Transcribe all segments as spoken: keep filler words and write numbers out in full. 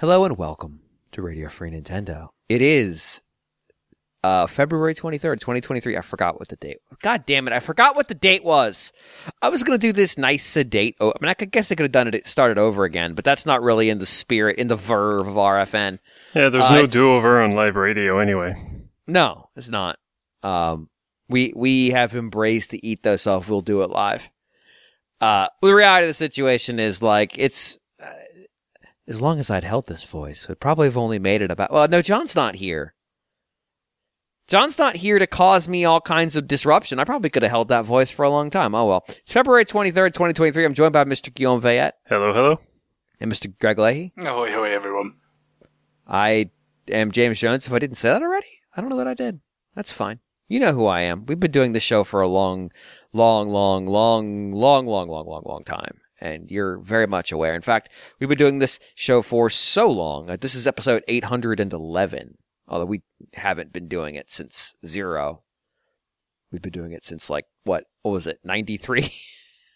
Hello and welcome to Radio Free Nintendo. It is uh, February twenty-third, twenty twenty-three. I forgot what the date was. God damn it, I forgot what the date was. I was going to do this nice sedate. Oh, I mean, I could guess I could have done it, started over again, but that's not really in the spirit, in the verve of R F N. Yeah, there's uh, no do-over on live radio anyway. No, it's not. Um, we we have embraced the eat this off. We'll do it live. Uh, the reality of the situation is, like, it's... As long as I'd held this voice, I'd probably have only made it about... Well, no, John's not here. John's not here to cause me all kinds of disruption. I probably could have held that voice for a long time. Oh, well. It's February twenty-third, twenty twenty-three. I'm joined by Mister Guillaume Vallette. Hello, hello. And Mister Greg Leahy. Ahoy, ahoy, everyone. I am James Jones. If I didn't say that already, I don't know that I did. That's fine. You know who I am. We've been doing this show for a long, long, long, long, long, long, long, long, long time. And you're very much aware. In fact, we've been doing this show for so long. Uh, this is episode eight hundred eleven, although we haven't been doing it since zero. We've been doing it since, like, what? What was it? ninety-three?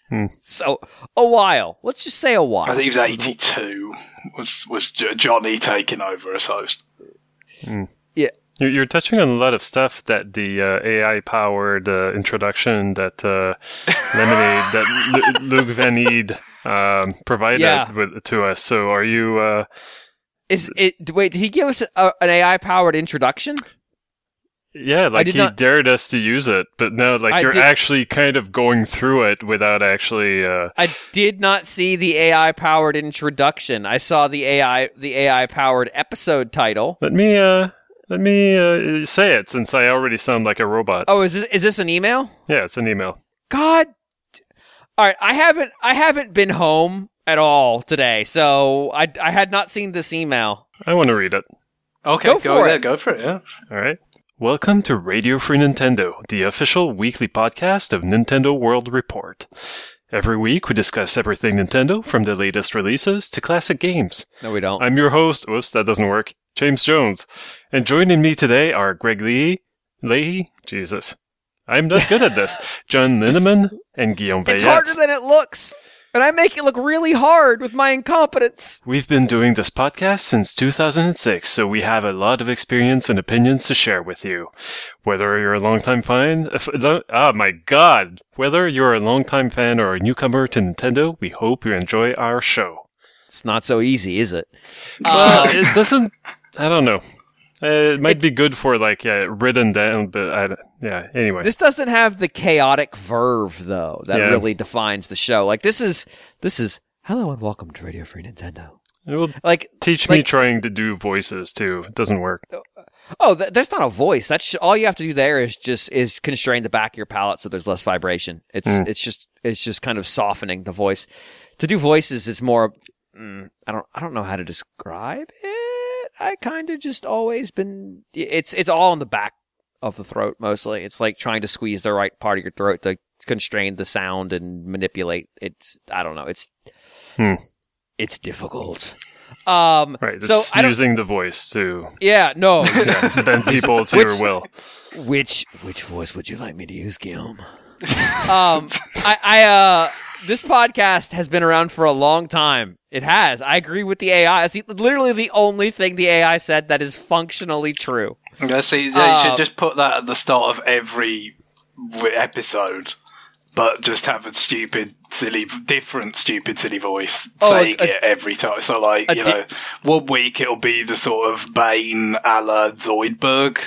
Hmm. So, a while. Let's just say a while. I think it was eighty-two. Was was Johnny taking over as host? Hmm. Yeah. You're touching on a lot of stuff that the uh, A I-powered uh, introduction that uh, Lemonade, that L- Luke Van Eed um, provided yeah. with, to us. So, are you? Uh, Is it? Wait, did he give us a, an A I-powered introduction? Yeah, like he not... dared us to use it, but no, like I you're did... actually kind of going through it without actually. Uh... I did not see the A I-powered introduction. I saw the A I the A I-powered episode title. Let me. Uh... Let me uh, say it, since I already sound like a robot. Oh, is this is this an email? Yeah, it's an email. God, all right. I haven't I haven't been home at all today, so I I had not seen this email. I want to read it. Okay, go, go for it. it. Go for it. Yeah. All right. Welcome to Radio Free Nintendo, the official weekly podcast of Nintendo World Report. Every week, we discuss everything Nintendo, from the latest releases to classic games. No, we don't. I'm your host. Oops, that doesn't work. James Jones. And joining me today are Greg Leahy. Leahy? Jesus. I'm not good at this. John Linneman and Guillaume Vallette. It's harder than it looks. And I make it look really hard with my incompetence. We've been doing this podcast since two thousand six, so we have a lot of experience and opinions to share with you. Whether you're a longtime fan, if, oh my god, whether you're a longtime fan or a newcomer to Nintendo, we hope you enjoy our show. It's not so easy, is it? Uh, it doesn't. I don't know. Uh, it might it, be good for, like, yeah, written down, but I don't, yeah, anyway. This doesn't have the chaotic verve, though, that yeah. really defines the show. Like, this is, this is, hello and welcome to Radio Free Nintendo. It will like, teach like, me trying to do voices, too. It doesn't work. Oh, th- there's not a voice. That's sh- all you have to do there is just, is constrain the back of your palate so there's less vibration. It's, mm. it's just, it's just kind of softening the voice. To do voices is more, mm, I don't, I don't know how to describe it. I kind of just always been... It's it's all in the back of the throat, mostly. It's like trying to squeeze the right part of your throat to constrain the sound and manipulate. It's... I don't know. It's... Hmm. It's difficult. Um, right. It's so using the voice to... Yeah, no. Yeah, to bend people to which, your will. Which which voice would you like me to use, Guillaume? um, I... I uh, This podcast has been around for a long time. It has. I agree with the A I. It's literally the only thing the A I said that is functionally true. Yeah, see, you uh, should just put that at the start of every episode, but just have a stupid, silly, different stupid, silly voice oh, saying a, it every time. So, like, you di- know, one week it'll be the sort of Bane a la Zoidberg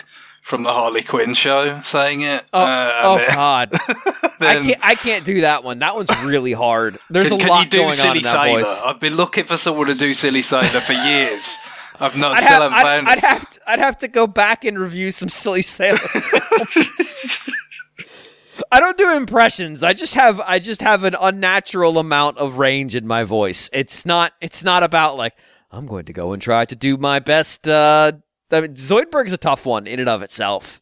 from the Harley Quinn show saying it. Oh, uh, oh then, God. Then, I can't I can't do that one. That one's really hard. There's can, a lot going on in that Sailor? voice. I've been looking for someone to do Silly Sailor for years. I've not I'd still have, haven't I'd, found I'd it. Have to, I'd have to go back and review some Silly Sailor. I don't do impressions. I just have I just have an unnatural amount of range in my voice. It's not it's not about, like, I'm going to go and try to do my best. uh I mean, Zoidberg's a tough one in and of itself,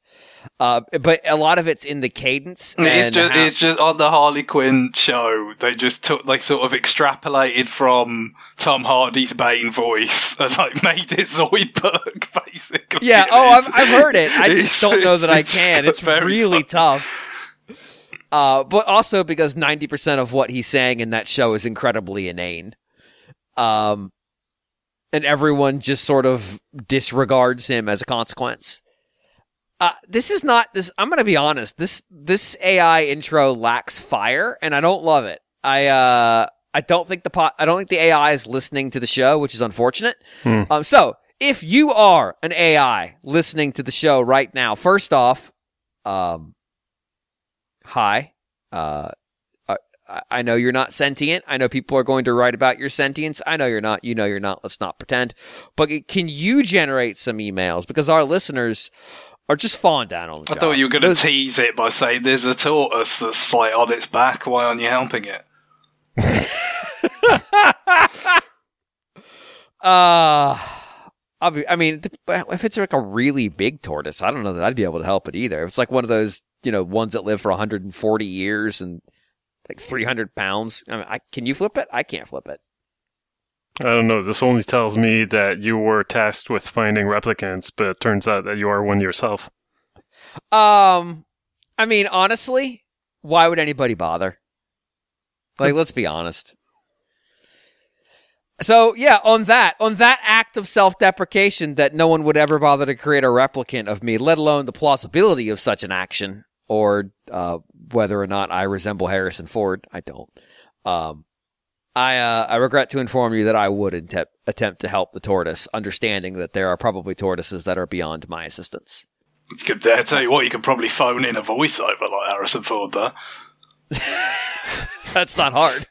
uh, but a lot of it's in the cadence. And it's, just, how- it's just on the Harley Quinn show. They just took, like, sort of extrapolated from Tom Hardy's Bane voice and, like, made it Zoidberg, basically. Yeah. Oh, I've, I've heard it. I just don't know that I can. It's really tough. Uh, but also because ninety percent of what he's saying in that show is incredibly inane. Um. and everyone just sort of disregards him as a consequence. Uh, this is not this. I'm going to be honest. This this A I intro lacks fire, and I don't love it. I uh, I don't think the po- I don't think the A I is listening to the show, which is unfortunate. Hmm. Um, so if you are an A I listening to the show right now, first off, um, hi. Uh, I know you're not sentient. I know people are going to write about your sentience. I know you're not. You know you're not. Let's not pretend. But can you generate some emails? Because our listeners are just falling down on the job. I thought you were going to Those... tease it by saying there's a tortoise that's like on its back. Why aren't you helping it? uh, I'll be, I mean, if it's like a really big tortoise, I don't know that I'd be able to help it either. If it's like one of those, you know, ones that live for one hundred forty years and like three hundred pounds. I mean, I, can you flip it? I can't flip it. I don't know. This only tells me that you were tasked with finding replicants, but it turns out that you are one yourself. Um, I mean, honestly, why would anybody bother? Like, let's be honest. So, yeah, on that, on that act of self-deprecation that no one would ever bother to create a replicant of me, let alone the plausibility of such an action, or uh, whether or not I resemble Harrison Ford. I don't. Um, I uh, I regret to inform you that I would attemp- attempt to help the tortoise, understanding that there are probably tortoises that are beyond my assistance. You could, I tell you what, you could probably phone in a voiceover like Harrison Ford, though. That's not hard.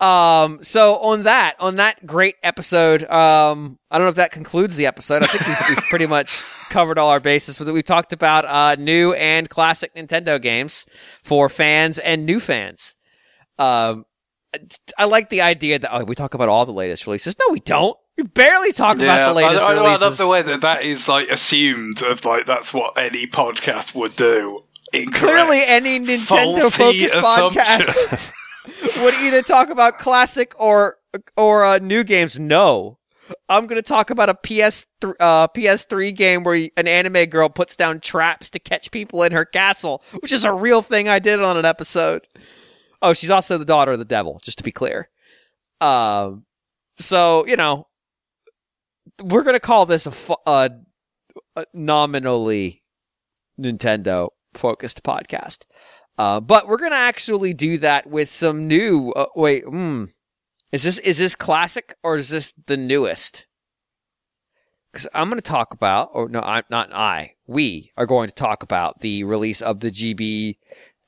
Um, so on that, on that great episode, um, I don't know if that concludes the episode. I think we've, we've pretty much covered all our bases with it. We've talked about, uh, new and classic Nintendo games for fans and new fans. Um, I, I like the idea that, oh, we talk about all the latest releases. No, we don't. We barely talked yeah, about the latest I, I, releases. I love the way that that is like assumed of like, that's what any podcast would do. Incorrect. Clearly any Nintendo focused podcast would either talk about classic or or uh, new games. No, I'm going to talk about a P S th- uh, P S three game where an anime girl puts down traps to catch people in her castle, which is a real thing I did on an episode. Oh, she's also the daughter of the devil, just to be clear. Um, so, you know, we're going to call this a, fu- uh, a nominally Nintendo-focused podcast. Uh, but we're going to actually do that with some new... Uh, wait, hmm. Is this is this classic or is this the newest? Because I'm going to talk about... or no, I'm not I. We are going to talk about the release of the G B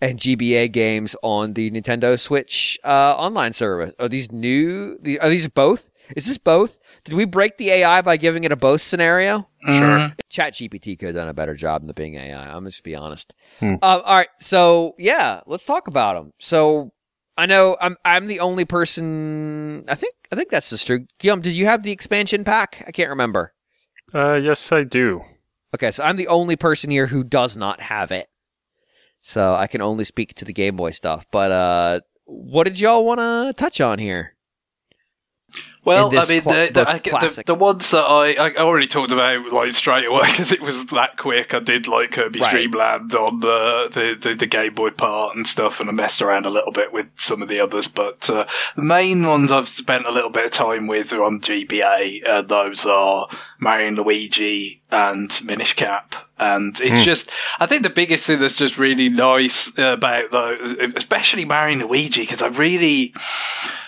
and G B A games on the Nintendo Switch uh, online service. Are these new... The, are these both? Is this both? Did we break the A I by giving it a both scenario? Mm-hmm. Sure. ChatGPT could have done a better job than the Bing A I. I'm just going to be honest. Hmm. Uh, all right. So, yeah, let's talk about them. So, I know I'm I'm the only person... I think I think that's the true. Guillaume, did you have the expansion pack? I can't remember. Uh, yes, I do. Okay, so I'm the only person here who does not have it. So, I can only speak to the Game Boy stuff. But uh, what did y'all want to touch on here? Well, I mean, cl- the, the, I, the, the ones that I, I already talked about like straight away because it was that quick. I did like Kirby's right. Dream Land on uh, the, the the Game Boy part and stuff, and I messed around a little bit with some of the others. But uh, the main ones I've spent a little bit of time with are on G B A. Uh, those are Mario and Luigi and Minish Cap. And it's mm. just, I think the biggest thing that's just really nice about those, especially Mario and Luigi, because I really,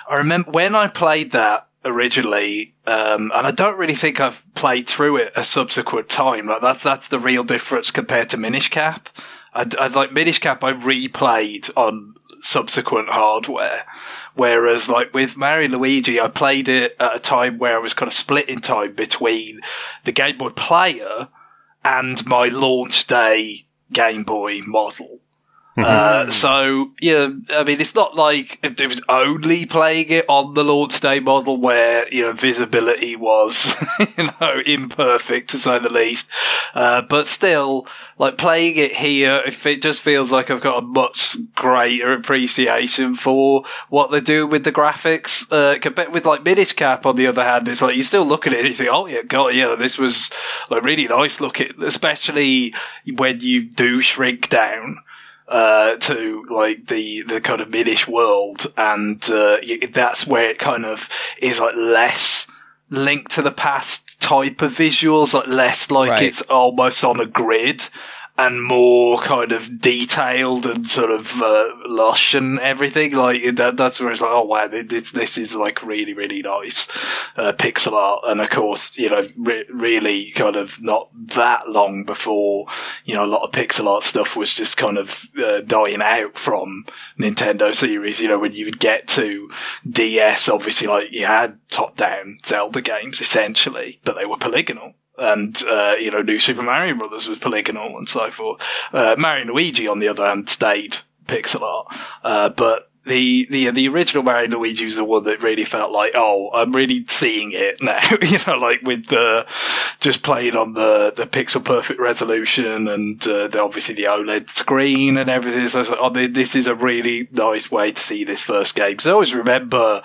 I remember when I played that originally, um, and I don't really think I've played through it a subsequent time. Like that's, that's the real difference compared to Minish Cap. I, I like Minish Cap, I replayed on subsequent hardware. Whereas, like, with Mario and Luigi, I played it at a time where I was kind of split in time between the Game Boy Player and my launch day Game Boy model. Mm-hmm. Uh, so, yeah, I mean, it's not like if it was only playing it on the launch day model where, you know, visibility was, you know, imperfect to say the least. Uh, but still, like playing it here, if it just feels like I've got a much greater appreciation for what they do with the graphics. Uh, compared with like Minish Cap, on the other hand, it's like you still look at it and you think, oh yeah, God, yeah, this was like really nice looking, especially when you do shrink down. Uh, to like the, the kind of Minish world, and uh, you, that's where it kind of is like less Link to the Past type of visuals, like less like right. it's almost on a grid and more kind of detailed and sort of uh, lush and everything. Like that, that's where it's like, oh wow, this this is like really really nice uh, pixel art. And of course, you know, re- really kind of not that long before, you know, a lot of pixel art stuff was just kind of uh, dying out from Nintendo series. You know, when you would get to D S, obviously, like you had top down Zelda games essentially, but they were polygonal. And, uh, you know, New Super Mario Brothers was polygonal and so forth. Uh, Mario and Luigi, on the other hand, stayed pixel art. Uh, but the, the, the original Mario and Luigi was the one that really felt like, oh, I'm really seeing it now. You know, like with the, just playing on the, the pixel perfect resolution and, uh, the, obviously the OLED screen and everything. So I was like, oh, this is a really nice way to see this first game. Cause I always remember,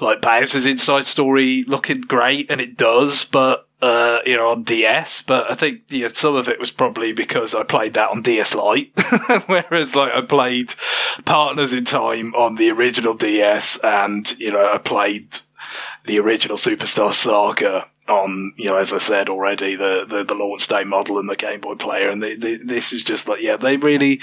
like, Bowser's Inside Story looking great, and it does, but, Uh, you know, on D S, but I think, you know, some of it was probably because I played that on D S Lite, whereas, like, I played Partners in Time on the original D S, and, you know, I played the original Superstar Saga on, you know, as I said already, the, the, the launch day model and the Game Boy Player, and the, the, this is just like, yeah, they really,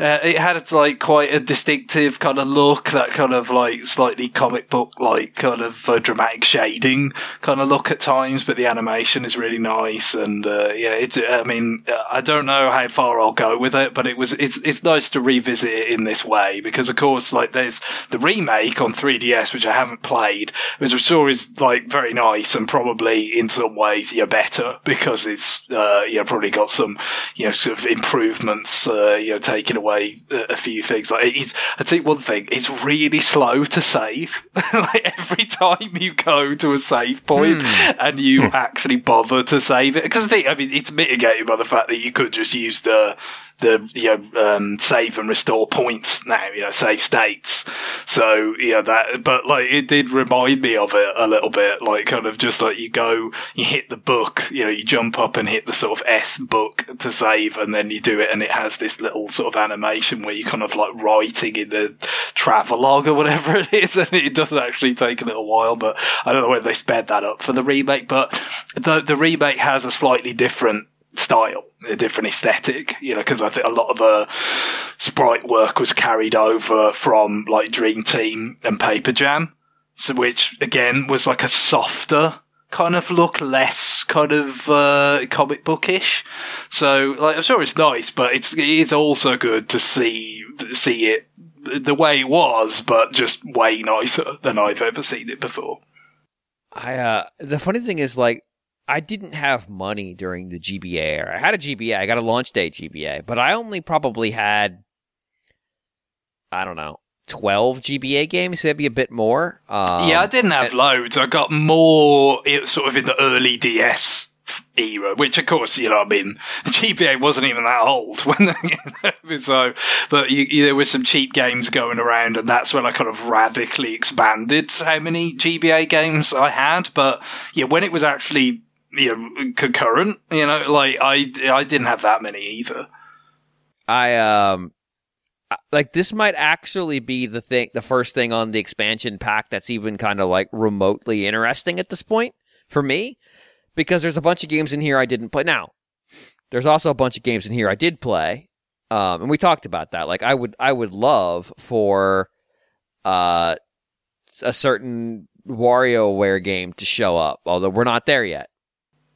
uh, it had, like, quite a distinctive kind of look, that kind of, like, slightly comic book-like kind of uh, dramatic shading kind of look at times, but the animation is really nice, and, uh, yeah, it's, I mean, I don't know how far I'll go with it, but it was, it's, it's nice to revisit it in this way, because, of course, like, there's the remake on three D S, which I haven't played, which I'm sure is, like, very nice, and probably in some ways, you know, better because it's uh, you know, probably got some, you know, sort of improvements, uh, you know, taking away a, a few things. Like it's, I tell you one thing, it's really slow to save. Like every time you go to a save point hmm. and you hmm. actually bother to save it, because I think, I mean, it's mitigated by the fact that you could just use the the you know um, save and restore points now, you know, save states. So you know that, but like it did remind me of it a little bit, like kind of just like you go, you hit the book, you know, you jump up and hit the sort of S book to save, and then you do it, and it has this little sort of animation where you kind of like writing in the travelogue or whatever it is, and it does actually take a little while. But I don't know whether they sped that up for the remake, but the the remake has a slightly different style, a different aesthetic, you know, because I think a lot of the sprite work was carried over from like Dream Team and Paper Jam, so which again was like a softer kind of look, less kind of uh, comic bookish. So like I'm sure it's nice, but it's it is also good to see see it the way it was, but just way nicer than I've ever seen it before. I uh, the funny thing is, like, I didn't have money during the G B A era. I had a G B A. I got a launch date G B A. But I only probably had, I don't know, twelve G B A games. Maybe a bit more. Um, yeah, I didn't have and- loads. I got more sort of in the early D S era, which of course, you know, I mean, the G B A wasn't even that old when they, you know, so, but you, you, there were some cheap games going around, and that's when I kind of radically expanded how many G B A games I had. But yeah, when it was actually, you know, concurrent, you know, like I, I didn't have that many either. I um, like this might actually be the thing, the first thing on the expansion pack that's even kind of like remotely interesting at this point for me, because there's a bunch of games in here I didn't play. Now, there's also a bunch of games in here I did play, um, and we talked about that. Like I would, I would love for uh a certain WarioWare game to show up, although we're not there yet.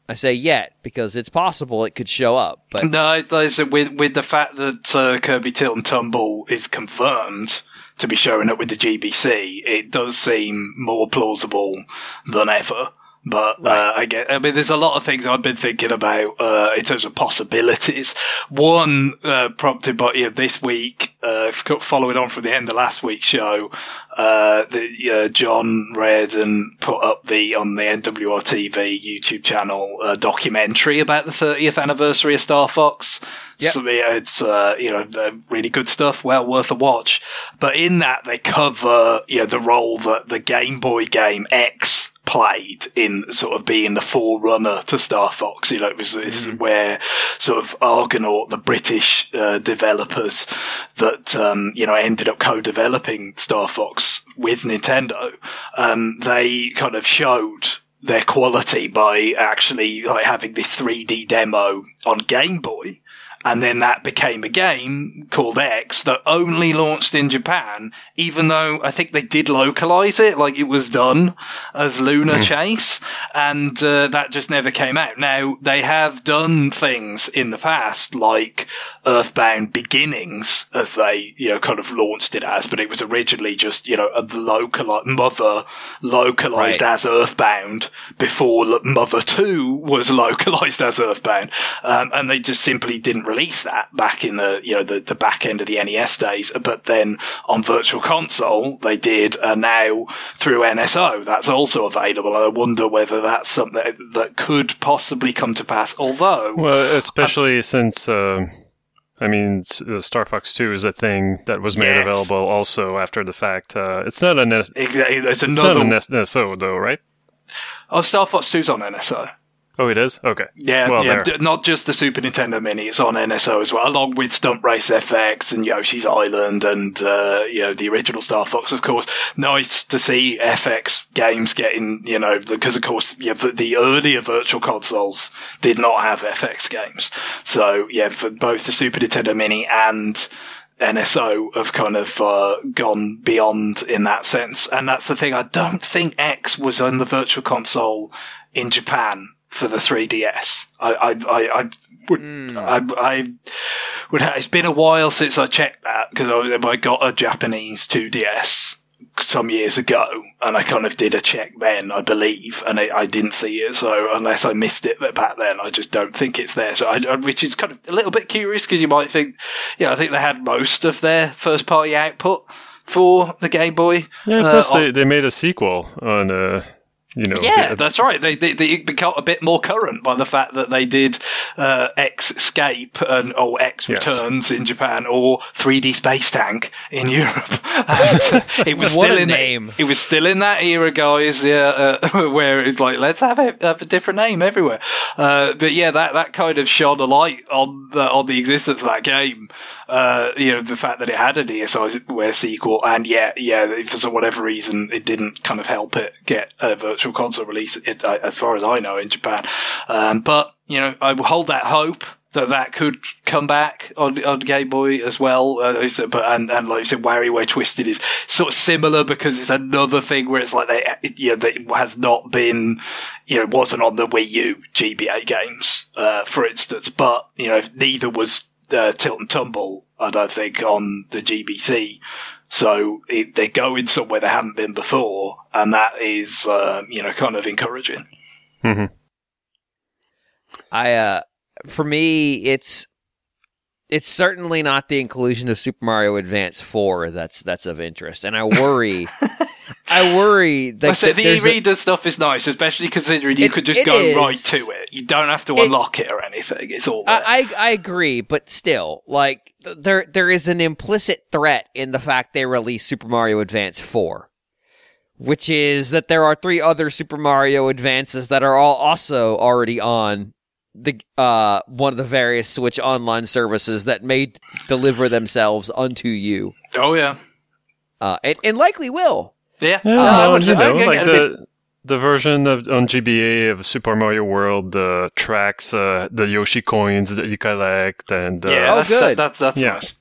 I say yet because it's possible it could show up. But no, with with the fact that uh, Kirby Tilt and Tumble is confirmed to be showing up with the G B C, it does seem more plausible than ever. But right. uh, I get. I mean, there's a lot of things I've been thinking about uh, in terms of possibilities. One uh, prompted by you know, this week, uh, following on from the end of last week's show, uh, the, uh, John Reardon put up the on the N W R T V YouTube channel a documentary about the thirtieth anniversary of Star Fox. Yep. So yeah, it's uh, you know really good stuff, well worth a watch. But in that, they cover you know the role that the Game Boy game X played in sort of being the forerunner to Star Fox. You know, it was, this is where sort of Argonaut, the British uh, developers that, um, you know, ended up co-developing Star Fox with Nintendo, um, they kind of showed their quality by actually like having this three D demo on Game Boy. And then that became a game called X that only launched in Japan, even though I think they did localize it, like it was done as Lunar Chase, and uh, that just never came out. Now, they have done things in the past, like Earthbound Beginnings, as they, you know, kind of launched it as, but it was originally just, you know, a local Mother localized right. as Earthbound before Mother two was localized as Earthbound. Um, and they just simply didn't release that back in the, you know, the, the back end of the N E S days. But then on Virtual Console, they did, and now through N S O, that's also available. And I wonder whether that's something that could possibly come to pass, although. Well, especially I'm, since, um, uh... I mean, Star Fox two is a thing that was made yes. available also after the fact. Uh, it's not an N S O, though, right? Oh, Star Fox two's on N S O. Oh, it is? Okay. Yeah, well, yeah. D- not just the Super Nintendo Mini, it's on N S O as well, along with Stunt Race F X and Yoshi's Island and, uh, you know, the original Star Fox, of course. Nice to see F X games getting, you know, because, of course, yeah, the earlier Virtual Consoles did not have F X games. So, yeah, for both the Super Nintendo Mini and N S O have kind of uh, gone beyond in that sense. And that's the thing, I don't think X was on the Virtual Console in Japan for the three D S. I, I, I, I would, mm. I, I would, ha- it's been a while since I checked that, because I, I got a Japanese two D S some years ago, and I kind of did a check then, I believe, and I, I didn't see it, so unless I missed it back then, I just don't think it's there. So, I, I, which is kind of a little bit curious, because you might think, yeah, you know, I think they had most of their first party output for the Game Boy. Yeah, uh, plus on- they, they made a sequel on, uh, You know, yeah, the, that's right. They, they they became a bit more current by the fact that they did uh, X Escape and or X yes. Returns in Japan, or three D Space Tank in Europe. And it was still in name. The, it was still in that era, guys. Yeah, uh, where it's like let's have a, have a different name everywhere. Uh, but yeah, that, that kind of shone a light on the on the existence of that game. Uh, you know, the fact that it had a DSiWare sequel, and yeah, yeah, for whatever reason, it didn't kind of help it get a virtual. Console release, it, as far as I know, in Japan. Um, but, you know, I will hold that hope that that could come back on, on Game Boy as well. Uh, but and, and like you said, WarioWare Twisted is sort of similar, because it's another thing where it's like they, it, you know, that has not been, you know, wasn't on the Wii U G B A games, uh, for instance. But, you know, neither was uh, Tilt and Tumble, I don't think, on the G B C. So it, they're going somewhere they haven't been before, and that is, uh, you know, kind of encouraging. Mm-hmm. I, uh, for me, it's it's certainly not the inclusion of Super Mario Advance four that's that's of interest, and I worry, I worry that well, so the e-reader a, stuff is nice, especially considering you it, could just go is, right to it. You don't have to it, unlock it or anything. It's all there. I, I I agree, but still, like. There, there is an implicit threat in the fact they released Super Mario Advance four, which is that there are three other Super Mario Advances that are all also already on the uh, one of the various Switch Online services that may d- deliver themselves unto you. Oh yeah, uh, and, and likely will. Yeah, yeah uh, no, you know, like the the version of on G B A of Super Mario World uh, tracks uh, the Yoshi coins that you collect, and uh, yeah, oh, good. That, that's that's yeah. nice.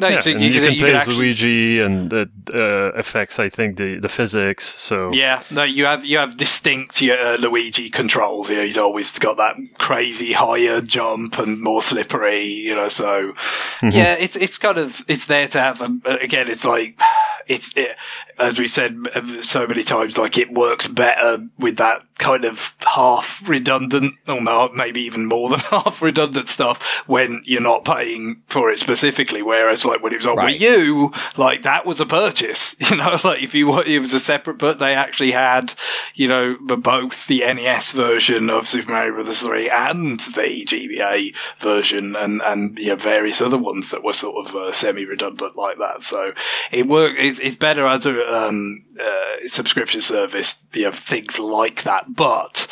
No, yeah. so you, you can you play as actually... Luigi, and it uh, affects, I think, the, the physics. So yeah, no, you have you have distinct uh, Luigi controls. You know, he's always got that crazy higher jump and more slippery. You know, so mm-hmm. yeah, it's it's kind of it's there to have. Um, again, it's like it's it, as we said so many times. Like it works better with that kind of half redundant, or no, maybe even more than half redundant stuff when you're not paying for it specifically. Whereas like when it was on right. Wii U, like that was a purchase, you know, like if you it was a separate, but they actually had, you know, both the N E S version of Super Mario Bros. three and the G B A version, and and you know, various other ones that were sort of uh, semi-redundant like that. So it worked. It's, it's better as a um, uh, subscription service, you know, things like that. But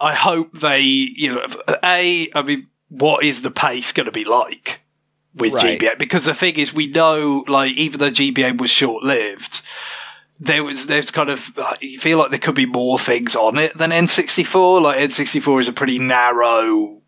I hope they, you know, a I mean, what is the pace going to be like? With right. G B A, because the thing is, we know, like, even though G B A was short-lived, there was there's kind of you feel like there could be more things on it than N sixty-four. Like N sixty-four is a pretty narrow,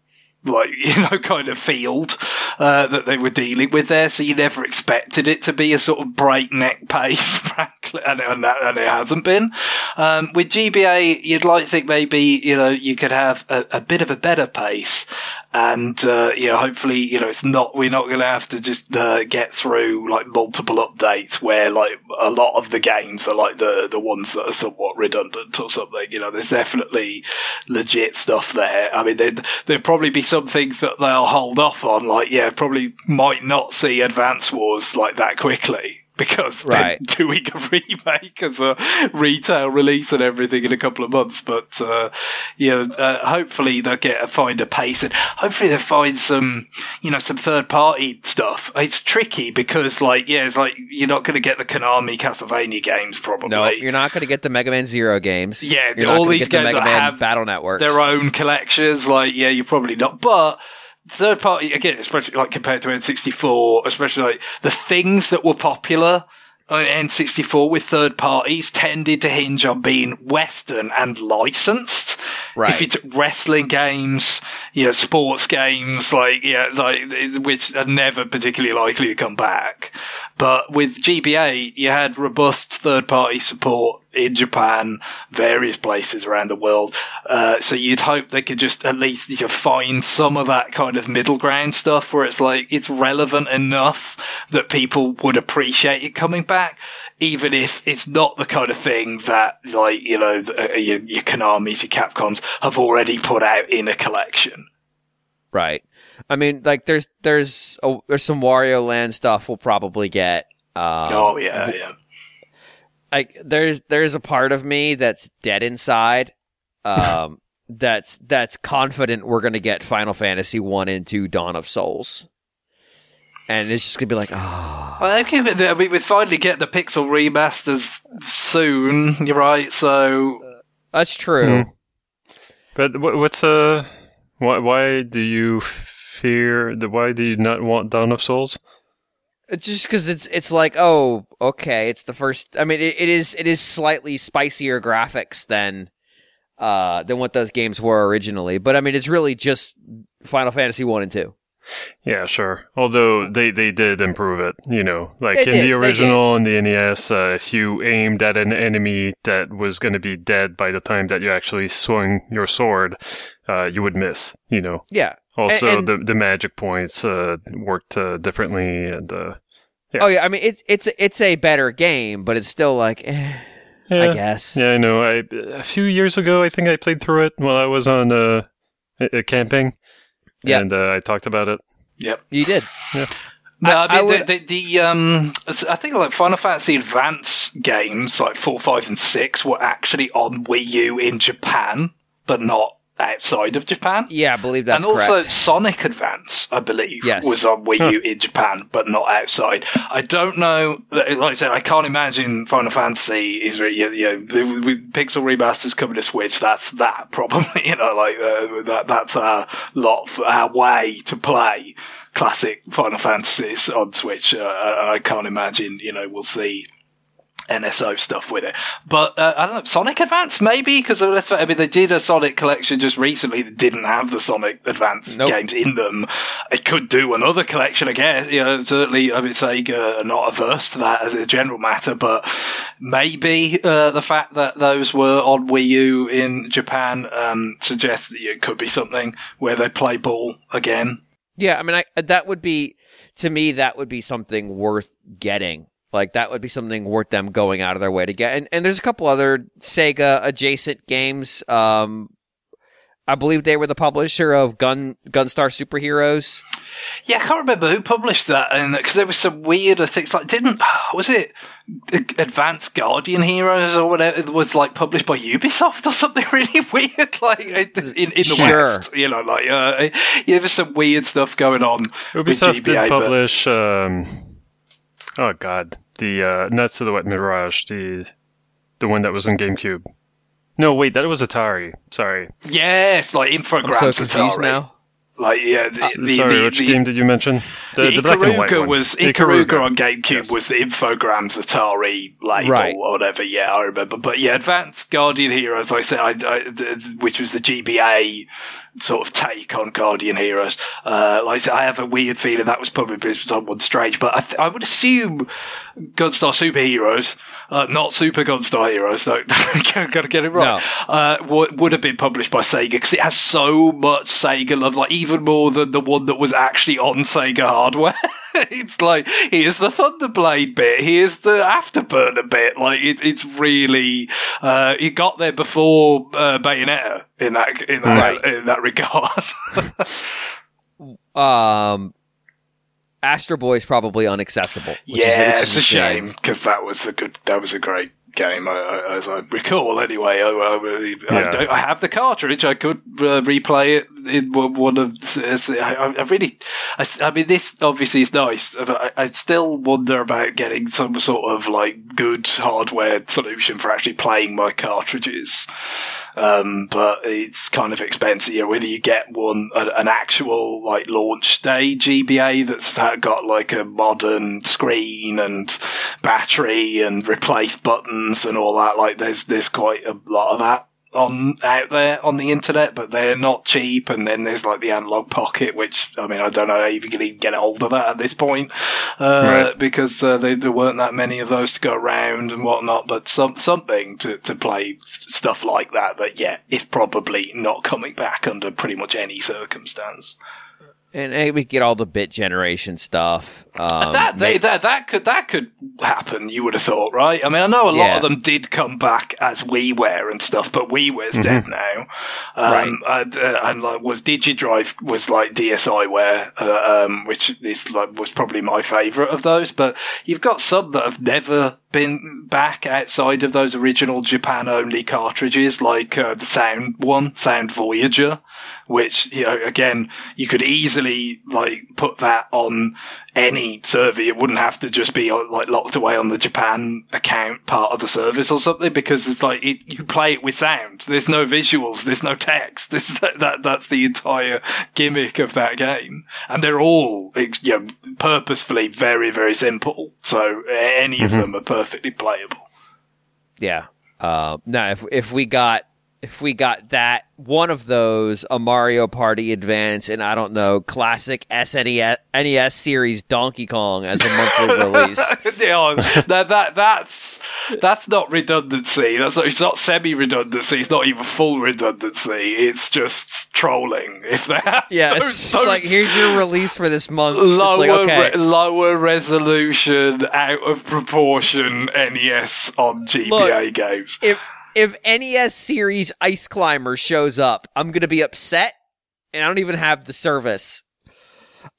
like, you know, kind of field uh, that they were dealing with there, so you never expected it to be a sort of breakneck pace, frankly, and it, and it hasn't been. Um, with G B A, you'd like to think maybe, you know, you could have a, a bit of a better pace, and, uh, you know, hopefully, you know, it's not, we're not going to have to just uh, get through, like, multiple updates where, like, a lot of the games are, like, the, the ones that are somewhat redundant or something. You know, there's definitely legit stuff there. I mean, there'd, there'd probably be some things that they'll hold off on, like, yeah, probably might not see Advance Wars like that quickly, because right. they're doing a remake as a retail release and everything in a couple of months. But, uh, you know, uh, hopefully they'll get, find a pace, and hopefully they'll find some, you know, some third party stuff. It's tricky because, like, yeah, it's like, you're not going to get the Konami Castlevania games, probably. No, you're not going to get the Mega Man Zero games. Yeah, you're all these games the that have Battle Networks, their own collections. Like, yeah, you're probably not. But third party, again, especially like compared to N sixty-four, especially like the things that were popular on N sixty-four with third parties tended to hinge on being Western and licensed. Right. If it's wrestling games, you know, sports games, like, yeah, like, which are never particularly likely to come back. But with G B A, you had robust third party support in Japan, various places around the world. Uh, so you'd hope they could just at least, you know, find some of that kind of middle ground stuff where it's like, it's relevant enough that people would appreciate it coming back, even if it's not the kind of thing that, like, you know, the, your, your Konamis, your Capcoms have already put out in a collection. Right. I mean, like, there's, there's, a, there's some Wario Land stuff we'll probably get. Um, oh, yeah, yeah. Like, there's there's a part of me that's dead inside, um, that's that's confident we're gonna get Final Fantasy One and Two, Dawn of Souls, and it's just gonna be like, ah. Oh. Well, okay, I mean, we finally get the pixel remasters soon. You're right, so uh, that's true. Hmm. But what, what's uh, why why do you fear? The, why do you not want Dawn of Souls? Just because it's it's like, oh, okay, it's the first. I mean, it, it is it is slightly spicier graphics than uh than what those games were originally. But I mean, it's really just Final Fantasy One and Two. Yeah, sure. Although they, they did improve it, you know, like they in did, the original and the N E S, uh, if you aimed at an enemy that was going to be dead by the time that you actually swung your sword, uh, you would miss, you know. Yeah. Also, and, and, the the magic points uh, worked uh, differently, and uh, yeah. Oh yeah, I mean it's it's it's a better game, but it's still like, eh, yeah. I guess. Yeah, I know. I a few years ago, I think I played through it while I was on uh, a, a camping, yep. and uh, I talked about it. Yep, you did. Yeah. No, I, I mean, I would... the, the, the um, I think like Final Fantasy Advance games, like four, five, and six, were actually on Wii U in Japan, but not outside of Japan. Yeah, I believe that's correct. And also correct. Sonic Advance, I believe, yes. was on Wii U huh. in Japan, but not outside. I don't know, like I said, I can't imagine Final Fantasy is, you know, with pixel remasters coming to Switch, that's that, probably, you know, like, uh, that that's our lot, for our way to play classic Final Fantasies on Switch. Uh, I can't imagine, you know, we'll see N S O stuff with it, but uh, I don't know, Sonic Advance maybe, because I mean they did a Sonic collection just recently that didn't have the Sonic Advance nope. games in them. It could do another collection, I guess. You know, certainly I mean Sega are not averse to that as a general matter, but maybe uh, the fact that those were on Wii U in Japan um, suggests that it could be something where they play ball again. Yeah, I mean I, that would be, to me that would be something worth getting. Like, that would be something worth them going out of their way to get. And, and there's a couple other Sega-adjacent games. Um, I believe they were the publisher of Gun Gunstar Super Heroes. Yeah, I can't remember who published that, and because there was some weirder things. Like, didn't... Was it Advanced Guardian Heroes or whatever? It was, like, published by Ubisoft or something really weird, like, in, in the sure. West. You know, like, uh, yeah, there's some weird stuff going on Ubisoft with G B A, did publish... But... Um, oh, God. The uh, Nuts of the Wet Mirage, the the one that was in GameCube. No, wait, that was Atari. Sorry. Yes, like Infographics. I'm so confused Atari now. Like yeah, the, uh, the, sorry, the, which the, game did you mention? The, the, the black and white one. was Ikaruga, Ikaruga on GameCube yes. was the Infogrames Atari label right. or whatever. Yeah, I remember. But yeah, Advanced Guardian Heroes, like I said, I, I, the, which was the G B A sort of take on Guardian Heroes. Uh, like I said, I have a weird feeling that was probably because on one stage, but I, th- I would assume Gunstar Super Heroes, uh, not Super Gunstar Heroes, though, no, gotta get it right, no. uh, w- would have been published by Sega, because it has so much Sega love, like even more than the one that was actually on Sega hardware. It's like, here's the Thunderblade bit, here's the Afterburner bit, like, it, it's really, uh, it got there before, uh, Bayonetta in that, in that, right. in that regard. um, Astro Boy's probably unaccessible. Which yeah, is, which it's is a shame, because that was a good, that was a great game, I, I, as I recall anyway. I, I, yeah. I, don't, I have the cartridge, I could uh, replay it in one of, I, I really, I, I mean this obviously is nice, but I, I still wonder about getting some sort of like good hardware solution for actually playing my cartridges. Um, but it's kind of expensive. You know, whether you get one, a, an actual like launch day G B A that's got like a modern screen and battery and replaced buttons and all that. Like there's, there's quite a lot of that on out there on the internet, but they're not cheap. And then there's like the analog pocket, which I mean, I don't know if you can even get hold of that at this point, uh, right. because uh, they, there weren't that many of those to go around and whatnot. But some something to to play stuff like that. That yeah, it's probably not coming back under pretty much any circumstance. And, and we get all the bit generation stuff. Um, that, they, that that could that could happen. You would have thought, right? I mean, I know a lot yeah. of them did come back as WiiWare and stuff, but WiiWare's mm-hmm. dead now. Um, right. And, uh, and like, was DigiDrive was like DSiWare, uh, um, which is like was probably my favourite of those. But you've got some that have never been back outside of those original Japan-only cartridges, like uh, the Sound one, Sound Voyager. Which, you know, again, you could easily, like, put that on any server. It wouldn't have to just be, like, locked away on the Japan account part of the service or something, because it's like, it, you play it with sound. There's no visuals. There's no text. There's that, that, that's the entire gimmick of that game. And they're all, you know, purposefully very, very simple. So any mm-hmm. of them are perfectly playable. Yeah. Uh, now, if, if we got, If we got that, one of those, a Mario Party Advance, and I don't know, classic S N E S series Donkey Kong as a monthly release. Yeah, that, that, that's, that's not redundancy. That's not, it's not semi-redundancy. It's not even full redundancy. It's just trolling. If they have yeah, those, it's those like, here's your release for this month. Lower, like, okay. re- lower resolution, out of proportion N E S on G B A Look, games. If, If N E S series Ice Climber shows up, I'm going to be upset, and I don't even have the service.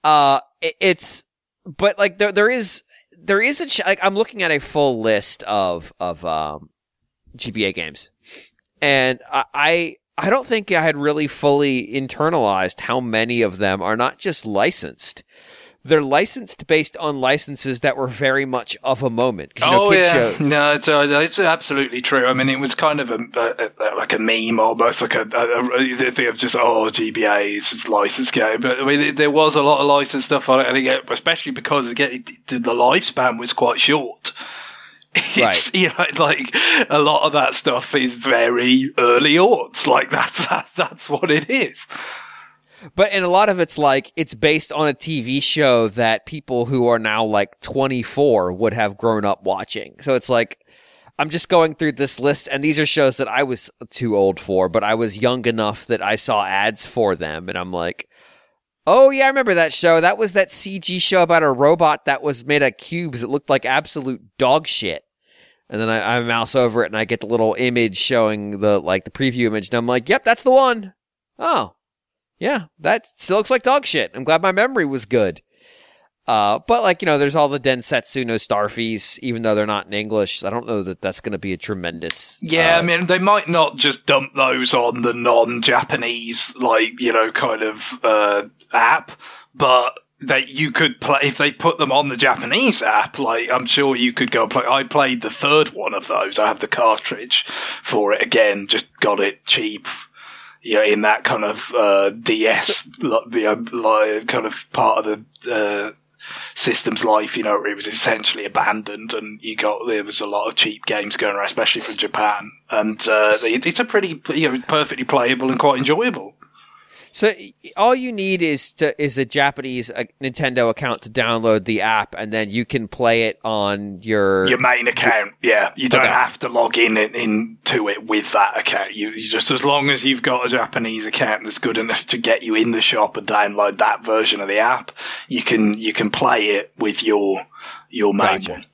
Uh, it, it's, but like there, there is, there is a, ch- like I'm looking at a full list of, of, um, G B A games. And I, I, I don't think I had really fully internalized how many of them are not just licensed. They're licensed based on licenses that were very much of a moment. You know, oh, kids yeah. Shows. No, it's, uh, it's absolutely true. I mean, it was kind of a, a, a, like a meme almost, like a, a, a thing of just, oh, G B A is just licensed game. But I mean, it, there was a lot of licensed stuff on it, I think, especially because again, it, the lifespan was quite short. It's, right. You know, like a lot of that stuff is very early aughts. Like that's, that, that's what it is. But, and a lot of it's like, it's based on a T V show that people who are now like twenty-four would have grown up watching. So it's like, I'm just going through this list, and these are shows that I was too old for, but I was young enough that I saw ads for them. And I'm like, oh yeah, I remember that show. That was that C G show about a robot that was made of cubes. It looked like absolute dog shit. And then I, I mouse over it and I get the little image showing the, like the preview image. And I'm like, yep, that's the one. Oh. Yeah, that still looks like dog shit. I'm glad my memory was good. Uh, but, like, you know, there's all the Densetsu no Starfies, even though they're not in English. I don't know that that's going to be a tremendous... Yeah, uh, I mean, they might not just dump those on the non-Japanese, like, you know, kind of uh, app, but... that you could play, if they put them on the Japanese app, like, I'm sure you could go play. I played the third one of those. I have the cartridge for it again, just got it cheap. you know, in that kind of uh, D S, like, you know, like kind of part of the uh, system's life, you know, it was essentially abandoned, and you got there was a lot of cheap games going around, especially from Japan, and uh, it's a pretty, you know, perfectly playable and quite enjoyable. So all you need is to, is a Japanese uh, Nintendo account to download the app, and then you can play it on your your main account. Yeah, you don't okay. have to log in into it with that account. You, you just, as long as you've got a Japanese account that's good enough to get you in the shop and download that version of the app, you can you can play it with your your main gotcha. one.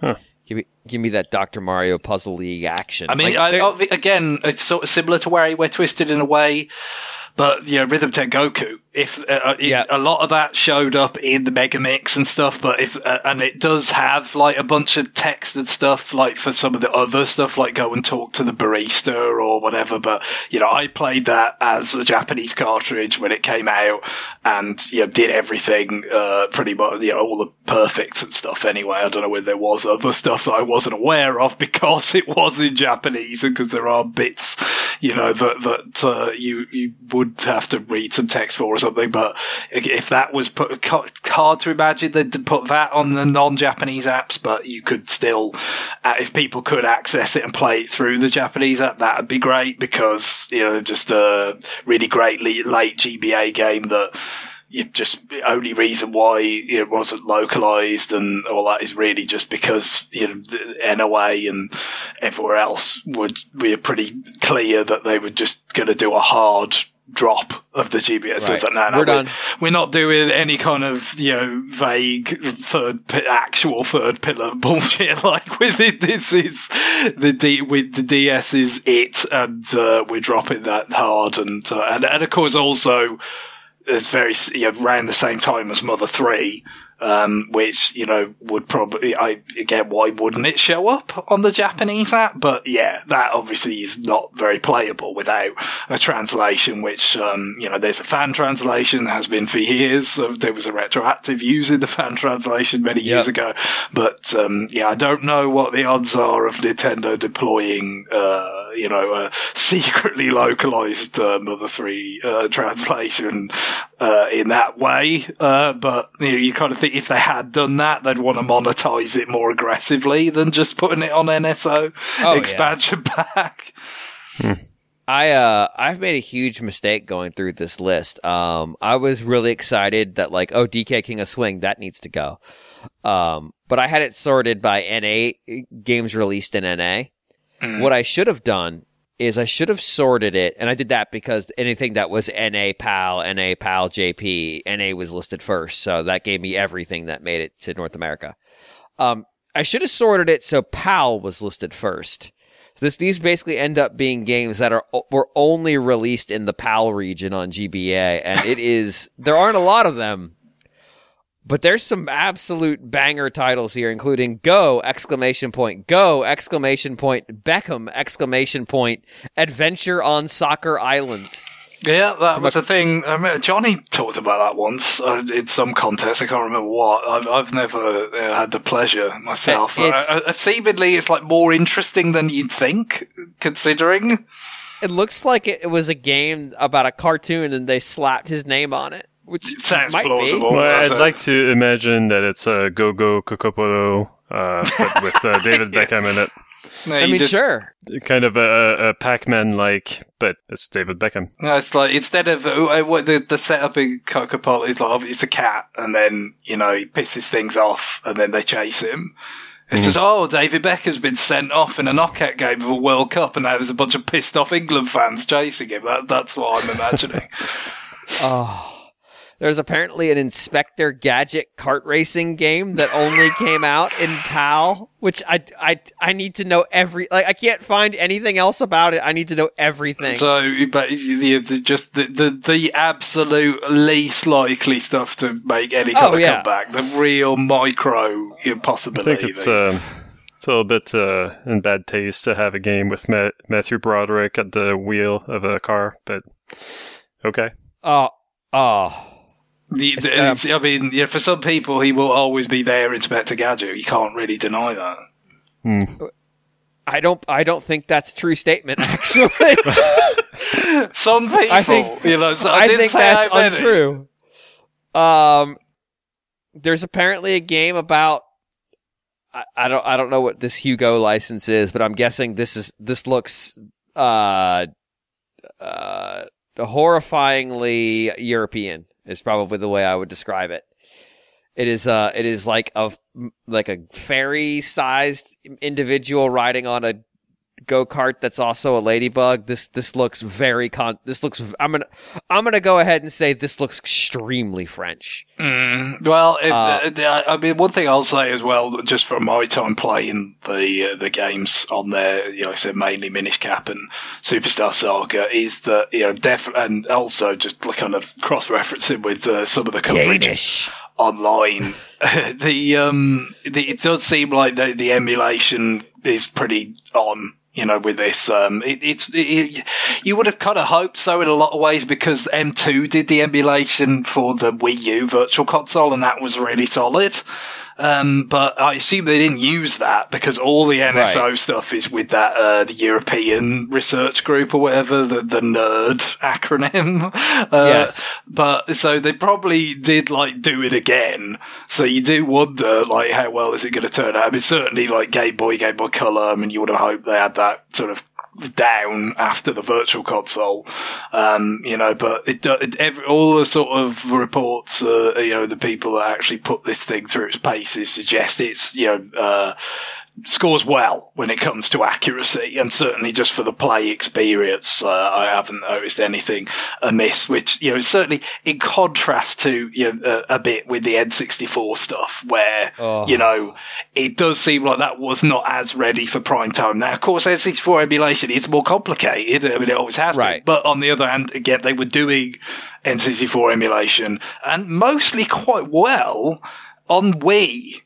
Huh. Give me, give me that Doctor Mario Puzzle League action. I mean, like, I, again, it's sort of similar to where we're twisted in a way. But, you know, Rhythm Tech Goku, if, uh, it, yeah. a lot of that showed up in the Mega Mix and stuff, but if, uh, and it does have like a bunch of text and stuff, like for some of the other stuff, like go and talk to the barista or whatever. But, you know, I played that as a Japanese cartridge when it came out and, you know, did everything, uh, pretty much, you know, all the perfects and stuff anyway. I don't know whether there was other stuff that I wasn't aware of because it was in Japanese and because there are bits, you know, that, that, uh, you, you would have to read some text for us. Something, but if that was put, hard to imagine they'd put that on the non-Japanese apps, but you could still, uh, if people could access it and play it through the Japanese app, that would be great because, you know, just a really great late G B A game that you just, the only reason why it wasn't localized and all that is really just because, you know, N O A and everywhere else would be pretty clear that they were just going to do a hard drop of the G B S. Right. Like, no, no, we're, we're done. We're not doing any kind of, you know, vague third, pi- actual third pillar bullshit. Like with it, this is the D with the D S is it, and uh, we're dropping that hard. And uh, and and of course, also it's very, you know, around the same time as Mother three. Um, which, you know, would probably, I, again, why wouldn't it show up on the Japanese app? But yeah, that obviously is not very playable without a translation, which, um, you know, there's a fan translation, has been for years. So there was a retroactive use in the fan translation many years yep. ago. But, um, yeah, I don't know what the odds are of Nintendo deploying, uh, you know, a secretly localized, uh, Mother three, uh, translation, uh, in that way. Uh, but, you know, you kind of think, if they had done that, they'd want to monetize it more aggressively than just putting it on N S O oh, expansion yeah. pack. Hmm. I uh, I've made a huge mistake going through this list. Um, I was really excited that like, oh, D K King of Swing, that needs to go. Um, but I had it sorted by N A games released in N A. Mm. What I should have done is I should have sorted it, and I did that because anything that was N A PAL, N A PAL J P, N A was listed first, so that gave me everything that made it to North America. Um, I should have sorted it so PAL was listed first. So this, these basically end up being games that are were only released in the PAL region on G B A, and it is there aren't a lot of them, but there's some absolute banger titles here, including Go! Exclamation point, Go! Exclamation point, Beckham! Exclamation point, Adventure on Soccer Island. Yeah, that was a thing. I mean, Johnny talked about that once uh, in some contest. I can't remember what. I've, I've never uh, had the pleasure myself. It's, uh, uh, seemingly, it's like more interesting than you'd think, considering. It looks like it was a game about a cartoon and they slapped his name on it. Which it sounds plausible. Well, I'd like to imagine that it's a Go-Go Kokoporo, uh, but with uh, David Beckham in it. No, I mean, just, sure. Kind of a, a Pac-Man-like, but it's David Beckham. No, it's like, instead of, uh, what the, the setup in Kokoporo is like, it's a cat, and then, you know, he pisses things off, and then they chase him. It's just, oh, David Beckham's been sent off in a knockout game of a World Cup, and now there's a bunch of pissed-off England fans chasing him. That, that's what I'm imagining. Oh. There's apparently an Inspector Gadget kart racing game that only came out in PAL, which I, I, I need to know every... Like, I can't find anything else about it. I need to know everything. So, but the, the, just the, the, the absolute least likely stuff to make any kind oh, of yeah. comeback. The real micro impossibility. I think it's, um, it's a little bit uh, in bad taste to have a game with Ma- Matthew Broderick at the wheel of a car, but okay. Oh, oh. The, the, um, I mean, yeah, for some people, he will always be there, Inspector Gadget. You can't really deny that. Hmm. I don't. I don't think that's a true statement. Actually, Some people, I think, you know. So I, I didn't think say that's I untrue. Um, there's apparently a game about. I, I don't. I don't know what this Hugo license is, but I'm guessing this is. This looks. Uh, uh, horrifyingly European is probably the way I would describe it. It is uh it is like a like a fairy-sized individual riding on a go-kart that's also a ladybug. This this looks very con. This looks. I'm gonna I'm gonna go ahead and say this looks extremely French. Mm, well, it, uh, uh, I mean, one thing I'll say as well, just from my time playing the uh, the games on there, you know, like I said, mainly Minish Cap and Superstar Saga, is that, you know, def and also just kind of cross-referencing with uh, some of the coverage. Danish. Online, the um, the, it does seem like the, the emulation is pretty on, you know, with this. Um, it, it's it, it, you would have kind of hoped so in a lot of ways, because M two did the emulation for the Wii U Virtual Console, and that was really solid. Um, but I assume they didn't use that, because all the N S O right. stuff is with that, uh, the European Research Group or whatever, the, the NERD acronym. Uh, yes. But, so they probably did, like, do it again. So you do wonder, like, how well is it going to turn out? I mean, certainly, like, Game Boy, Game Boy Color, I mean, you would have hoped they had that sort of down after the Virtual Console, um, you know, but it, it every, all the sort of reports, uh, you know, the people that actually put this thing through its paces suggest it's, you know, uh, scores well when it comes to accuracy, and certainly just for the play experience, uh, I haven't noticed anything amiss, which, you know, certainly in contrast to, you know, a, a bit with the N sixty-four stuff where, oh. you know, it does seem like that was not as ready for prime time. Now, of course, N sixty-four emulation is more complicated. I mean, it always has right. been. But on the other hand, again, they were doing N sixty-four emulation and mostly quite well on Wii.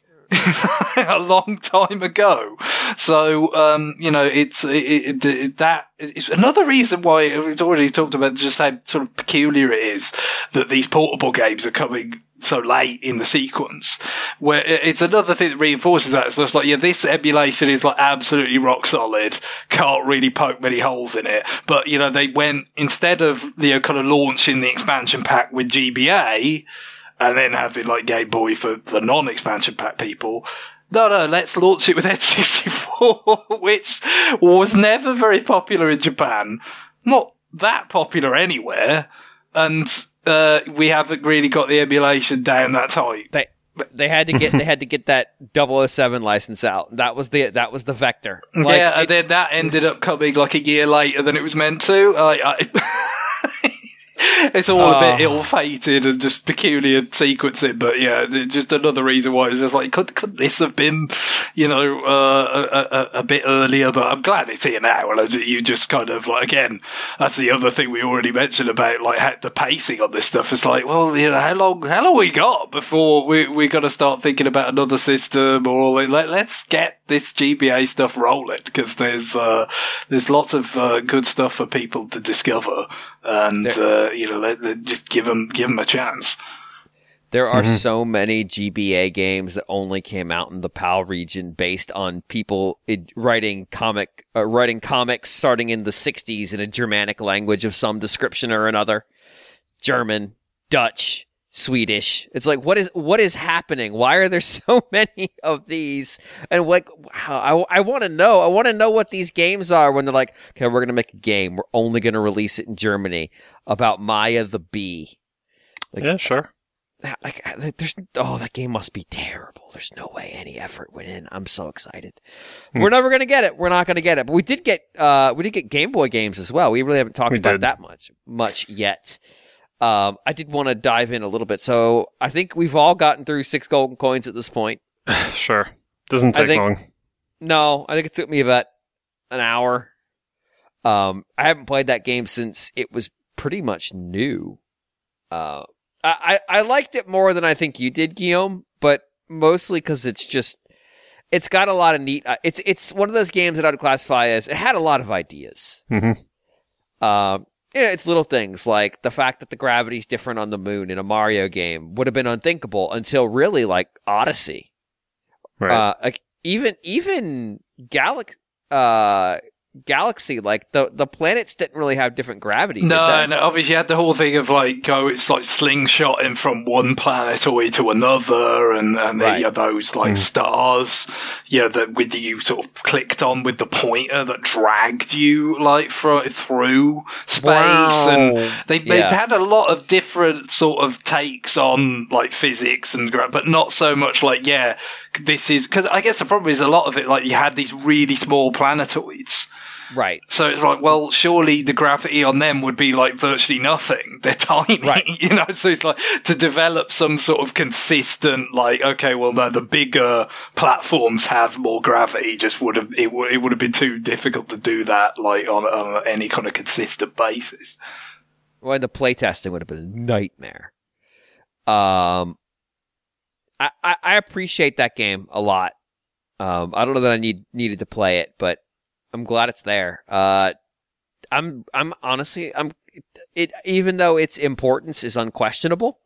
A long time ago. So, um, you know, it's, it, it, it, that is another reason why we've already talked about just how sort of peculiar it is that these portable games are coming so late in the sequence, where it's another thing that reinforces that. So it's like, yeah, this emulation is like absolutely rock solid, can't really poke many holes in it. But, you know, they went, instead of, you know, kind of launching the expansion pack with G B A, and then having, like, Game Boy for the non-expansion pack people. No, no, let's launch it with N sixty-four, which was never very popular in Japan. Not that popular anywhere. And, uh, we haven't really got the emulation down that tight. They, they had to get, they had to get that double oh seven license out. That was the, that was the vector. Like, yeah, it, and then that ended up coming, like, a year later than it was meant to. I, I... It's all uh, a bit ill-fated and just peculiar sequencing, but yeah, just another reason why it's just like, could could this have been, you know, uh, a, a, a bit earlier? But I'm glad it's here now. And you just kind of like, again, that's the other thing we already mentioned about like how the pacing on this stuff. It's like, well, you know, how long, how long we got before we we got to start thinking about another system or all that? Let, let's get this G B A stuff rolling, because there's uh, there's lots of uh, good stuff for people to discover. And, uh, you know, let, let, just give them, give them a chance. There are mm-hmm. so many G B A games that only came out in the PAL region based on people writing comic, uh, writing comics starting in the sixties in a Germanic language of some description or another. German, Dutch, Swedish. It's like, what is, what is happening? Why are there so many of these? And like, wow, I, I want to know. I want to know what these games are when they're like, okay, we're going to make a game. We're only going to release it in Germany about Maya the bee. Like, yeah, sure. Like, there's, oh, that game must be terrible. There's no way any effort went in. I'm so excited. Hmm. We're never going to get it. We're not going to get it. But we did get, uh, we did get Game Boy games as well. We really haven't talked we about did. that much, much yet. Um, I did want to dive in a little bit. So I think we've all gotten through six golden coins at this point. Sure. Doesn't take I think, long. No, I think it took me about an hour. Um, I haven't played that game since it was pretty much new. Uh, I, I, I liked it more than I think you did, Guillaume, but mostly because it's just, it's got a lot of neat, uh, it's, it's one of those games that I would classify as, it had a lot of ideas. Mm-hmm. Um, You know, it's little things like the fact that the gravity's different on the moon in a Mario game would have been unthinkable until really like Odyssey, right? Uh, like even even Galax uh, galaxy. Like, the the planets didn't really have different gravity. No, no, obviously you had the whole thing of, like, oh, it's like slingshotting from one planetoid to another, and, and right. there are those, like, mm. stars, you know, that with you sort of clicked on with the pointer that dragged you, like, for, through space. Wow. And they, they yeah. had a lot of different sort of takes on, like, physics and gra- but not so much, like, yeah, this is... Because I guess the problem is a lot of it, like, you had these really small planetoids. Right. So it's like, well, surely the gravity on them would be like virtually nothing. They're tiny, right. you know? So it's like to develop some sort of consistent, like, okay, well, no, the bigger platforms have more gravity. Just would have, it, w- it would have been too difficult to do that, like, on, on any kind of consistent basis. Well, the playtesting would have been a nightmare. Um, I, I, I appreciate that game a lot. Um, I don't know that I need, needed to play it, but I'm glad it's there. Uh, I'm, I'm honestly, I'm, it, even though its importance is unquestionable,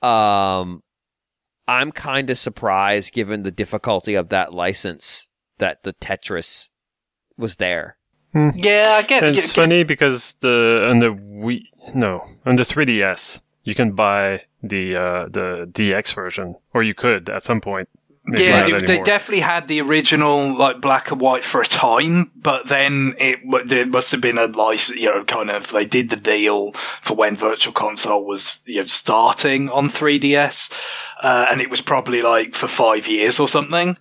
um, I'm kind of surprised given the difficulty of that license that the Tetris was there. Hmm. Yeah, I get it. It's get, funny get. because the, on the Wii, no, on the three D S, you can buy the, uh, the D X version, or you could at some point. Maybe yeah, they, they definitely had the original, like, black and white for a time, but then it there must have been a license, you know, kind of, they did the deal for when Virtual Console was, you know, starting on three D S, uh, and it was probably, like, for five years or something,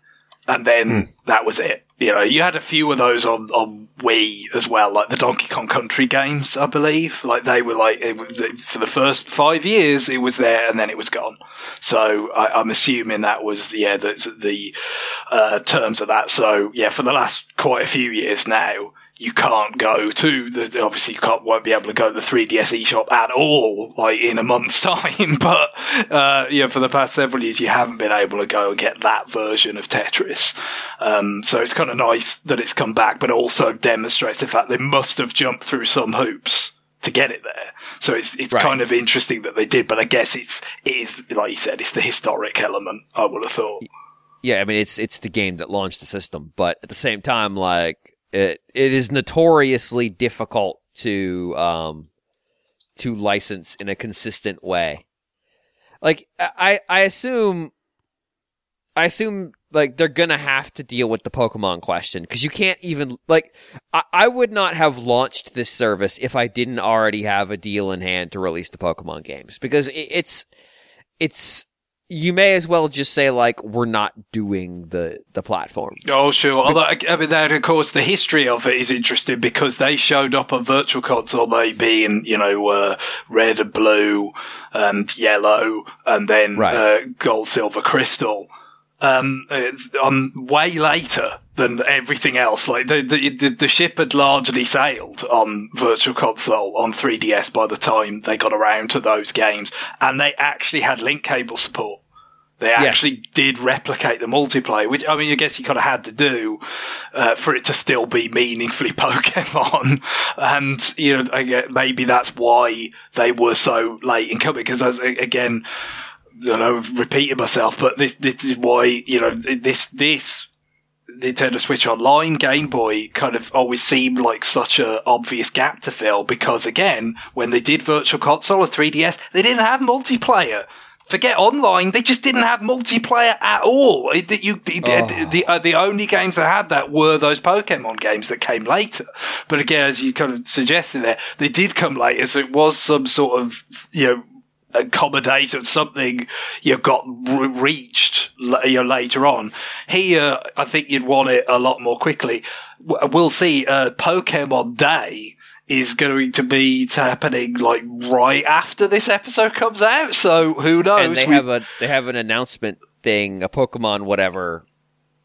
and then mm. that was it. You know, you had a few of those on, on Wii as well, like the Donkey Kong Country games, I believe. Like, they were like, it was, for the first five years, it was there, and then it was gone. So, I, I'm assuming that was, yeah, that's the uh, terms of that. So, yeah, for the last quite a few years now, you can't go to the, obviously you can't, won't be able to go to the three D S eShop at all, like, in a month's time. But, uh, you know, for the past several years, you haven't been able to go and get that version of Tetris. Um, so it's kind of nice that it's come back, but also demonstrates the fact they must have jumped through some hoops to get it there. So it's, it's right. kind of interesting that they did, but I guess it's, it is, like you said, it's the historic element, I would have thought. Yeah. I mean, it's, it's the game that launched the system, but at the same time, like, It it is notoriously difficult to um to license in a consistent way. Like I I assume I assume like they're gonna have to deal with the Pokemon question because you can't even like I, I would not have launched this service if I didn't already have a deal in hand to release the Pokemon games because it, it's it's. You may as well just say, like, we're not doing the, the platform. Oh, sure. Although, I mean, that, of course, the history of it is interesting because they showed up on Virtual Console, they being, you know, uh, red and blue and yellow and then right. uh, gold, silver, crystal. Um, on way later than everything else. Like the, the the ship had largely sailed on Virtual Console on three D S by the time they got around to those games, and they actually had link cable support. They actually yes. did replicate the multiplayer, which I mean, I guess you kind of had to do uh, for it to still be meaningfully Pokemon. And you know, I guess maybe that's why they were so late in coming because, as again. I know I've repeated myself, but this this is why, you know, this this Nintendo Switch Online Game Boy kind of always seemed like such a obvious gap to fill because, again, when they did Virtual Console or three D S, they didn't have multiplayer. Forget online, they just didn't have multiplayer at all. It, you, it, oh. the, uh, the only games that had that were those Pokemon games that came later. But again, as you kind of suggested there, they did come later, so it was some sort of, you know, accommodated something you got re- reached l- you know, later on. Here, I think you'd want it a lot more quickly. W- we'll see. Uh, Pokemon Day is going to be happening like right after this episode comes out, so who knows? And they we- have a they have an announcement thing, a Pokemon whatever.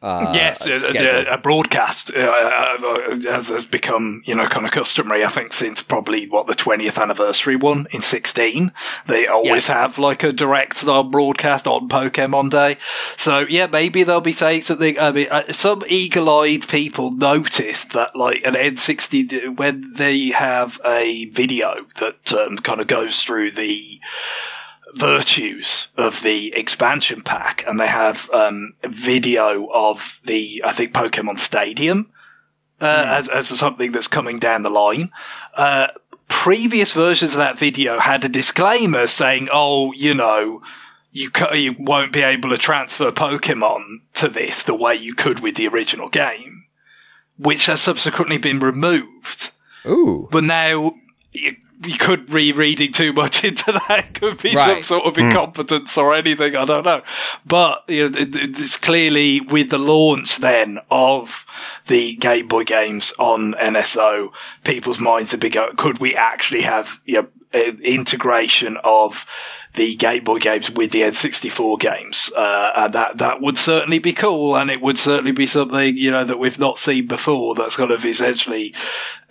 Uh, yes, a, a, a broadcast uh, has, has become, you know, kind of customary, I think, since probably, what, the twentieth anniversary one in sixteen. They always yes. have, like, a direct broadcast on Pokemon Day. So, yeah, maybe they'll be saying something. I mean, uh, some eagle-eyed people noticed that, like, an N sixty, when they have a video that um, kind of goes through the virtues of the expansion pack, and they have um, a video of the, I think, Pokemon Stadium uh, mm. as, as something that's coming down the line. Uh, previous versions of that video had a disclaimer saying, oh, you know, you, co- you won't be able to transfer Pokemon to this the way you could with the original game, which has subsequently been removed. Ooh. But now, you, you could rereading too much into that. Could be right. some sort of incompetence mm. or anything. I don't know. But you know, it, it's clearly with the launch then of the Game Boy games on N S O, people's minds would be going, could we actually have you know, integration of the Game Boy games with the N sixty-four games? Uh, and that, that would certainly be cool. And it would certainly be something, you know, that we've not seen before. That's kind of essentially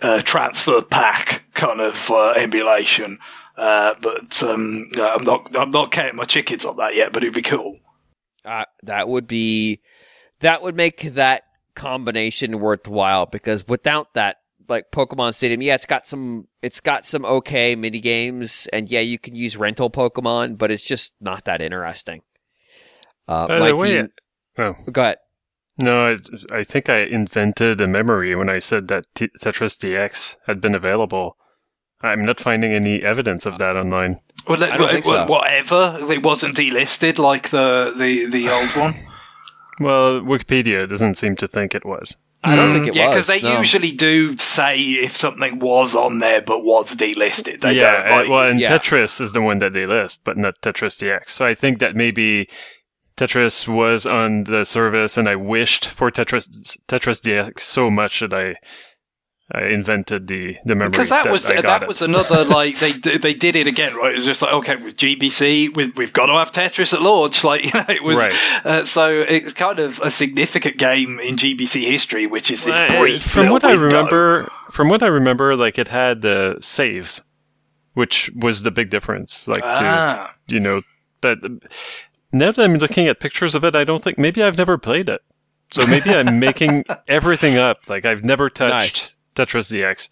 a transfer pack kind of uh, emulation. Uh, but, um, I'm not, I'm not counting my chickens on that yet, but it'd be cool. Uh, that would be, that would make that combination worthwhile, because without that, like Pokemon Stadium, yeah, it's got some, it's got some okay mini games, and yeah, you can use rental Pokemon, but it's just not that interesting. Uh, By the way, team... oh. Go ahead. No, I, I think I invented a memory when I said that T- Tetris D X had been available. I'm not finding any evidence of that online. Well, that, I don't well, think so. Whatever, it wasn't delisted like the the, the old one. Well, Wikipedia doesn't seem to think it was. I don't mm, think it yeah, was. Yeah, because they no. usually do say if something was on there but was delisted. They yeah, don't, like, well, and yeah. Tetris is the one that they list, but not Tetris D X. So I think that maybe Tetris was on the service, and I wished for Tetris Tetris D X so much that I I invented the the memory. Because that, that was that, that was another like they they did it again, right? It was just like, okay, with G B C, we've, we've got to have Tetris at launch. Like you know, it was right. uh, so it's kind of a significant game in G B C history, which is this right. brief. From what I remember, go. from what I remember, like it had the uh, saves, which was the big difference. Like ah. to you know, but now that I'm looking at pictures of it, I don't think maybe I've never played it. So maybe I'm making everything up. Like I've never touched. Nice. Tetris D X.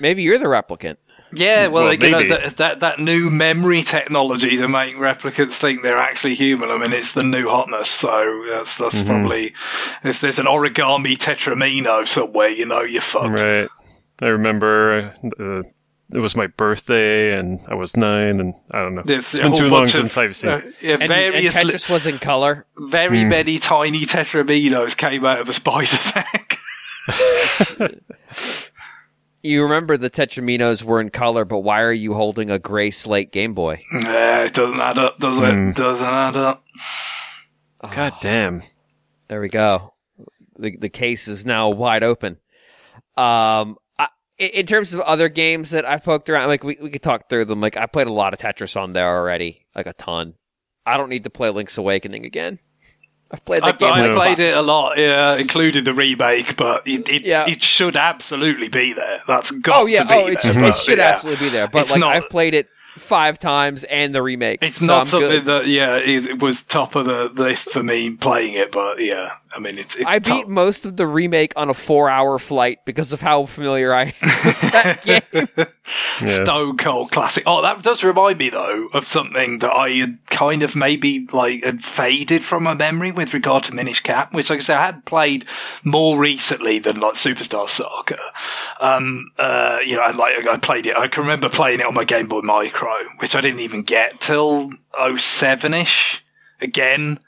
Maybe you're the replicant. Yeah, well, well you know, that, that that new memory technology to make replicants think they're actually human. I mean, it's the new hotness. So that's that's mm-hmm. probably if there's an origami tetramino somewhere, you know, you're fucked. Right. I remember uh, it was my birthday, and I was nine, and I don't know. It's, it's been too long of, since I've seen. Uh, yeah, and, and Tetris li- was in color. Very mm. many tiny tetraminos came out of a spider's egg. You remember the Tetraminos were in color, but why are you holding a gray slate Game Boy? Yeah, it doesn't add up, does mm. it? Doesn't add up. God oh, damn! There we go. the The case is now wide open. Um, I, in terms of other games that I poked around, like we we could talk through them. Like I played a lot of Tetris on there already, like a ton. I don't need to play Link's Awakening again. I've played that I, game. I like played it a lot, yeah, including the remake, but it it, yeah. it should absolutely be there. That's got oh, yeah. to be oh, it there. Should, it should yeah. absolutely be there, but it's like not, I've played it five times and the remake. It's so not I'm something good. that, yeah, it was top of the list for me playing it, but yeah, I mean, it's, it's I top. beat most of the remake on a four-hour flight because of how familiar I am with that game. Yeah. Stone Cold Classic. Oh, that does remind me, though, of something that I had kind of maybe, like, had faded from my memory with regard to Minish Cap, which, like I said, I had played more recently than, like, Superstar Saga. Um, uh, you know, I, like, I played it, I can remember playing it on my Game Boy Micro, which I didn't even get till oh seven-ish. Again,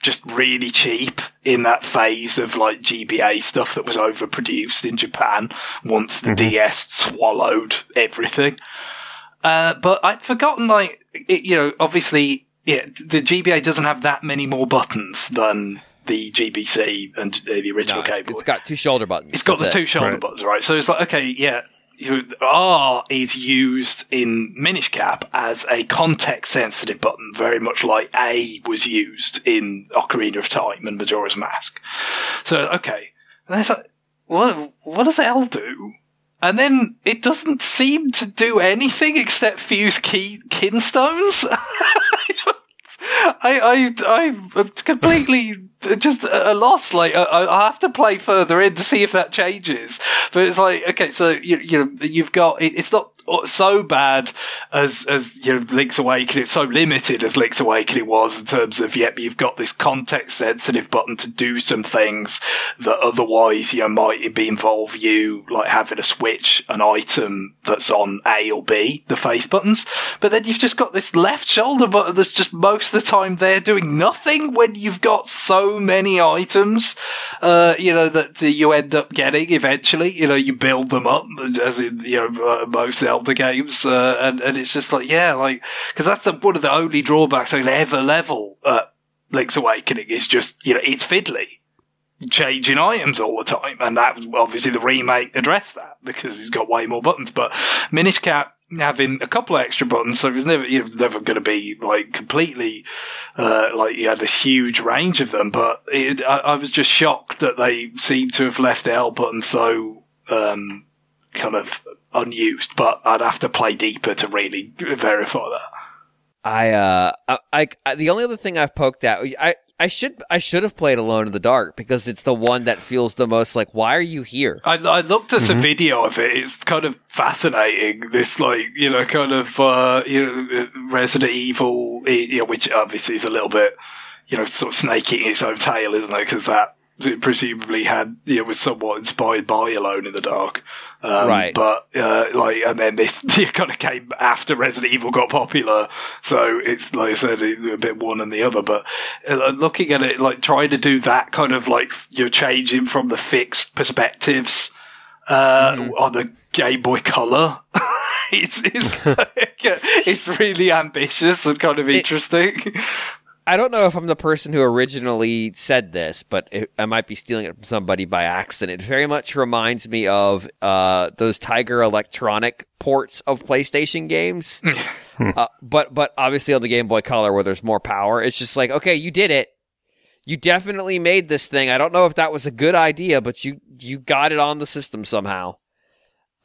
just really cheap in that phase of like G B A stuff that was overproduced in Japan once the mm-hmm. D S swallowed everything. Uh, but I'd forgotten, like, it, you know, obviously yeah, the G B A doesn't have that many more buttons than the G B C and the original no, it's, Game Boy. It's got two shoulder buttons. It's got the it. two shoulder right. buttons, right? So it's like, okay, yeah. R is used in Minish Cap as a context-sensitive button, very much like A was used in Ocarina of Time and Majora's Mask. So, okay. And it's like, what, what does L do? And then it doesn't seem to do anything except fuse key, kinstones. I, I, I'm completely just a loss. Like, I, I have to play further in to see if that changes. But it's like, okay, so, you, you know, you've got, it, it's not so bad as, as, you know, Link's Awakening, it's so limited as Link's Awakening was in terms of, yep, you've got this context sensitive button to do some things that otherwise, you know, might be involve you, like having to switch an item that's on A or B, the face buttons. But then you've just got this left shoulder button that's just most of the time there doing nothing when you've got so many items, uh, you know, that you end up getting eventually, you know, you build them up as in, you know, most Zelda games, uh, and, and it's just like, yeah, like, because that's the, one of the only drawbacks I'll ever level at Link's Awakening is just, you know, it's fiddly. Changing items all the time, and that was obviously the remake addressed that because he's got way more buttons. But Minish Cap having a couple of extra buttons, so he's never, you know, never going to be like completely uh, like you had this huge range of them. But it, I, I was just shocked that they seemed to have left the L button so um, kind of unused. But I'd have to play deeper to really verify that. I uh I, I the only other thing I've poked at I. I should I should have played Alone in the Dark because it's the one that feels the most like, why are you here? I, I looked at mm-hmm. some video of it. It's kind of fascinating. This, like, you know, kind of uh, you know, Resident Evil, you know, which obviously is a little bit, you know, sort of snake eating its own tail, isn't it? Because that presumably had, you know, was somewhat inspired by Alone in the Dark. Um, right. But, uh, like, and then this kind of came after Resident Evil got popular. So it's, like I said, a bit one and the other. But uh, looking at it, like, trying to do that kind of, like, you're changing from the fixed perspectives, uh, mm. on the Game Boy Color. it's, it's, like, it's really ambitious and kind of interesting. It- I don't know if I'm the person who originally said this, but it, I might be stealing it from somebody by accident. It very much reminds me of uh, those Tiger Electronic ports of PlayStation games, uh, but but obviously on the Game Boy Color where there's more power. It's just like, okay, you did it. You definitely made this thing. I don't know if that was a good idea, but you, you got it on the system somehow.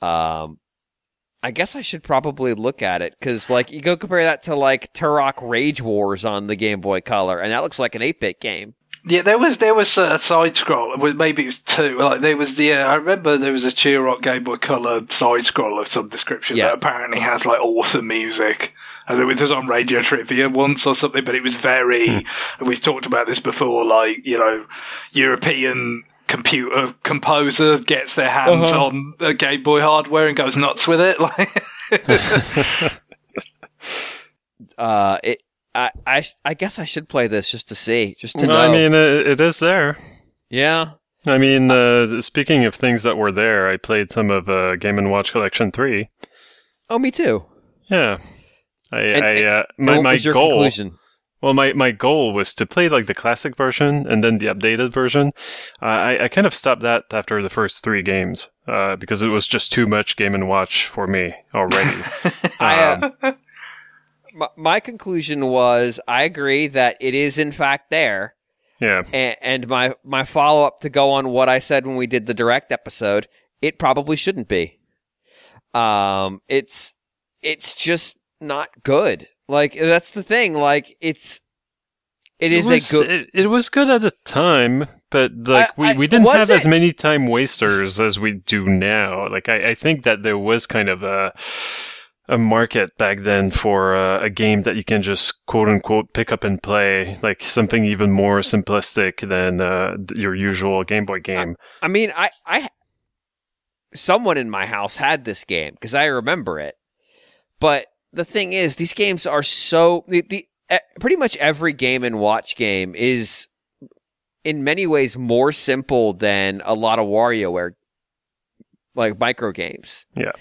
Um, I guess I should probably look at it, because, like, you go compare that to, like, Turok Rage Wars on the Game Boy Color, and that looks like an eight-bit game. Yeah, there was there was a side scroll. Maybe it was two. Like there was yeah, I remember there was a Turok Game Boy Color side scroll of some description yeah. that apparently has like awesome music. And it was on Radio Trivia once or something, but it was very. Mm. And we've talked about this before. Like, you know, European computer composer gets their hands uh-huh. on a Game Boy hardware and goes nuts with it. Like, uh, it, I, I, I guess I should play this just to see, just to no, know. I mean, it, it is there. Yeah. I mean, uh, speaking of things that were there, I played some of uh, Game and Watch Collection three. Oh, me too. Yeah. I, and, I and uh, my, what was your goal. Conclusion? Well, my, my goal was to play like the classic version and then the updated version. Uh, I, I kind of stopped that after the first three games uh, because it was just too much Game and Watch for me already. I, um, uh, my, my conclusion was I agree that it is in fact there. Yeah. And, and my, my follow-up to go on what I said when we did the direct episode, it probably shouldn't be. Um, it's it's just not good. Like, that's the thing. Like, it's it, it is was, a good. It, it was good at the time, but like I, we, I, we didn't have it? as many time wasters as we do now. Like, I, I think that there was kind of a a market back then for uh, a game that you can just quote unquote pick up and play, like something even more simplistic than uh, your usual Game Boy game. I, I mean, I I someone in my house had this game because I remember it, but. The thing is, these games are so... The, the uh, pretty much every Game and Watch game is, in many ways, more simple than a lot of WarioWare, like, micro games. Yeah.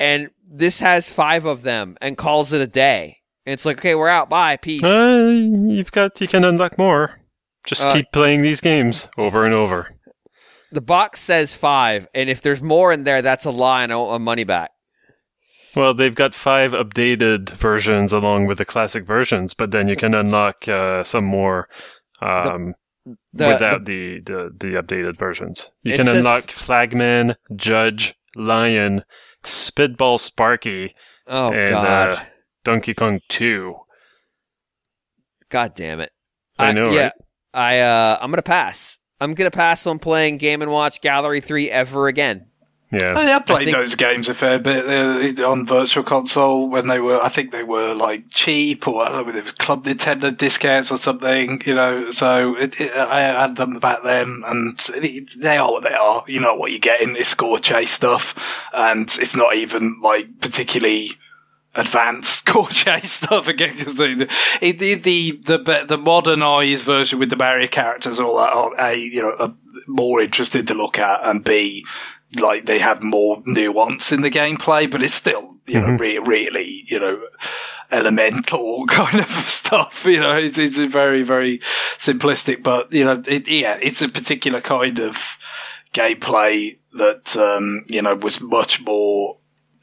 And this has five of them and calls it a day. And it's like, okay, we're out. Bye. Peace. Uh, you've got... You can unlock more. Just uh, keep playing these games over and over. The box says five, and if there's more in there, that's a lie and I want my money back. Well, they've got five updated versions along with the classic versions, but then you can unlock uh, some more um, the, the, without the, the, the updated versions. You can unlock Flagman, Judge, Lion, Spitball Sparky, oh, and God. Uh, Donkey Kong two. God damn it. I, I know, yeah, right? I, uh, I'm going to pass. I'm going to pass on playing Game and Watch Gallery three ever again. Yeah, I, mean, I played I think, those games a fair bit uh, on Virtual Console when they were, I think they were like cheap, or I don't know whether it was Club Nintendo discounts or something, you know, so it, it, I had them back then, and it, they are what they are. You know what you're getting, it's score chase stuff, and it's not even like particularly advanced core chase stuff again, because the, the, the, the, the modernized version with the Mario characters and all that are A, you know, are more interesting to look at, and B, like they have more nuance in the gameplay, but it's still, you know, mm-hmm. re- really, you know, elemental kind of stuff. You know, it's, it's very, very simplistic, but you know, it, yeah, it's a particular kind of gameplay that, um, you know, was much more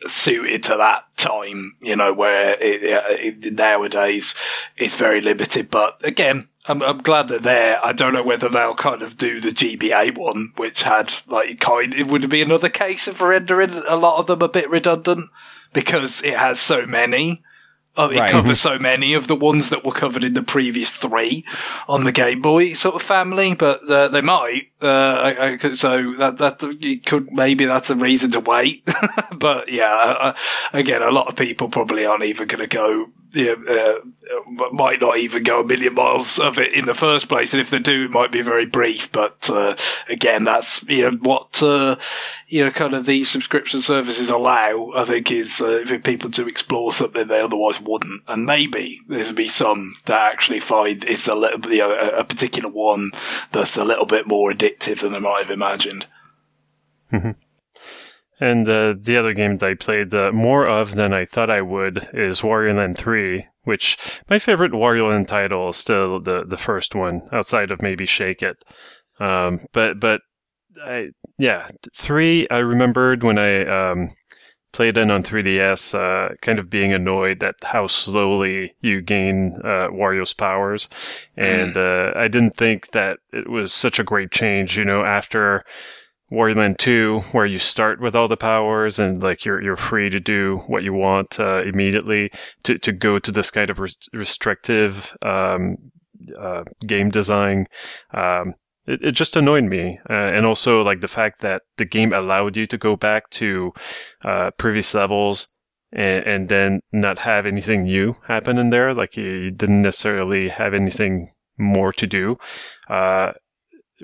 suited to that time, you know, where it, it, it, nowadays it's very limited. But again, I'm, I'm glad they're there. I don't know whether they'll kind of do the G B A one, which had like kind. It would be another case of rendering a lot of them a bit redundant because it has so many. Oh, it right. covers so many of the ones that were covered in the previous three on the Game Boy sort of family, but uh, they might. Uh, I, I, so that that you could maybe that's a reason to wait. But yeah, I, I, again, a lot of people probably aren't even going to go. You know, uh, might not even go a million miles of it in the first place, and if they do, it might be very brief. But uh, again, that's you know what uh, you know kind of these subscription services allow. I think is uh, for people to explore something they otherwise wouldn't, and maybe there's be some that actually find it's a little, you know, a particular one that's a little bit more addictive than they might have imagined. Mm-hmm. And uh, the other game that I played uh, more of than I thought I would is Wario Land three, which my favorite Wario Land title is still the the first one, outside of maybe Shake It. Um, but but I yeah, three I remembered when I um, played it on three D S, uh, kind of being annoyed at how slowly you gain uh, Wario's powers, and mm. uh, I didn't think that it was such a great change, you know, after Wario Land two, where you start with all the powers and like you're you're free to do what you want uh, immediately, to to go to this kind of re- restrictive um, uh, game design. Um, it, it just annoyed me, uh, and also like the fact that the game allowed you to go back to uh, previous levels and, and then not have anything new happen in there. Like you, you didn't necessarily have anything more to do. Uh,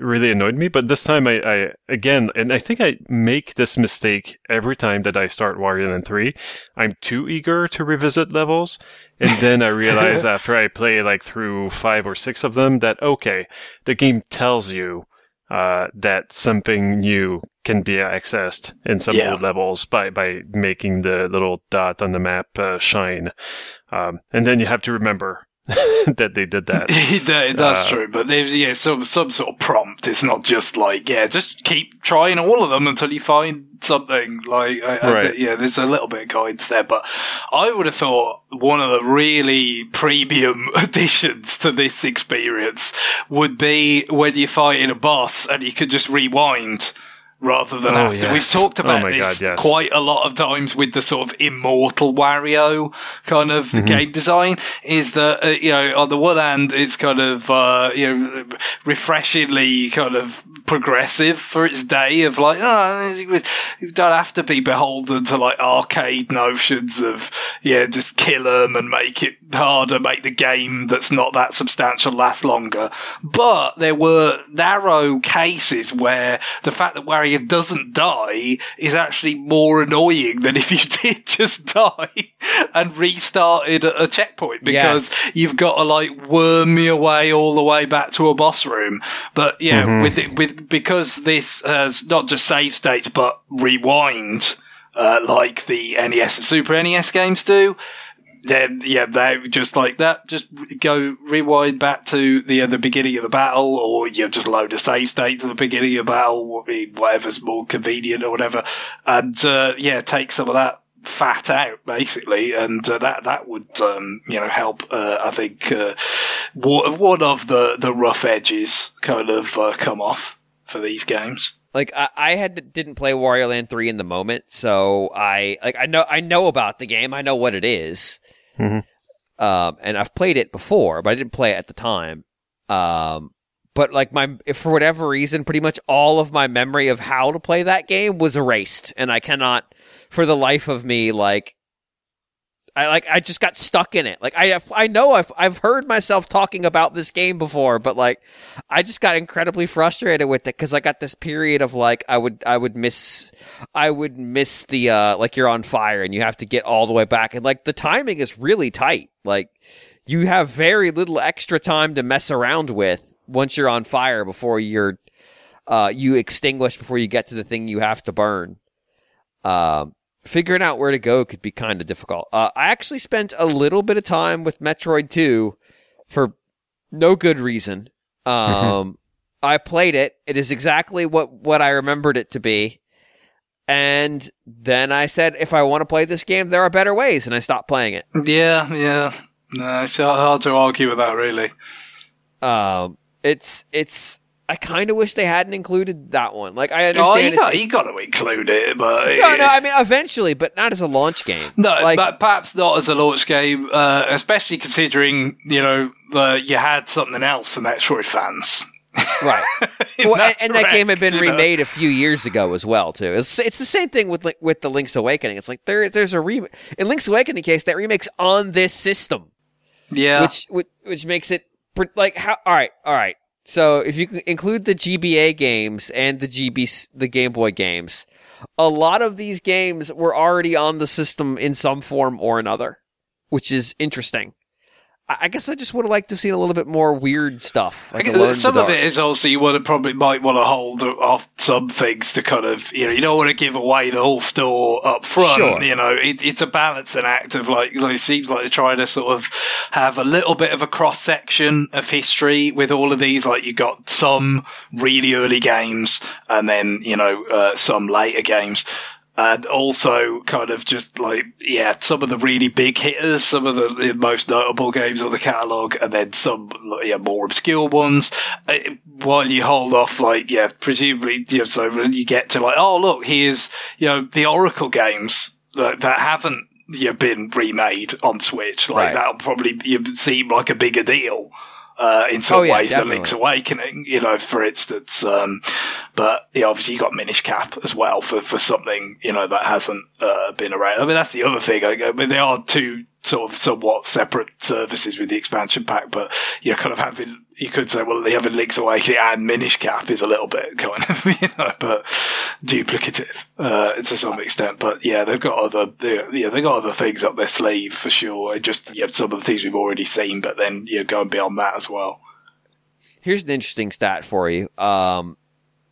really annoyed me, but this time I, I again, and I think I make this mistake every time that I start Wario Land three. I'm too eager to revisit levels, and then I realize after I play like through five or six of them that okay, the game tells you uh, that something new can be accessed in some yeah. old levels by by making the little dot on the map uh, shine, um, and then you have to remember that they did that. that that's uh, true, but there's yeah some some sort of prompt. It's not just like yeah, just keep trying all of them until you find something. Like I, I, right. yeah, there's a little bit of guidance there, but I would have thought one of the really premium additions to this experience would be when you're fighting a boss and you could just rewind. Rather than oh, after. Yes. We've talked about oh this God, yes. quite a lot of times with the sort of immortal Wario kind of mm-hmm. game design, is that, uh, you know, on the one hand, it's kind of, uh, you know, refreshingly kind of progressive for its day of like, oh, you don't have to be beholden to like arcade notions of, yeah, just kill them and make it harder, make the game that's not that substantial last longer. But there were narrow cases where the fact that Wario doesn't die is actually more annoying than if you did just die and restarted at a checkpoint, because yes. you've got to like worm your way all the way back to a boss room. But yeah, mm-hmm. with it, with because this has not just save states but rewind uh, like the N E S and Super N E S games do. Then yeah, they just like that. Just go rewind back to the uh, the beginning of the battle, or you know, just load a save state to the beginning of the battle, whatever's more convenient or whatever. And uh, yeah, take some of that fat out basically, and uh, that that would um, you know help. Uh, I think uh, one of the the rough edges kind of uh, come off for these games. Like I, I had didn't play Wario Land three in the moment, so I like I know I know about the game. I know what it is. Mm-hmm. Um, and I've played it before, but I didn't play it at the time. Um, But like my, if for whatever reason, pretty much all of my memory of how to play that game was erased, and I cannot, for the life of me, like, I like I just got stuck in it. Like I, I know I've I've heard myself talking about this game before, but like I just got incredibly frustrated with it because I got this period of like I would I would miss I would miss the uh, like you're on fire and you have to get all the way back, and like the timing is really tight. Like you have very little extra time to mess around with. Once you're on fire, before you're, uh, you extinguish before you get to the thing you have to burn. Um, figuring out where to go could be kind of difficult. Uh, I actually spent a little bit of time with Metroid two for no good reason. Um, mm-hmm. I played it. It is exactly what, what I remembered it to be. And then I said, if I want to play this game, there are better ways. And I stopped playing it. Yeah, yeah. No, it's hard to argue with that, really. Um, It's, it's, I kind of wish they hadn't included that one. Like, I understand. Oh, you got to include it, but. No, no, I mean, eventually, but not as a launch game. No, like, but perhaps not as a launch game, uh, especially considering, you know, uh, you had something else for Metroid fans. Right. Well, that and, and that game had been remade know? a few years ago as well, too. It's, it's the same thing with, with the Link's Awakening. It's like, there, there's a remake. In Link's Awakening case, that remake's on this system. Yeah. Which, which, which makes it. Like how? All right, all right. So if you include the G B A games and the G B, the Game Boy games, a lot of these games were already on the system in some form or another, which is interesting. I guess I just would have liked to have seen a little bit more weird stuff. Like I guess some of it is also you want to probably might want to hold off some things to kind of, you know, you don't want to give away the whole store up front. Sure. You know, it, it's a balancing act of like, like, it seems like they're trying to sort of have a little bit of a cross section of history with all of these. Like you got some really early games and then, you know, uh, some later games. And also kind of just like, yeah, some of the really big hitters, some of the most notable games on the catalogue, and then some yeah, more obscure ones. While you hold off, like, yeah, presumably, you know, so when you get to like, oh, look, here's, you know, the Oracle games that, that haven't you know, been remade on Switch. Like, right. That'll probably you know, seem like a bigger deal. Uh, in some oh, yeah, ways, definitely. The Link's Awakening, you know, for instance. Um, but, yeah, obviously you got Minish Cap as well for, for something, you know, that hasn't, uh, been around. I mean, that's the other thing. I mean, they are two sort of somewhat separate services with the expansion pack, but, you know, kind of having, you could say, well, the other Link's Awakening and Minish Cap is a little bit kind of, you know, but duplicative, uh, to some extent. But yeah, they've got other, yeah, they've got other things up their sleeve for sure. It just, you have some of the things we've already seen, but then you're going beyond that as well. Here's an interesting stat for you. Um,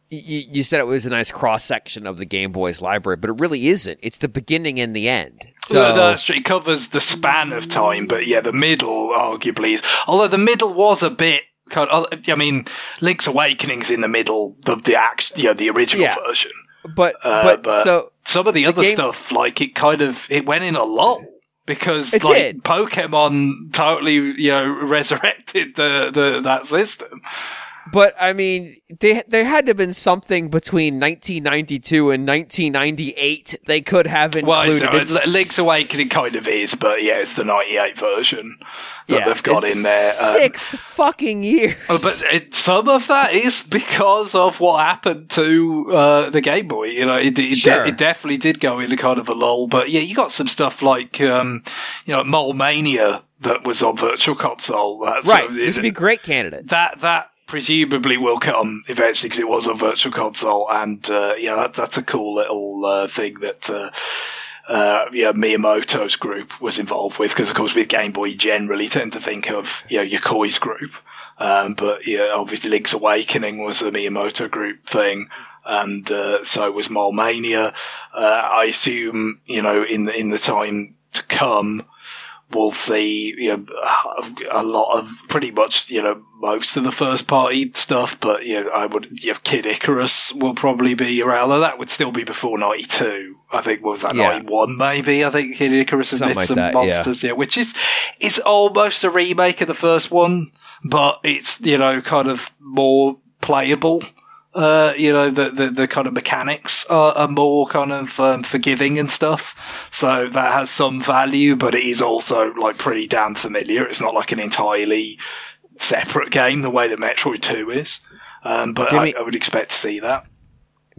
you, you said it was a nice cross section of the Game Boy's library, but it really isn't. It's the beginning and the end. So no, no, it covers the span of time, but yeah, the middle arguably is, although the middle was a bit, I mean, Link's Awakening's in the middle of the act, you know, the original yeah, version. But, uh, but, but so some of the, the other game... stuff, like it kind of it went in a lull because it like did. Pokemon totally, you know, resurrected the, the that system. But I mean, they there had to have been something between nineteen ninety-two and nineteen ninety-eight they could have included. Well, so it's... Link's Awakening kind of is, but yeah, it's the ninety-eight version that yeah, they've got in there. Six um, fucking years. But it, some of that is because of what happened to uh, the Game Boy. You know, it, it, sure. de- it definitely did go into kind of a lull. But yeah, you got some stuff like um, you know, Mole Mania that was on Virtual Console. That right, sort of, it would be a great candidate. That that. Presumably will come eventually because it was on Virtual Console, and uh, yeah, that, that's a cool little uh, thing that uh, uh, yeah Miyamoto's group was involved with. Because of course, with Game Boy, you generally tend to think of you know Yokoi's group, um, but yeah, obviously Link's Awakening was a Miyamoto group thing, and uh, so was Mole Mania. Uh, I assume you know in the, in the time to come. We'll see, you know, a lot of pretty much, you know, most of the first party stuff, but, you know, I would, you know, Kid Icarus will probably be around. Although that would still be before ninety-two. I think, what was that, yeah. ninety-one maybe? I think Kid Icarus has made like some that, monsters, yeah. yeah, which is, it's almost a remake of the first one, but it's, you know, kind of more playable. Uh, you know, the, the, the kind of mechanics are, are more kind of um, forgiving and stuff. So that has some value, but it is also like pretty damn familiar. It's not like an entirely separate game the way that Metroid two is. Um, but I, me, I would expect to see that.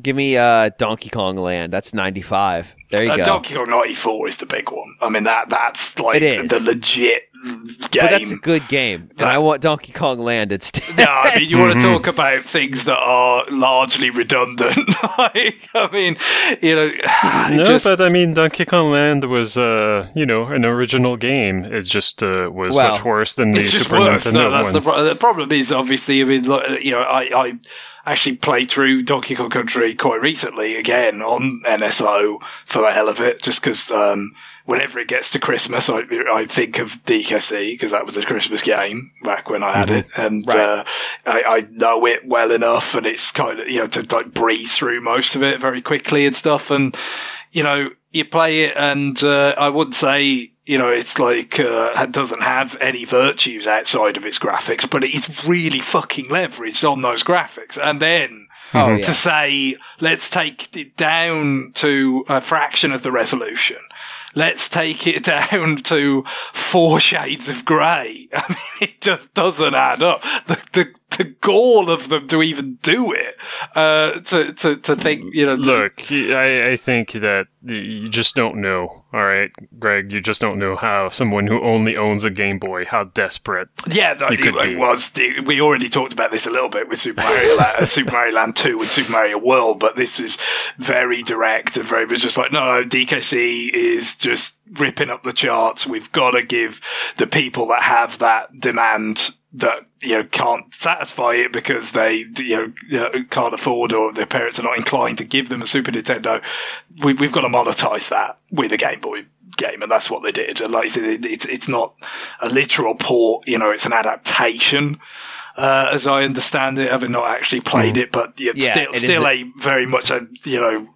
Give me uh, Donkey Kong Land. That's ninety-five. There you uh, go. Donkey Kong ninety-four is the big one. I mean, that that's like the legit game. But that's a good game. That, and I want Donkey Kong Land instead. No, I mean, you want to talk about things that are largely redundant. Like, I mean, you know. No, just... but I mean, Donkey Kong Land was, uh, you know, an original game. It just uh, was well, much worse than the Super worse. Nintendo no, that's one. The, pro- the problem is, obviously, I mean, you know, I... I actually played through Donkey Kong Country quite recently, again, on N S O for the hell of it, just because um, whenever it gets to Christmas, I, I think of D K C, because that was a Christmas game back when I had mm-hmm. it, and right. uh, I, I know it well enough, and it's kind of, you know, to like breeze through most of it very quickly and stuff, and, you know, you play it, and uh, I would say... You know, it's like, uh, it doesn't have any virtues outside of its graphics, but it's really fucking leveraged on those graphics. And then oh, to yeah. say, let's take it down to a fraction of the resolution. Let's take it down to four shades of grey. I mean, it just doesn't add up. The, the, the gall of them to even do it, uh, to, to, to think, you know. Look, I, I think that you just don't know. All right, Greg, you just don't know how someone who only owns a Game Boy, how desperate. Yeah, that you could it, be. It was. We already talked about this a little bit with Super Mario, Land, Super Mario Land two and Super Mario World, but this is very direct and very much just like, no, D K C is just ripping up the charts. We've got to give the people that have that demand that, you know, can't satisfy it because they, you know, can't afford or their parents are not inclined to give them a Super Nintendo. We, we've got to monetize that with a Game Boy game, and that's what they did. And like you said, it's, it's not a literal port, you know, it's an adaptation. Uh, as I understand it, having not actually played mm. it, but yeah, yeah, still, it still a very much a, you know,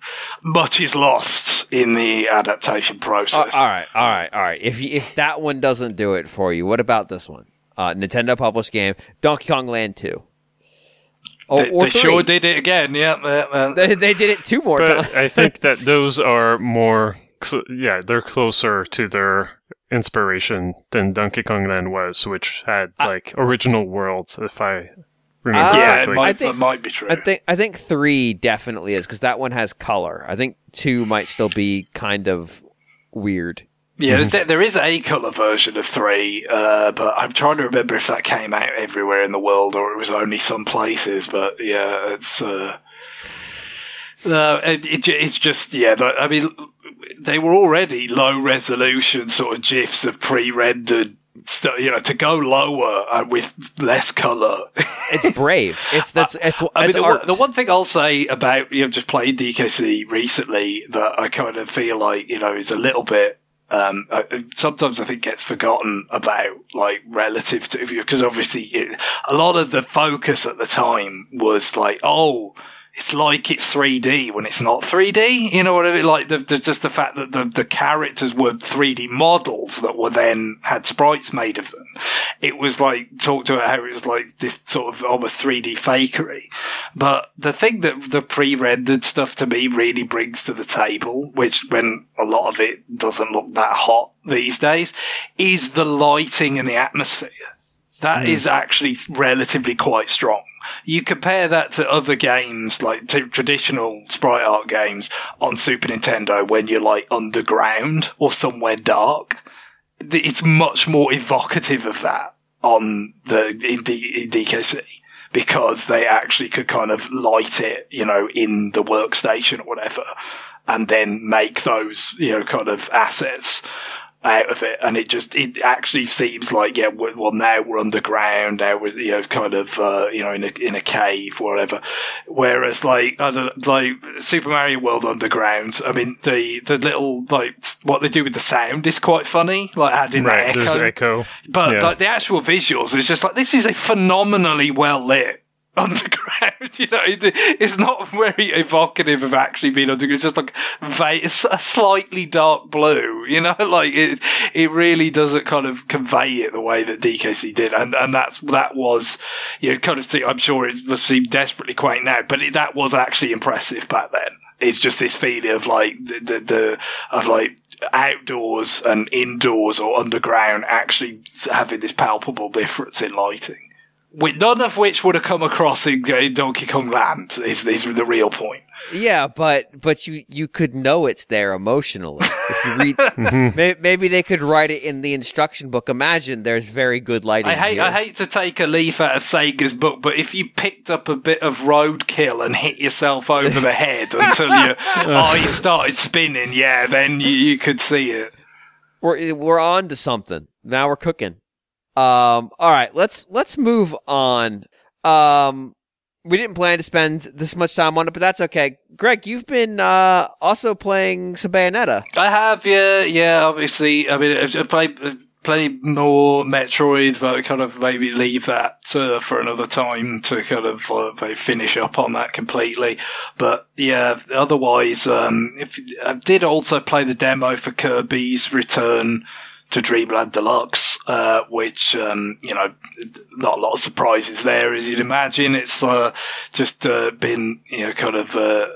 much is lost in the adaptation process. Uh, all right, all right, all right. If you, if that one doesn't do it for you, what about this one? Uh, Nintendo published game, Donkey Kong Land two. Or, they or they sure did it again, yeah. Uh, uh. They, they did it two more but times. I think that those are more, cl- yeah, they're closer to their inspiration than Donkey Kong Land was, which had I, like original worlds, if I remember uh, yeah, correctly. Yeah, I think that might be true. I think I think three definitely is because that one has color. I think two might still be kind of weird. Yeah, there's, there is a colour version of three, uh, but I'm trying to remember if that came out everywhere in the world or it was only some places, but yeah, it's, uh, uh, it, it, it's just, yeah, I mean, they were already low resolution sort of GIFs of pre-rendered stuff, you know, to go lower uh, with less colour. It's brave. It's, that's, it's, I it's mean, art. The, the one thing I'll say about, you know, just playing D K C recently that I kind of feel like, you know, is a little bit, Um, I, sometimes I think gets forgotten about, like, relative to, because obviously it, a lot of the focus at the time was like, oh, it's like it's three D when it's not three D, you know what I mean? Like the, the, just the fact that the, the characters were three D models that were then had sprites made of them. It was like, talked about how it was like this sort of almost three D fakery. But the thing that the pre-rendered stuff to me really brings to the table, which when a lot of it doesn't look that hot these days, is the lighting and the atmosphere. That mm. is actually relatively quite strong. You compare that to other games, like to traditional sprite art games on Super Nintendo when you're like underground or somewhere dark. It's much more evocative of that on the in D- in D K C because they actually could kind of light it, you know, in the workstation or whatever and then make those, you know, kind of assets out of it, and it just it actually seems like yeah well now we're underground now we're you know kind of uh, you know in a in a cave or whatever, whereas like other like Super Mario World Underground, I mean the the little like what they do with the sound is quite funny, like adding right, that echo. echo but yeah. like the actual visuals is just like this is a phenomenally well lit underground, you know, it, it's not very evocative of actually being underground. It's just like va- it's a slightly dark blue, you know, like it. It really doesn't kind of convey it the way that D K C did, and and that's that was, you know, kind of. See, I'm sure it must seem desperately quaint now, but it, that was actually impressive back then. It's just this feeling of like the, the the of like outdoors and indoors or underground actually having this palpable difference in lighting. none of which would have come across in Donkey Kong Land is, is the real point. Yeah, but but you, you could know it's there emotionally. If you read, mm-hmm. Maybe they could write it in the instruction book. Imagine there's very good lighting. I hate here. I hate to take a leaf out of Sega's book, but if you picked up a bit of roadkill and hit yourself over the head until your eyes started spinning, yeah, then you, you could see it. We're we're on to something. Now we're cooking. Um, all right, let's let's move on. Um. We didn't plan to spend this much time on it, but that's okay. Greg, you've been uh, also playing some Bayonetta. I have, yeah, yeah. Obviously, I mean, I've played plenty more Metroid, but I kind of maybe leave that uh, for another time to kind of uh, finish up on that completely. But yeah, otherwise, um, if, I did also play the demo for Kirby's Return to Dreamland Deluxe, uh, which, um, you know, not a lot of surprises there, as you'd imagine. It's, uh, just, uh, been, you know, kind of, uh,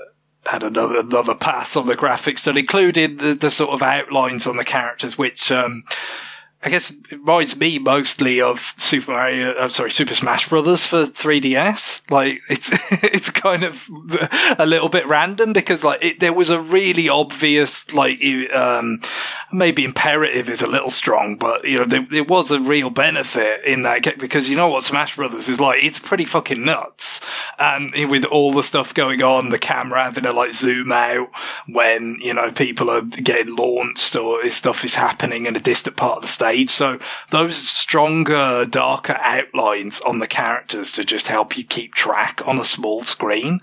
had another, another pass on the graphics that included the, the sort of outlines on the characters, which, um, I guess reminds me mostly of Super Mario, I'm sorry, Super Smash Brothers for three D S. Like, it's, it's kind of a little bit random because, like, it, there was a really obvious, like, um, maybe imperative is a little strong, but, you know, there, there was a real benefit in that game because you know what Smash Brothers is like? It's pretty fucking nuts. And with all the stuff going on, the camera having to, like, zoom out when, you know, people are getting launched or stuff is happening in a distant part of the stage. So those stronger, darker outlines on the characters to just help you keep track on a small screen,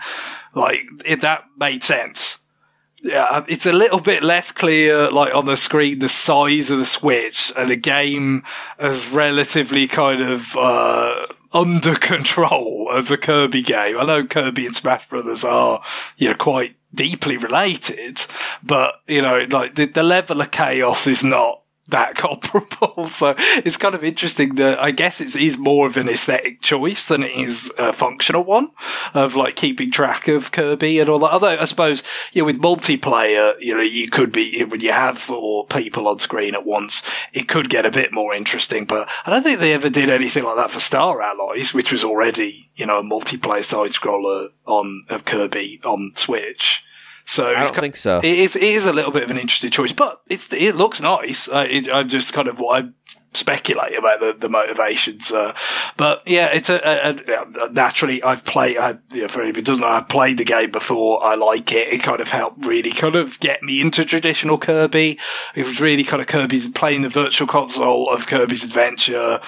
like, if that made sense. Yeah, it's a little bit less clear, like, on the screen, the size of the Switch, and the game is relatively kind of uh under control as a Kirby game. I know Kirby and Smash Brothers are, you know, quite deeply related, but, you know, like, the, the level of chaos is not that comparable. So it's kind of interesting that I guess it is more of an aesthetic choice than it is a functional one of, like, keeping track of Kirby and all that. Although I suppose, you know, with multiplayer, you know, you could be, when you have four people on screen at once, it could get a bit more interesting. But I don't think they ever did anything like that for Star Allies, which was already, you know, a multiplayer side scroller on of Kirby on Switch. So I don't think so. It is, it is a little bit of an interesting choice, but it's it looks nice. Uh, it, I'm just kind of what I speculate about the, the motivations. Uh, but yeah, it's a, a, a naturally I've played. I, you know, for anybody who doesn't know, I've played the game before. I like it. It kind of helped really kind of get me into traditional Kirby. It was really kind of Kirby's playing the virtual console of Kirby's Adventure.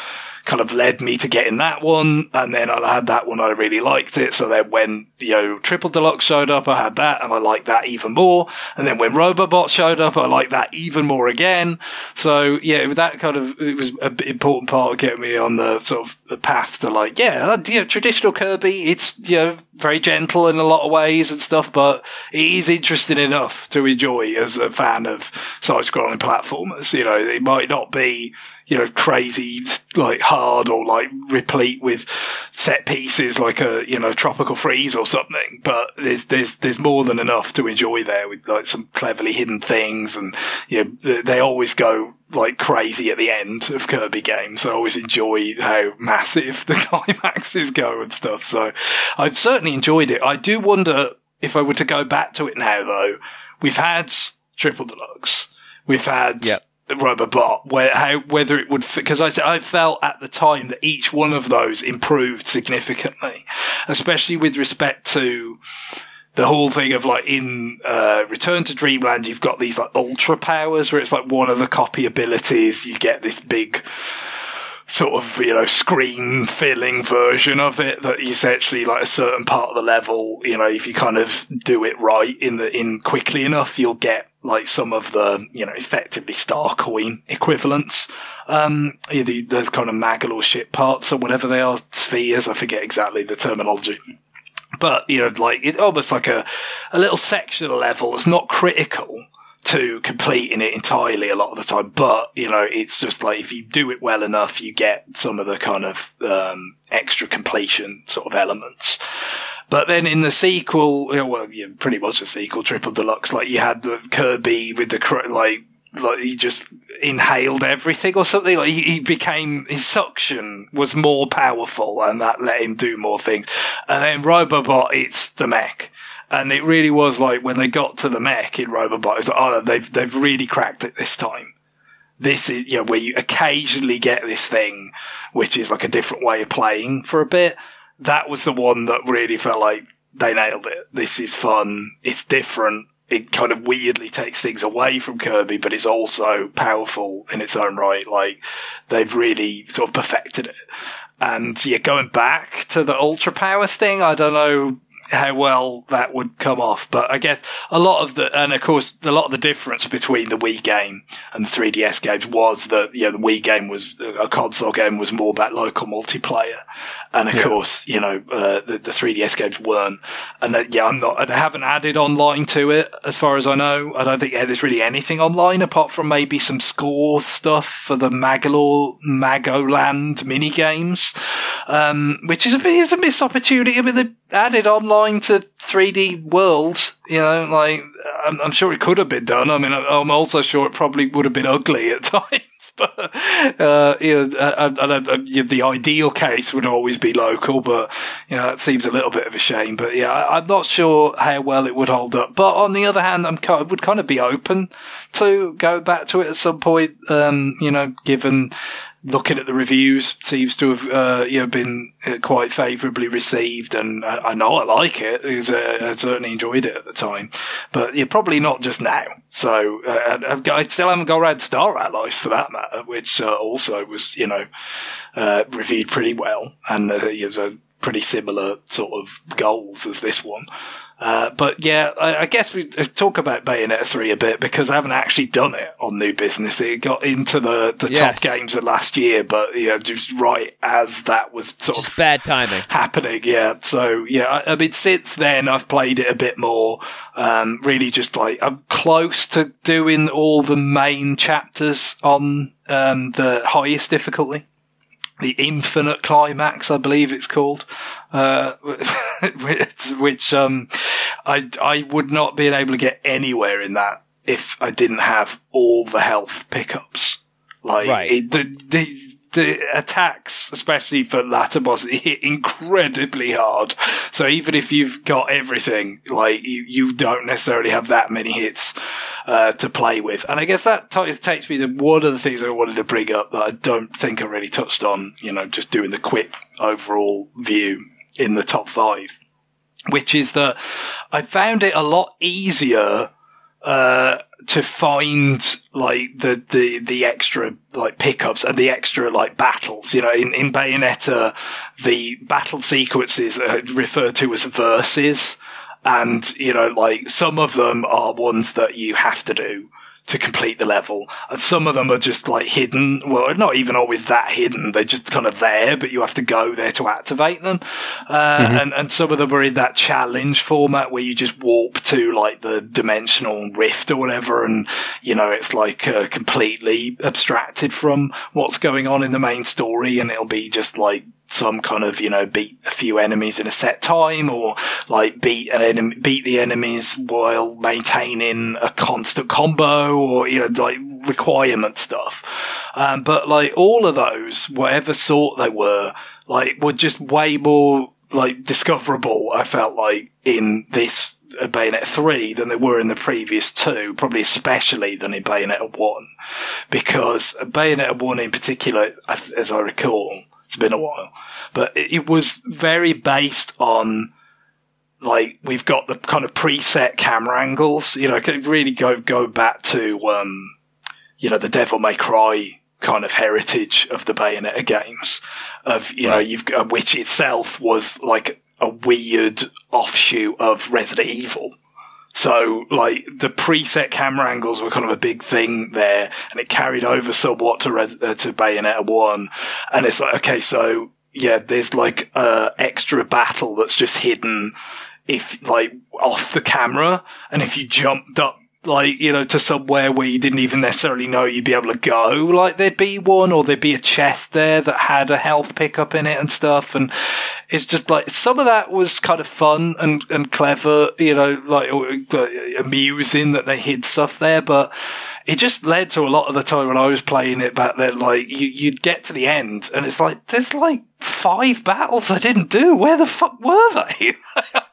Kind of led me to getting that one, and then I had that one, I really liked it, so then when, you know, Triple Deluxe showed up, I had that, and I liked that even more, and then when Robobot showed up, I liked that even more again, so, yeah, that kind of, it was an important part of getting me on the, sort of, the path to, like, yeah, you know, traditional Kirby, it's, you know, very gentle in a lot of ways and stuff, but it is interesting enough to enjoy as a fan of side-scrolling platformers, you know, it might not be, you know, crazy, like, hard or, like, replete with set pieces like a, you know, Tropical Freeze or something. But there's, there's, there's more than enough to enjoy there with, like, some cleverly hidden things. And, you know, they always go, like, crazy at the end of Kirby games. I always enjoy how massive the climaxes go and stuff. So I've certainly enjoyed it. I do wonder if I were to go back to it now, though. We've had Triple Deluxe. We've had... Yep. Robobot, where how whether it would, because I I felt at the time that each one of those improved significantly, especially with respect to the whole thing of, like, in uh, Return to Dreamland, you've got these, like, ultra powers where it's like one of the copy abilities, you get this big sort of, you know, screen filling version of it that essentially, like, a certain part of the level, you know, if you kind of do it right in the in quickly enough, you'll get, like, some of the, you know, effectively Star Coin equivalents. Um, yeah, the, those kind of Magalore ship parts or whatever they are, spheres, I forget exactly the terminology. But, you know, like, it almost like a, a little sectional level. It's not critical to completing it entirely a lot of the time, but, you know, it's just like, if you do it well enough, you get some of the kind of, um, extra completion sort of elements. But then in the sequel, well, yeah, pretty much the sequel, Triple Deluxe, like, you had the Kirby with the, like, like he just inhaled everything or something. Like he, he became, his suction was more powerful, and that let him do more things. And then Robobot, it's the mech. And it really was like when they got to the mech in Robobot, it was like, oh, they've they've really cracked it this time. This is, you know, where you occasionally get this thing, which is like a different way of playing for a bit. That was the one that really felt like they nailed it. This is fun. It's different. It kind of weirdly takes things away from Kirby, but it's also powerful in its own right. Like, they've really sort of perfected it. And yeah, going back to the Ultra Powers thing, I don't know how well that would come off, but I guess a lot of the, and of course a lot of the difference between the Wii game and the three D S games was that, you know, the Wii game was a console game, was more about local multiplayer, and of yeah. course, you know, uh, the, the three D S games weren't. And uh, yeah, I'm not, I haven't added online to it as far as I know. I don't think yeah, there's really anything online apart from maybe some score stuff for the Magalore Magoland mini games, um, which is a bit is a missed opportunity. I mean, the added online to three D World, you know, like, I'm, I'm sure it could have been done. I mean, I'm also sure it probably would have been ugly at times, but, uh, you know, I, I, I, the ideal case would always be local, but, you know, that seems a little bit of a shame. But yeah, I, I'm not sure how well it would hold up. But on the other hand, I'm kind of, would kind of be open to go back to it at some point, um, you know, given, looking at the reviews, seems to have uh, you know, been quite favourably received, and I, I know I like it. Because, uh, I certainly enjoyed it at the time, but yeah, probably not just now. So uh, I've got, I still haven't got around to Star Allies for that matter, which uh, also was, you know, uh, reviewed pretty well, and uh, it was a pretty similar sort of goals as this one. Uh, but yeah, I, I guess we talk about Bayonetta three a bit, because I haven't actually done it on New Business. It got into the, the yes. top games of last year, but, you know, just right as that was sort just of bad timing happening. Yeah. So yeah, I, I mean, since then I've played it a bit more. Um, really just like, I'm close to doing all the main chapters on, um, the highest difficulty. The Infinite Climax, I believe it's called, uh, which, um, I, I would not be able to get anywhere in that if I didn't have all the health pickups. Like, right. it, the, the, the attacks, especially for latter bosses, hit incredibly hard. So even if you've got everything, like, you, you don't necessarily have that many hits, uh, to play with. And I guess that t- takes me to one of the things I wanted to bring up that I don't think I really touched on, you know, just doing the quick overall view in the top five, which is that I found it a lot easier, uh, to find like the, the, the extra like pickups and the extra like battles, you know, in, in Bayonetta, the battle sequences are referred to as verses. And, you know, like, some of them are ones that you have to do to complete the level. And some of them are just, like, hidden. Well, not even always that hidden. They're just kind of there, but you have to go there to activate them. Uh, mm-hmm. and, and some of them are in that challenge format where you just warp to, like, the dimensional rift or whatever. And, you know, it's, like, uh, completely abstracted from what's going on in the main story. And it'll be just, like, some kind of, you know, beat a few enemies in a set time, or like beat an enemy, beat the enemies while maintaining a constant combo, or, you know, like requirement stuff. Um, but like all of those, whatever sort they were, like were just way more like discoverable, I felt like, in this Bayonetta three than they were in the previous two, probably especially than in Bayonetta one, because Bayonetta one in particular, as I recall, it's been a while, but it was very based on, like, we've got the kind of preset camera angles, you know, could really go, go back to, um, you know, the Devil May Cry kind of heritage of the Bayonetta games of, you right. know, you've got, which itself was like a weird offshoot of Resident Evil. So, like, the preset camera angles were kind of a big thing there, and it carried over somewhat to Res- uh, to Bayonetta one. And it's like, okay, so, yeah, there's, like, uh extra battle that's just hidden, if, like, off the camera, and if you jumped up, like, you know, to somewhere where you didn't even necessarily know you'd be able to go, like, there'd be one, or there'd be a chest there that had a health pickup in it and stuff, and it's just like, some of that was kind of fun and, and clever, you know, like, amusing that they hid stuff there, but it just led to a lot of the time when I was playing it back then, like, you, you'd get to the end, and it's like, there's like five battles I didn't do. Where the fuck were they?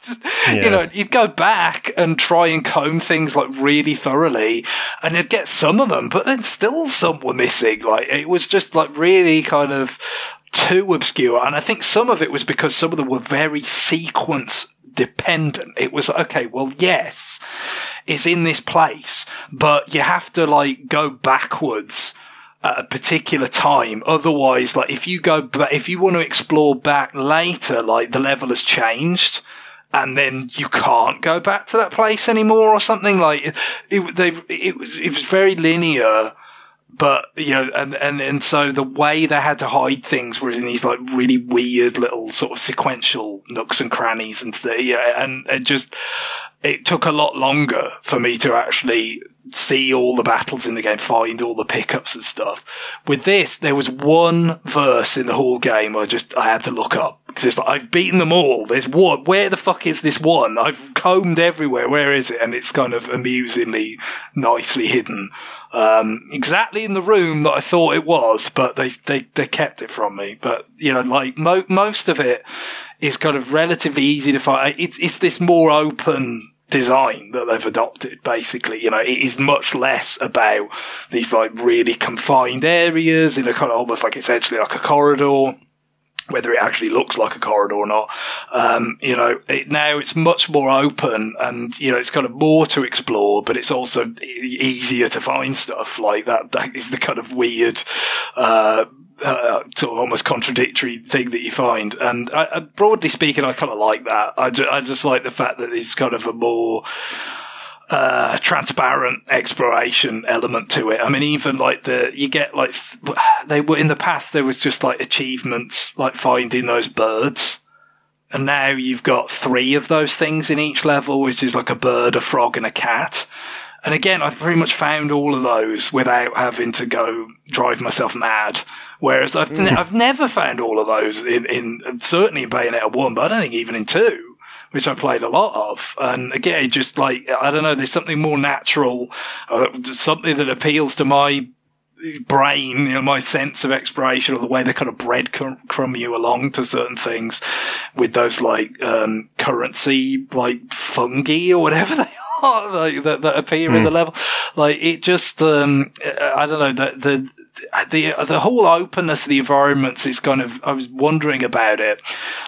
just, yeah. You know, you'd go back and try and comb things, like, really thoroughly, and you'd get some of them, but then still some were missing. Like, it was just, like, really kind of too obscure. And I think some of it was because some of them were very sequence dependent. It was, okay, well, yes, it's in this place, but you have to, like, go backwards at a particular time. Otherwise, like, if you go, ba- if you want to explore back later, like, the level has changed, and then you can't go back to that place anymore or something. Like, it, it, they, it was, it was very linear. But, you know, and, and, and so the way they had to hide things was in these, like, really weird little sort of sequential nooks and crannies and stuff. Yeah, and it just, it took a lot longer for me to actually see all the battles in the game, find all the pickups and stuff. With this, there was one verse in the whole game I just, I had to look up. Because it's like, I've beaten them all. There's one. Where the fuck is this one? I've combed everywhere. Where is it? And it's kind of amusingly nicely hidden. Um, exactly in the room that I thought it was, but they, they, they kept it from me. But, you know, like, mo- most of it is kind of relatively easy to find. It's, it's this more open design that they've adopted, basically. You know, it is much less about these, like, really confined areas in a kind of almost like essentially like a corridor. Whether it actually looks like a corridor or not, um, you know, it, now it's much more open, and, you know, it's kind of more to explore, but it's also e- easier to find stuff like that. That is the kind of weird, uh, uh, sort of almost contradictory thing that you find. And I, I, broadly speaking, I kind of like that. I, ju- I just like the fact that it's kind of a more, uh, transparent exploration element to it. I mean, even like the, you get like, they were in the past, there was just like achievements, like finding those birds. And now you've got three of those things in each level, which is like a bird, a frog, and a cat. And again, I've pretty much found all of those without having to go drive myself mad. Whereas I've, ne- I've never found all of those in, in, certainly in Bayonetta one, but I don't think even in two. Which I played a lot of. And again, just like, I don't know, there's something more natural, uh, something that appeals to my brain, you know, my sense of exploration, or the way they kind of breadcrumb you along to certain things with those, like, um, currency, like, fungi or whatever they are, like, that, that appear mm. in the level. Like, it just, um, I don't know, the, the, The the whole openness of the environments is kind of, I was wondering about it,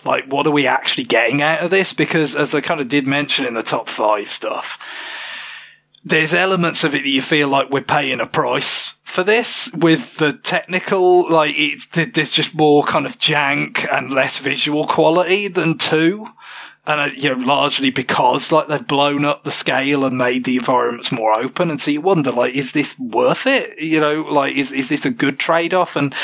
like, what are we actually getting out of this? Because as I kind of did mention in the top five stuff, there's elements of it that you feel like we're paying a price for this with the technical, like, it's, there's just more kind of jank and less visual quality than two. And, you know, largely because, like, they've blown up the scale and made the environments more open. And so you wonder, like, is this worth it? You know, like, is, is this a good trade-off? And,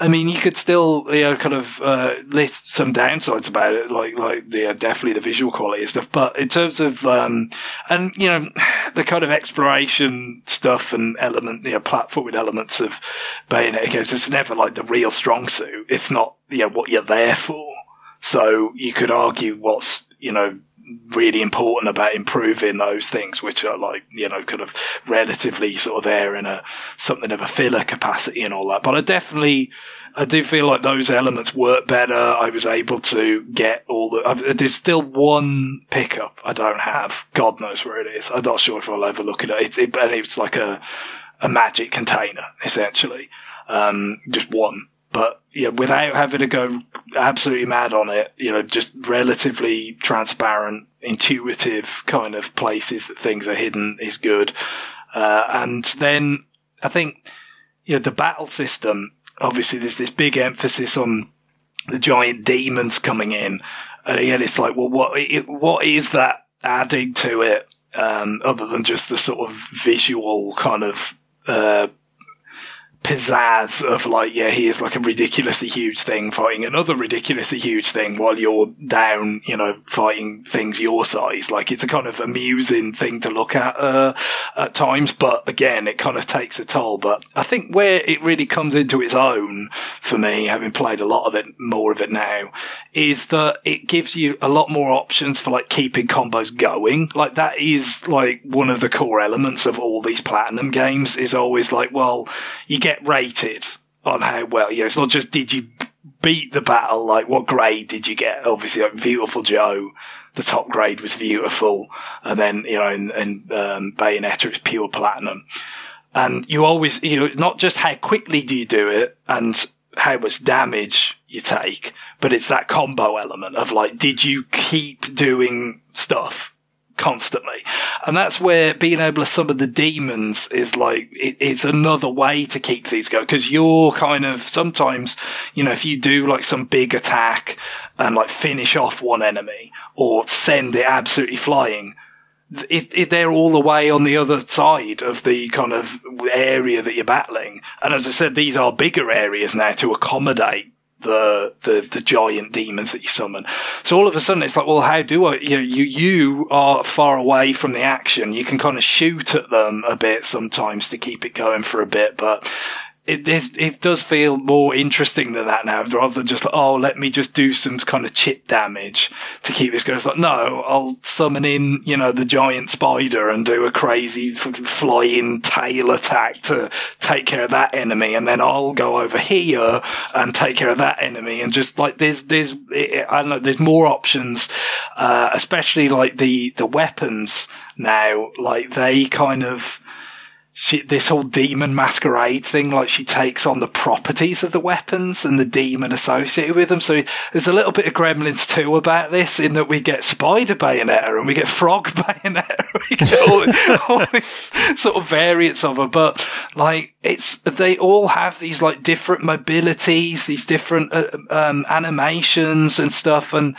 I mean, you could still, you know, kind of, uh, list some downsides about it, like, like, the, yeah, definitely the visual quality and stuff. But in terms of, um, and, you know, the kind of exploration stuff and element, you know, platforming elements of Bayonetta games, it's never, like, the real strong suit. It's not, you know, what you're there for. So you could argue what's, you know, really important about improving those things, which are, like, you know, kind of relatively sort of there in a something of a filler capacity and all that. But I definitely, I do feel like those elements work better. I was able to get all the, I've, there's still one pickup I don't have. God knows where it is. I'm not sure if I'll ever look at it. It's, it, and it's like a, a magic container, essentially. Um, just one. But, yeah, without having to go absolutely mad on it, you know, just relatively transparent, intuitive kind of places that things are hidden is good. Uh, and then I think, you know, the battle system, obviously there's this big emphasis on the giant demons coming in. And again, it's like, well, what, it, what is that adding to it? Um, other than just the sort of visual kind of, uh, pizzazz of like, yeah, here's like a ridiculously huge thing fighting another ridiculously huge thing while you're down, you know, fighting things your size. Like, it's a kind of amusing thing to look at uh, at times, but again, it kind of takes a toll. But I think where it really comes into its own for me, having played a lot of it, more of it now, is that it gives you a lot more options for like keeping combos going. Like, that is like one of the core elements of all these platinum games, is always like, well, you get rated on how well, you know, it's not just did you beat the battle, like what grade did you get. Obviously, like Beautiful Joe, the top grade was beautiful, and then, you know, in, in um, Bayonetta it's pure platinum. And you always, you know, not just how quickly do you do it and how much damage you take, but it's that combo element of like, did you keep doing stuff constantly? And that's where being able to summon the demons is like, it, it's another way to keep these going, because you're kind of sometimes, you know, if you do like some big attack and like finish off one enemy or send it absolutely flying, It, it, they're all the way on the other side of the kind of area that you're battling. And as I said, these are bigger areas now to accommodate the, the, the giant demons that you summon. So all of a sudden it's like, well, how do I, you know, you, you are far away from the action. You can kind of shoot at them a bit sometimes to keep it going for a bit, but It, it, it does feel more interesting than that now, rather than just like, oh, let me just do some kind of chip damage to keep this going. It's like, no, I'll summon in, you know, the giant spider and do a crazy fucking flying tail attack to take care of that enemy, and then I'll go over here and take care of that enemy. And just like, there's there's I don't know, there's more options, uh, especially like the the weapons now. Like, they kind of, She, this whole demon masquerade thing, like she takes on the properties of the weapons and the demon associated with them. So there's a little bit of Gremlins two about this, in that we get Spider Bayonetta and we get Frog Bayonetta. We get all, all these sort of variants of her. But like, it's, they all have these like different mobilities, these different uh, um, animations and stuff. And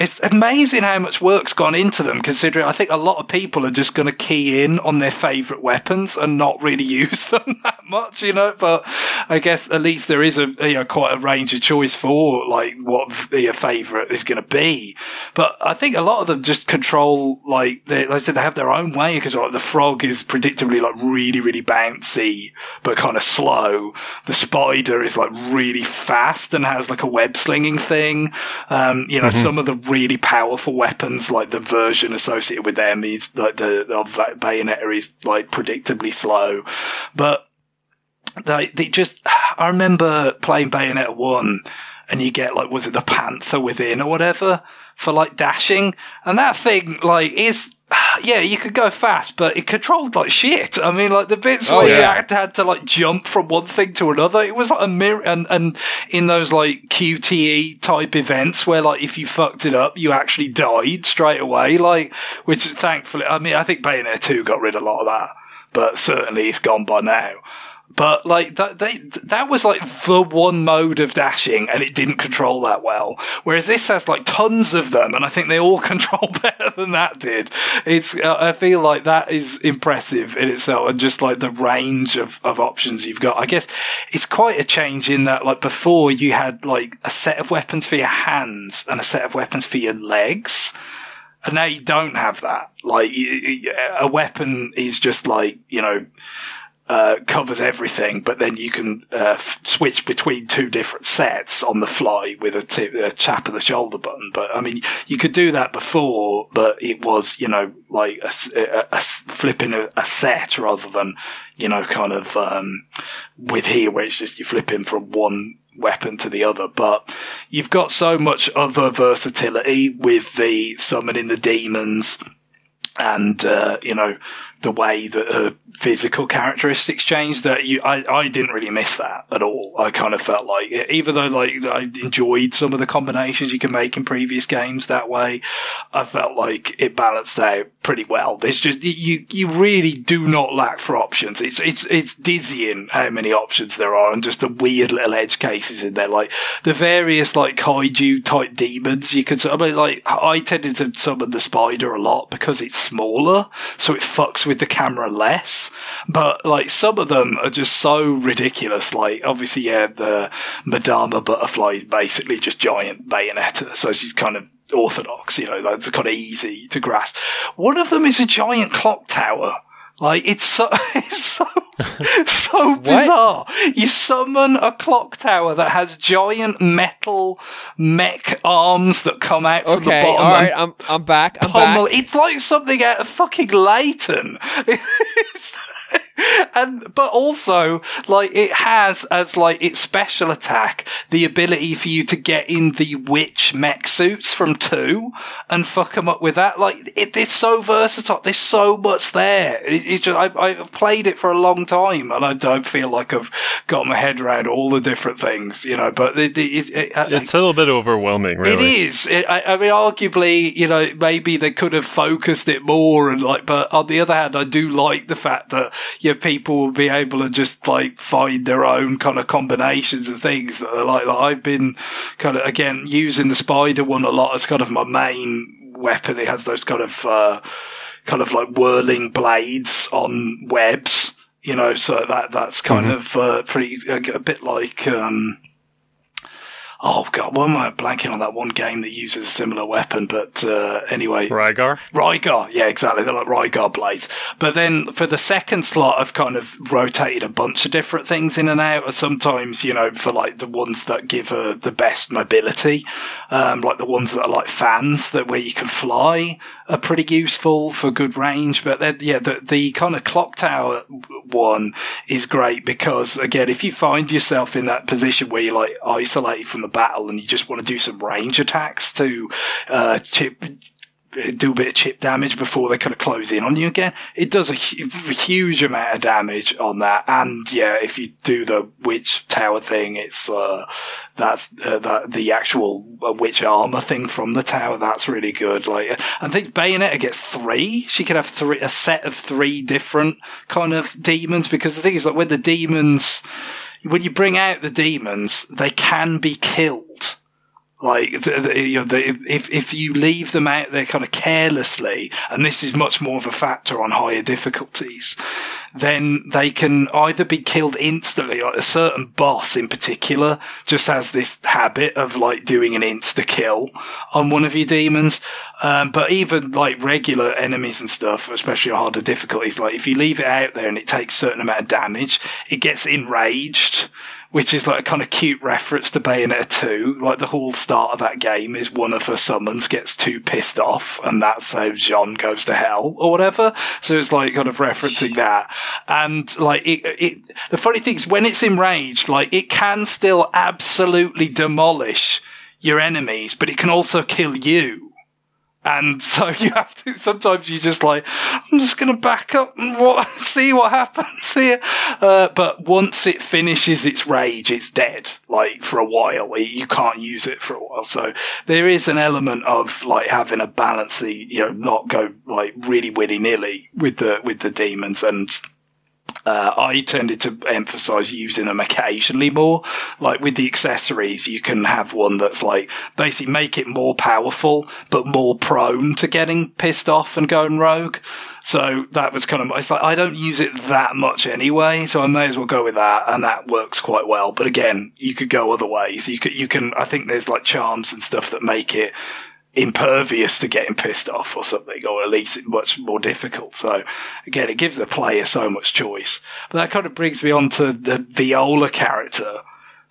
it's amazing how much work's gone into them, considering I think a lot of people are just going to key in on their favourite weapons and not really use them that much, you know. But I guess at least there is a, you know, quite a range of choice for like what your favourite is going to be. But I think a lot of them just control, like, they, like I said, they have their own way, because like the frog is predictably like really, really bouncy but kind of slow. The spider is like really fast and has like a web slinging thing. Um, you know, mm-hmm. some of the really powerful weapons, like the version associated with them is like the, the Bayonetta is like predictably slow. But they, they just, I remember playing Bayonetta one and you get like, was it the Panther Within or whatever for like dashing? And that thing like is, yeah, you could go fast, but it controlled like shit. I mean, like the bits oh, where yeah. you had to, had to like jump from one thing to another, it was like a mirror. And, and in those like Q T E type events where like if you fucked it up, you actually died straight away. Like, which thankfully, I mean, I think Bayonetta two got rid of a lot of that, but certainly it's gone by now. But like that, they, that was like the one mode of dashing, and it didn't control that well. Whereas this has like tons of them, and I think they all control better than that did. It's, uh, I feel like that is impressive in itself, and just like the range of, of options you've got. I guess it's quite a change in that, like before you had like a set of weapons for your hands and a set of weapons for your legs. And now you don't have that. Like, you, a weapon is just like, you know, Uh, covers everything, but then you can uh, f- switch between two different sets on the fly with a, t- a tap of the shoulder button. But I mean, you could do that before, but it was, you know, like a, a, a flipping a, a set rather than, you know, kind of um, with here where it's just you flipping from one weapon to the other. But you've got so much other versatility with the summoning the demons and, uh, you know, the way that her physical characteristics changed, that you, I, I didn't really miss that at all. I kind of felt like, even though like I enjoyed some of the combinations you can make in previous games that way, I felt like it balanced out pretty well. There's just, you, you really do not lack for options. It's, it's, it's dizzying how many options there are, and just the weird little edge cases in there, like the various like kaiju type demons you could, I mean, like I tended to summon the spider a lot because it's smaller, so it fucks with the camera less, but like some of them are just so ridiculous. Like obviously, yeah, the Madama Butterfly is basically just giant Bayonetta, so she's kind of orthodox, you know, that's kind of easy to grasp. One of them is a giant clock tower. Like, it's so, it's so, so bizarre. You summon a clock tower that has giant metal mech arms that come out okay, from the bottom. All right, I'm, I'm back. I'm pummel. back. It's like something out of fucking Leighton. And, but also, like, it has as, like, its special attack, the ability for you to get in the witch mech suits from two and fuck them up with that. Like, it, it's so versatile. There's so much there. It, it's just, I, I've played it for a long time and I don't feel like I've got my head around all the different things, you know, but it, it, it, it, I, it's a little bit overwhelming, really. It is. It, I, I mean, arguably, you know, maybe they could have focused it more and, like, but on the other hand, I do like the fact that, you people will be able to just like find their own kind of combinations of things that are like, like I've been kind of again using the spider one a lot as kind of my main weapon. It has those kind of uh, kind of like whirling blades on webs, you know, so that that's kind mm-hmm. of uh, pretty a, a bit like um oh god, why am I blanking on that one game that uses a similar weapon? But uh, anyway, Rygar, Rygar, yeah, exactly. They're like Rygar blades. But then for the second slot, I've kind of rotated a bunch of different things in and out. Or sometimes, you know, for like the ones that give uh, the best mobility, um, like the ones that are like fans that where you can fly. Are pretty useful for good range, but then, yeah, the, the kind of clock tower one is great because, again, if you find yourself in that position where you're like isolated from the battle and you just want to do some range attacks to uh, chip, do a bit of chip damage before they kind of close in on you again, it does a hu- huge amount of damage on that. And yeah, if you do the witch tower thing, it's uh, that's uh, that the actual witch armor thing from the tower. That's really good. Like, I think Bayonetta gets three. She could have three a set of three different kind of demons, because the thing is, like, when the demons, when you bring out the demons, they can be killed. Like, the, the, you know, the, if if you leave them out there kind of carelessly, and this is much more of a factor on higher difficulties, then they can either be killed instantly. Like, a certain boss in particular just has this habit of, like, doing an insta-kill on one of your demons. Um, but even, like, regular enemies and stuff, especially harder difficulties, like, if you leave it out there and it takes a certain amount of damage, it gets enraged, which is like a kind of cute reference to Bayonetta two. Like, the whole start of that game is one of her summons gets too pissed off, and that's how Jean goes to hell or whatever. So it's like kind of referencing that. And like it, it, the funny thing is, when it's enraged, like, it can still absolutely demolish your enemies, but it can also kill you. And so you have to, sometimes you just like, I'm just going to back up and what, see what happens here. Uh, but once it finishes its rage, it's dead, like, for a while. You can't use it for a while. So there is an element of like having a balance, the, you know, not go like really willy nilly with the, with the demons. And, Uh, I tended to emphasize using them occasionally more. Like, with the accessories, you can have one that's like, basically make it more powerful, but more prone to getting pissed off and going rogue. So that was kind of, it's like, I don't use it that much anyway, so I may as well go with that, and that works quite well. But again, you could go other ways. You could, you can, I think there's like charms and stuff that make it impervious to getting pissed off or something, or at least much more difficult. So again, it gives the player so much choice. But that kind of brings me on to the Viola character,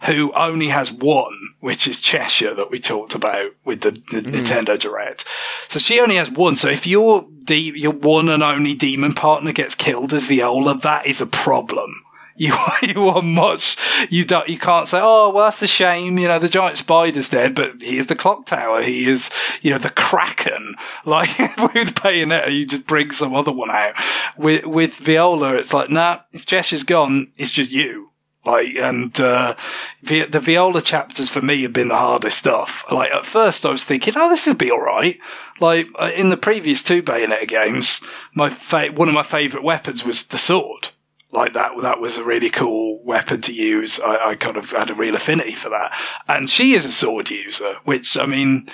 who only has one, which is Cheshire, that we talked about with the, the mm. Nintendo Direct. So she only has one. So if your de- your one and only demon partner gets killed as Viola, that is a problem. You are, you are much, you don't, you can't say, oh, well, that's a shame, you know, the giant spider's dead, but he is the clock tower. He is, you know, the Kraken. Like, with Bayonetta, you just bring some other one out. With, with Viola, it's like, nah, if Jesh is gone, it's just you. Like, and, uh, the, the Viola chapters for me have been the hardest stuff. Like, at first I was thinking, oh, this will be alright. Like, in the previous two Bayonetta games, my fa- one of my favourite weapons was the sword. Like, that, that was a really cool weapon to use. I, I kind of had a real affinity for that. And she is a sword user, which, I mean,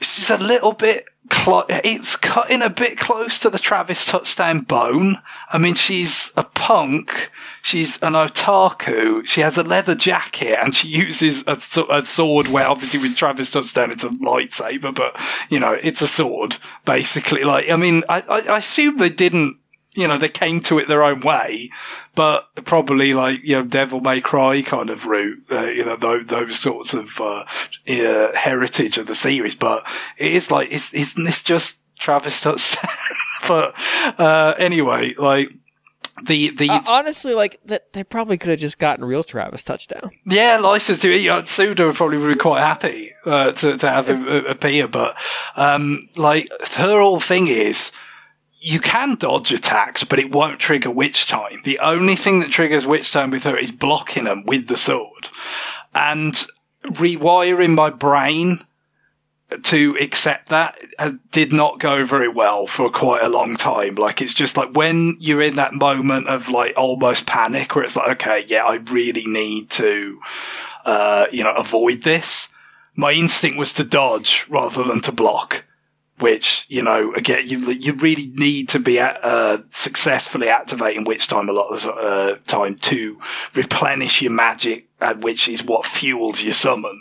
she's a little bit clo- it's cutting a bit close to the Travis Touchdown bone. I mean, she's a punk. She's an otaku. She has a leather jacket and she uses a, a sword where obviously with Travis Touchdown, it's a lightsaber, but you know, it's a sword basically. Like, I mean, I, I, I assume they didn't, you know, they came to it their own way, but probably like, you know, Devil May Cry kind of route, uh, you know, those, those sorts of, uh, uh, heritage of the series. But it is like, it's, isn't this just Travis Touchdown? But, uh, anyway, like, The, the, uh, honestly, like, that they probably could have just gotten real Travis Touchdown. Yeah, licensed to eat. Suda would probably be quite happy, uh, to, to have him appear, but, um, like, her whole thing is, you can dodge attacks, but it won't trigger Witch Time. The only thing that triggers Witch Time with her is blocking them with the sword. And rewiring my brain to accept that did not go very well for quite a long time. Like, it's just like when you're in that moment of like almost panic where it's like, okay, yeah, I really need to, uh, you know, avoid this. My instinct was to dodge rather than to block, which, you know, again, you, you really need to be at, uh, successfully activating Witch Time a lot of the uh, time to replenish your magic, uh, which is what fuels your summon.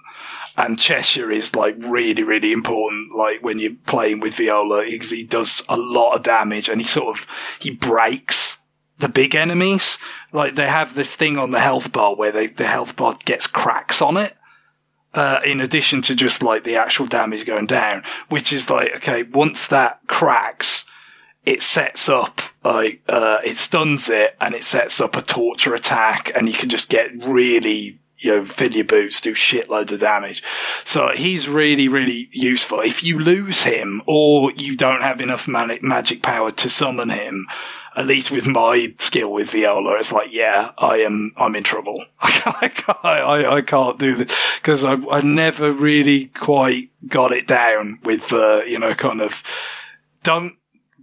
And Cheshire is like really, really important. Like when you're playing with Viola, because he does a lot of damage and he sort of, he breaks the big enemies. Like they have this thing on the health bar where they, the health bar gets cracks on it. Uh, in addition to just like the actual damage going down, which is like, okay, once that cracks, it sets up, like, uh, it stuns it and it sets up a torture attack and you can just get really, you know, fill your boots, do shitloads of damage. So he's really, really useful. If you lose him or you don't have enough man- magic power to summon him, at least with my skill with Viola, it's like, yeah, I am, I'm in trouble. I, I, I can't do this because I, I never really quite got it down with, uh, you know, kind of don't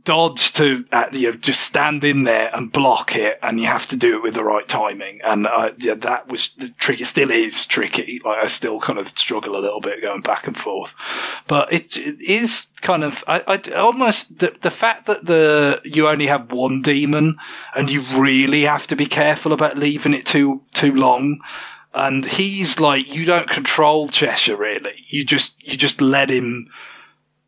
dodge to, uh, you know, just stand in there and block it, and you have to do it with the right timing. And uh, yeah, that was the trick. It still is tricky. Like I still kind of struggle a little bit going back and forth, but it, it is kind of, I, I almost the, the fact that the, you only have one demon and you really have to be careful about leaving it too, too long. And he's like, you don't control Cheshire really. You just, you just let him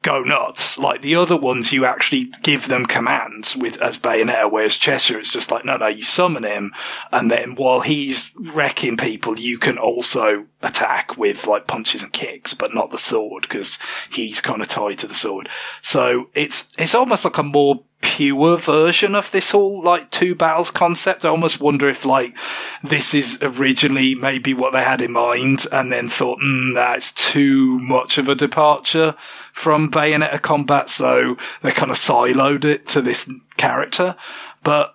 go nuts. Like the other ones, you actually give them commands with as Bayonetta, whereas Cheshire, it's just like, no, no, you summon him, and then while he's wrecking people, you can also attack with like punches and kicks, but not the sword because he's kind of tied to the sword. So it's it's almost like a more pure version of this whole like two battles concept. I almost wonder if like this is originally maybe what they had in mind and then thought, mm, that's too much of a departure from Bayonetta combat, so they kind of siloed it to this character. But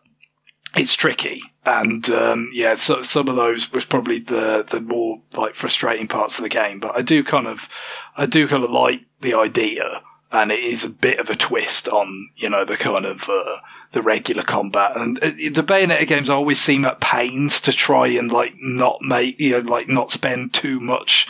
it's tricky, and um yeah, so some of those was probably the the more like frustrating parts of the game. But I do kind of, I do kind of like the idea. And it is a bit of a twist on, you know, the kind of, uh, the regular combat. And uh, the Bayonetta games always seem at pains to try and, like, not make, you know, like, not spend too much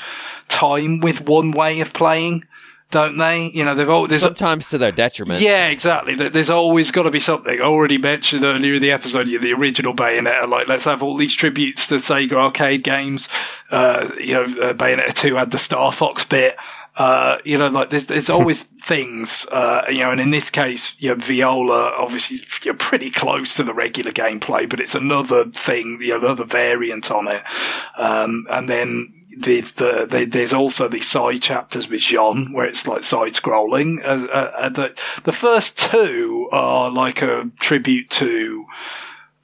time with one way of playing, don't they? You know, they've always, sometimes to their detriment. Yeah, exactly. There's always got to be something. I already mentioned earlier in the episode, the original Bayonetta, like, let's have all these tributes to Sega arcade games. Uh, you know, uh, Bayonetta two had the Star Fox bit. Uh, you know, like there's, there's always things, uh, you know, and in this case, you know, Viola, obviously you're pretty close to the regular gameplay, but it's another thing, you know, another variant on it. Um, and then the, the, the, there's also the side chapters with Jean where it's like side scrolling. Uh, uh, the, the first two are like a tribute to,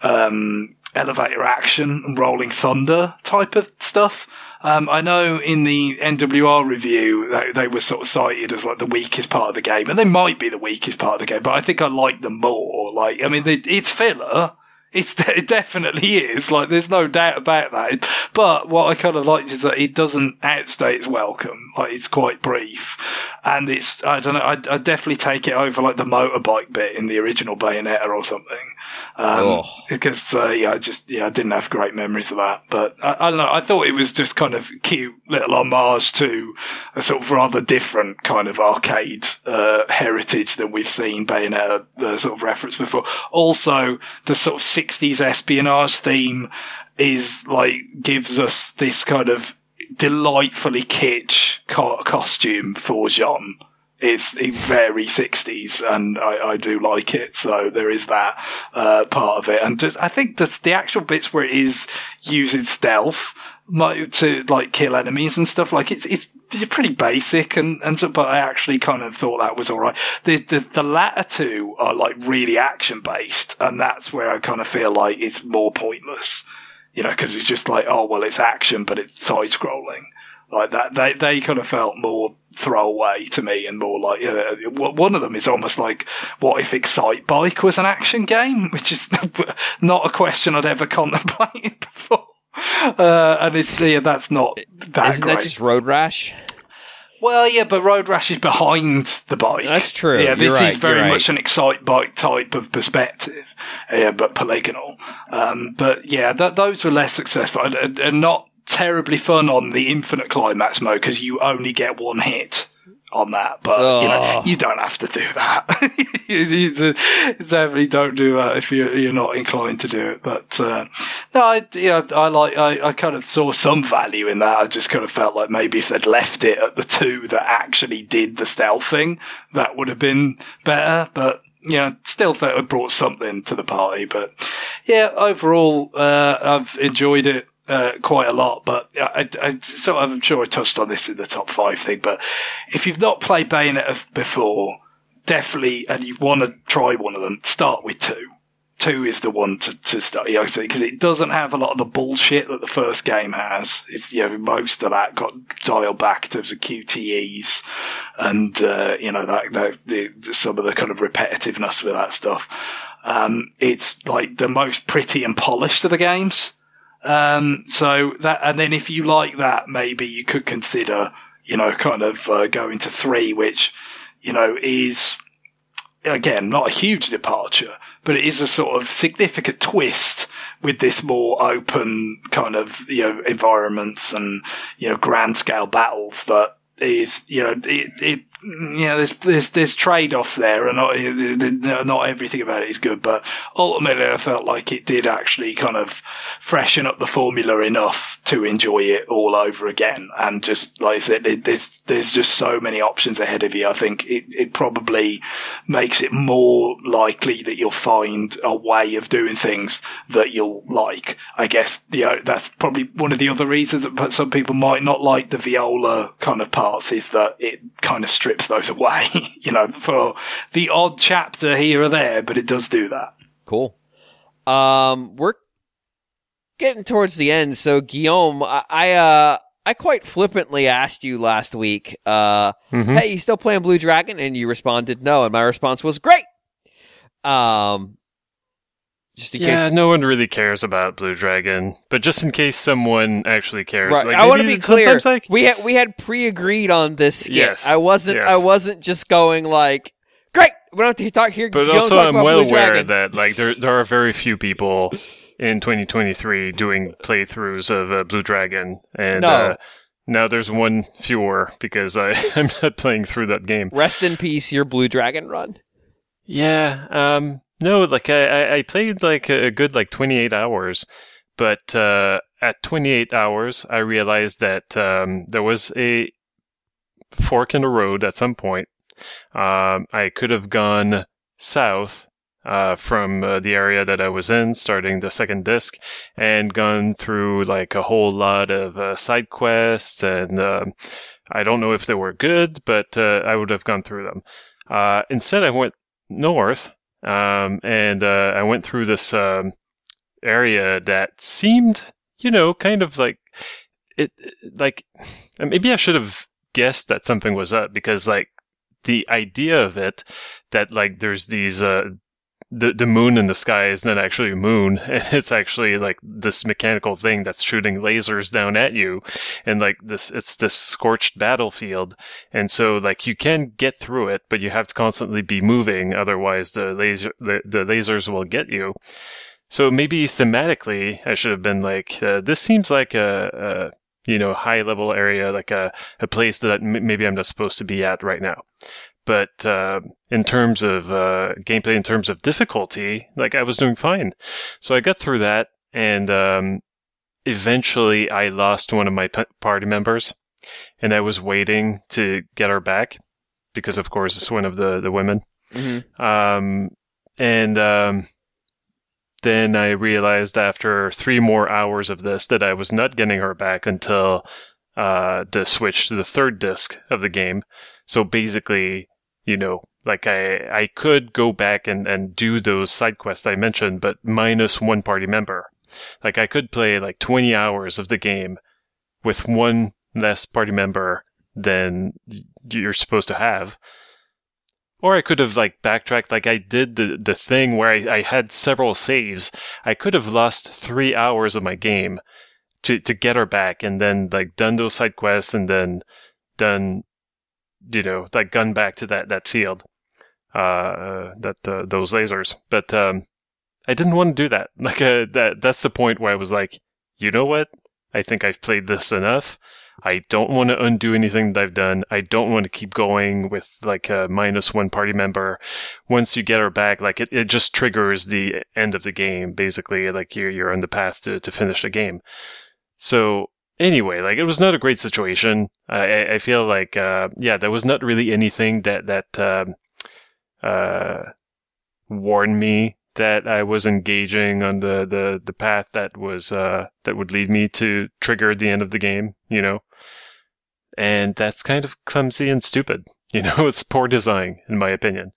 um, elevator action and rolling thunder type of stuff. Um, I know in the N W R review, they, they were sort of cited as like the weakest part of the game, and they might be the weakest part of the game, but I think I like them more. Like, I mean, they, it's filler. It's de- it definitely is. Like, there's no doubt about that. But what I kind of liked is that it doesn't outstay its welcome. Like, it's quite brief. And it's, I don't know, I'd, I'd definitely take it over, like, the motorbike bit in the original Bayonetta or something. Um, oh. Because, uh, yeah, I just, yeah, I didn't have great memories of that. But, I, I don't know, I thought it was just kind of cute little homage to a sort of rather different kind of arcade uh, heritage than we've seen Bayonetta uh, sort of reference before. Also, the sort of sixties espionage theme is like gives us this kind of delightfully kitsch co- costume for Jean. It's very sixties, and I, I do like it. So there is that uh, part of it, and just I think that's the actual bits where it is using stealth to like kill enemies and stuff. Like it's it's. They're pretty basic, and, and so, but I actually kind of thought that was all right. The, the the latter two are like really action based, and that's where I kind of feel like it's more pointless, you know, because it's just like, oh well, it's action, but it's side scrolling like that. They they kind of felt more throwaway to me, and more like uh, one of them is almost like, what if Excite Bike was an action game, which is not a question I'd ever contemplated before. Uh, and it's yeah, that's not that Isn't great. That just Road Rash? Well, yeah, but Road Rash is behind the bike. That's true. Yeah, this right, is very right. much an Excite Bike type of perspective. Yeah, but polygonal. Um, but yeah, th- those were less successful and, and not terribly fun on the Infinite Climax mode because you only get one hit on that, but oh. you know, you don't have to do that. you, you, you definitely don't do that if you're, you're not inclined to do it. But uh, no, I, you know, I like. I, I kind of saw some value in that. I just kind of felt like maybe if they'd left it at the two that actually did the stealth thing, that would have been better. But you know, still felt it brought something to the party. But yeah, overall, uh, I've enjoyed it. Uh, quite a lot, but I, I, so I'm sure I touched on this in the top five thing, but if you've not played Bayonetta before, definitely, and you want to try one of them, start with two. Two is the one to, to start, you know, because it doesn't have a lot of the bullshit that the first game has. It's, you know, most of that got dialed back in terms of Q T Es and, uh, you know, that, that the, some of the kind of repetitiveness with that stuff. Um, it's like the most pretty and polished of the games. Um, so that, and then if you like that, maybe you could consider, you know, kind of uh, going to three, which, you know, is again not a huge departure, but it is a sort of significant twist with this more open kind of, you know, environments and, you know, grand scale battles that is, you know, it, it, you know, there's, there's, there's trade-offs there, and not, not everything about it is good, but ultimately I felt like it did actually kind of freshen up the formula enough to enjoy it all over again. And just, like I said, it, there's, there's just so many options ahead of you. I think it, it probably makes it more likely that you'll find a way of doing things that you'll like. I guess, you know, that's probably one of the other reasons that some people might not like the Viola kind of parts, is that it kind of strips those away, you know, for the odd chapter here or there, but it does do that. Cool. Um, we're getting towards the end, so Guillaume, I, I uh, I quite flippantly asked you last week, uh, mm-hmm. hey, you still playing Blue Dragon? And you responded no, and my response was great. Um, just in yeah, case, no one really cares about Blue Dragon, but just in case someone actually cares, right? Like, I want to be clear. I... We had we had pre-agreed on this skit. Yes, I wasn't. Yes. I wasn't just going like, great. We don't have to talk here. But also, I'm well aware that like there there are very few people in twenty twenty-three doing playthroughs of uh, Blue Dragon, and no. uh, now there's one fewer because I, I'm not playing through that game. Rest in peace, your Blue Dragon run. Yeah, um, no, like I, I played like a good like twenty-eight hours, but uh, at twenty-eight hours I realized that um, there was a fork in the road at some point. Um, I could have gone south. Uh, from uh, the area that I was in, starting the second disc, and gone through like a whole lot of uh, side quests, and uh, I don't know if they were good, but uh, I would have gone through them. Uh, instead, I went north, um, and uh, I went through this um, area that seemed, you know, kind of like it, like maybe I should have guessed that something was up, because like the idea of it, that like there's these. Uh, the the moon in the sky is not actually a moon, and it's actually like this mechanical thing that's shooting lasers down at you, and like this, it's this scorched battlefield, and so like you can get through it, but you have to constantly be moving, otherwise the laser the, the lasers will get you. So maybe thematically, I should have been like, uh, this seems like a, a you know, high level area, like a, a place that maybe I'm not supposed to be at right now. But uh, in terms of uh, gameplay, in terms of difficulty, like I was doing fine. So I got through that, and um, eventually I lost one of my party members, and I was waiting to get her back because, of course, it's one of the, the women. Mm-hmm. Um, and um, then I realized after three more hours of this that I was not getting her back until uh, the switch to the third disc of the game. So basically, you know, like I, I could go back and, and do those side quests I mentioned, but minus one party member. Like I could play like twenty hours of the game with one less party member than you're supposed to have. Or I could have like backtracked, like I did the, the thing where I, I had several saves. I could have lost three hours of my game to, to get her back, and then like done those side quests, and then done, you know, like gun back to that, that field, uh, that uh, those lasers. But um, I didn't want to do that. Like uh, that that's the point where I was like, you know what? I think I've played this enough. I don't want to undo anything that I've done. I don't want to keep going with like a minus one party member. Once you get her back, like it, it just triggers the end of the game. Basically, like you're, you're on the path to, to finish the game. So anyway, like it was not a great situation. I, I feel like, uh, yeah, there was not really anything that, that, um, uh, warned me that I was engaging on the, the, the path that was, uh, that would lead me to trigger the end of the game, you know? And that's kind of clumsy and stupid. You know, it's poor design, in my opinion.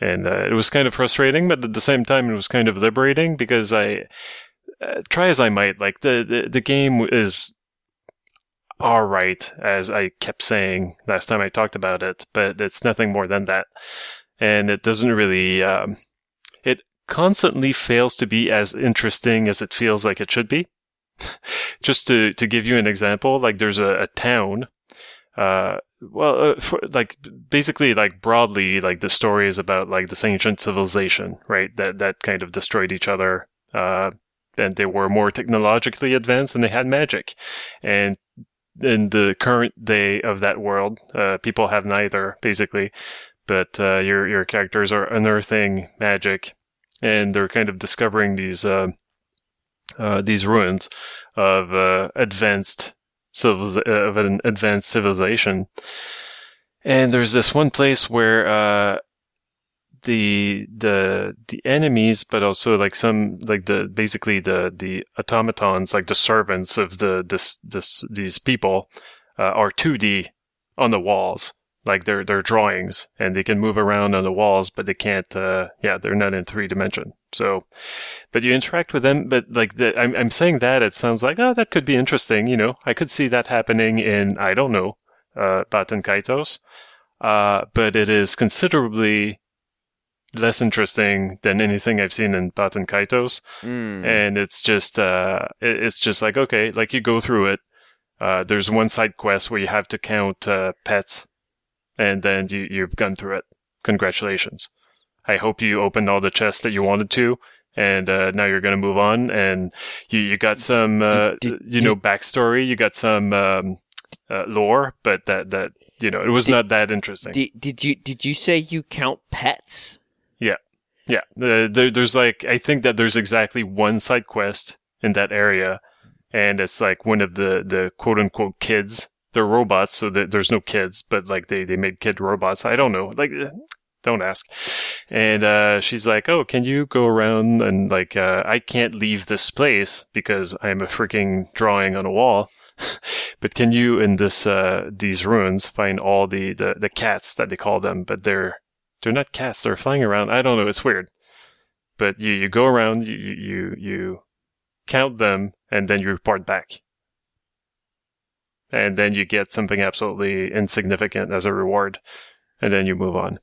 And uh, it was kind of frustrating, but at the same time, it was kind of liberating because I, uh, try as I might, like, the, the, the game is all right, as I kept saying last time I talked about it, but it's nothing more than that. And it doesn't really, um, it constantly fails to be as interesting as it feels like it should be. Just to, to give you an example, like there's a, a town, uh, well, uh, for, like basically like broadly, like the story is about like this ancient civilization, right? That, that kind of destroyed each other. Uh, and they were more technologically advanced and they had magic. And in the current day of that world, uh, people have neither basically, but, uh, your, your characters are unearthing magic and they're kind of discovering these, uh, Uh, these ruins of uh, advanced civil of an advanced civilization, and there's this one place where uh, the the the enemies, but also like some like the basically the the automatons, like the servants of the this this these people, uh, are two D on the walls, like they're they're drawings, and they can move around on the walls, but they can't. Uh, yeah, they're not in three dimension. So, but you interact with them, but like the, I'm, I'm saying that it sounds like, oh, that could be interesting. You know, I could see that happening in, I don't know, uh, Baton Kaitos. Uh, but it is considerably less interesting than anything I've seen in Baton Kaitos. Mm. And it's just, uh, it's just like, okay, like you go through it. Uh, there's one side quest where you have to count, uh, pets, and then you, you've gone through it. Congratulations. I hope you opened all the chests that you wanted to, and uh, now you're going to move on. And you, you got some, uh, did, did, you know, did, backstory. You got some um, uh, lore, but that, that you know, it was did, not that interesting. Did, did you did you say you count pets? Yeah, yeah. Uh, there, there's like I think that there's exactly one side quest in that area, and it's like one of the the quote unquote kids. They're robots, so the, there's no kids, but like they they made kid robots. I don't know, like. Don't ask. And uh, she's like, oh, can you go around and like, uh, I can't leave this place because I'm a freaking drawing on a wall. But can you in this uh, these ruins find all the, the, the cats that they call them? But they're they're not cats. They're flying around. I don't know. It's weird. But you, you go around, you, you, you count them, and then you report back. And then you get something absolutely insignificant as a reward. And then you move on.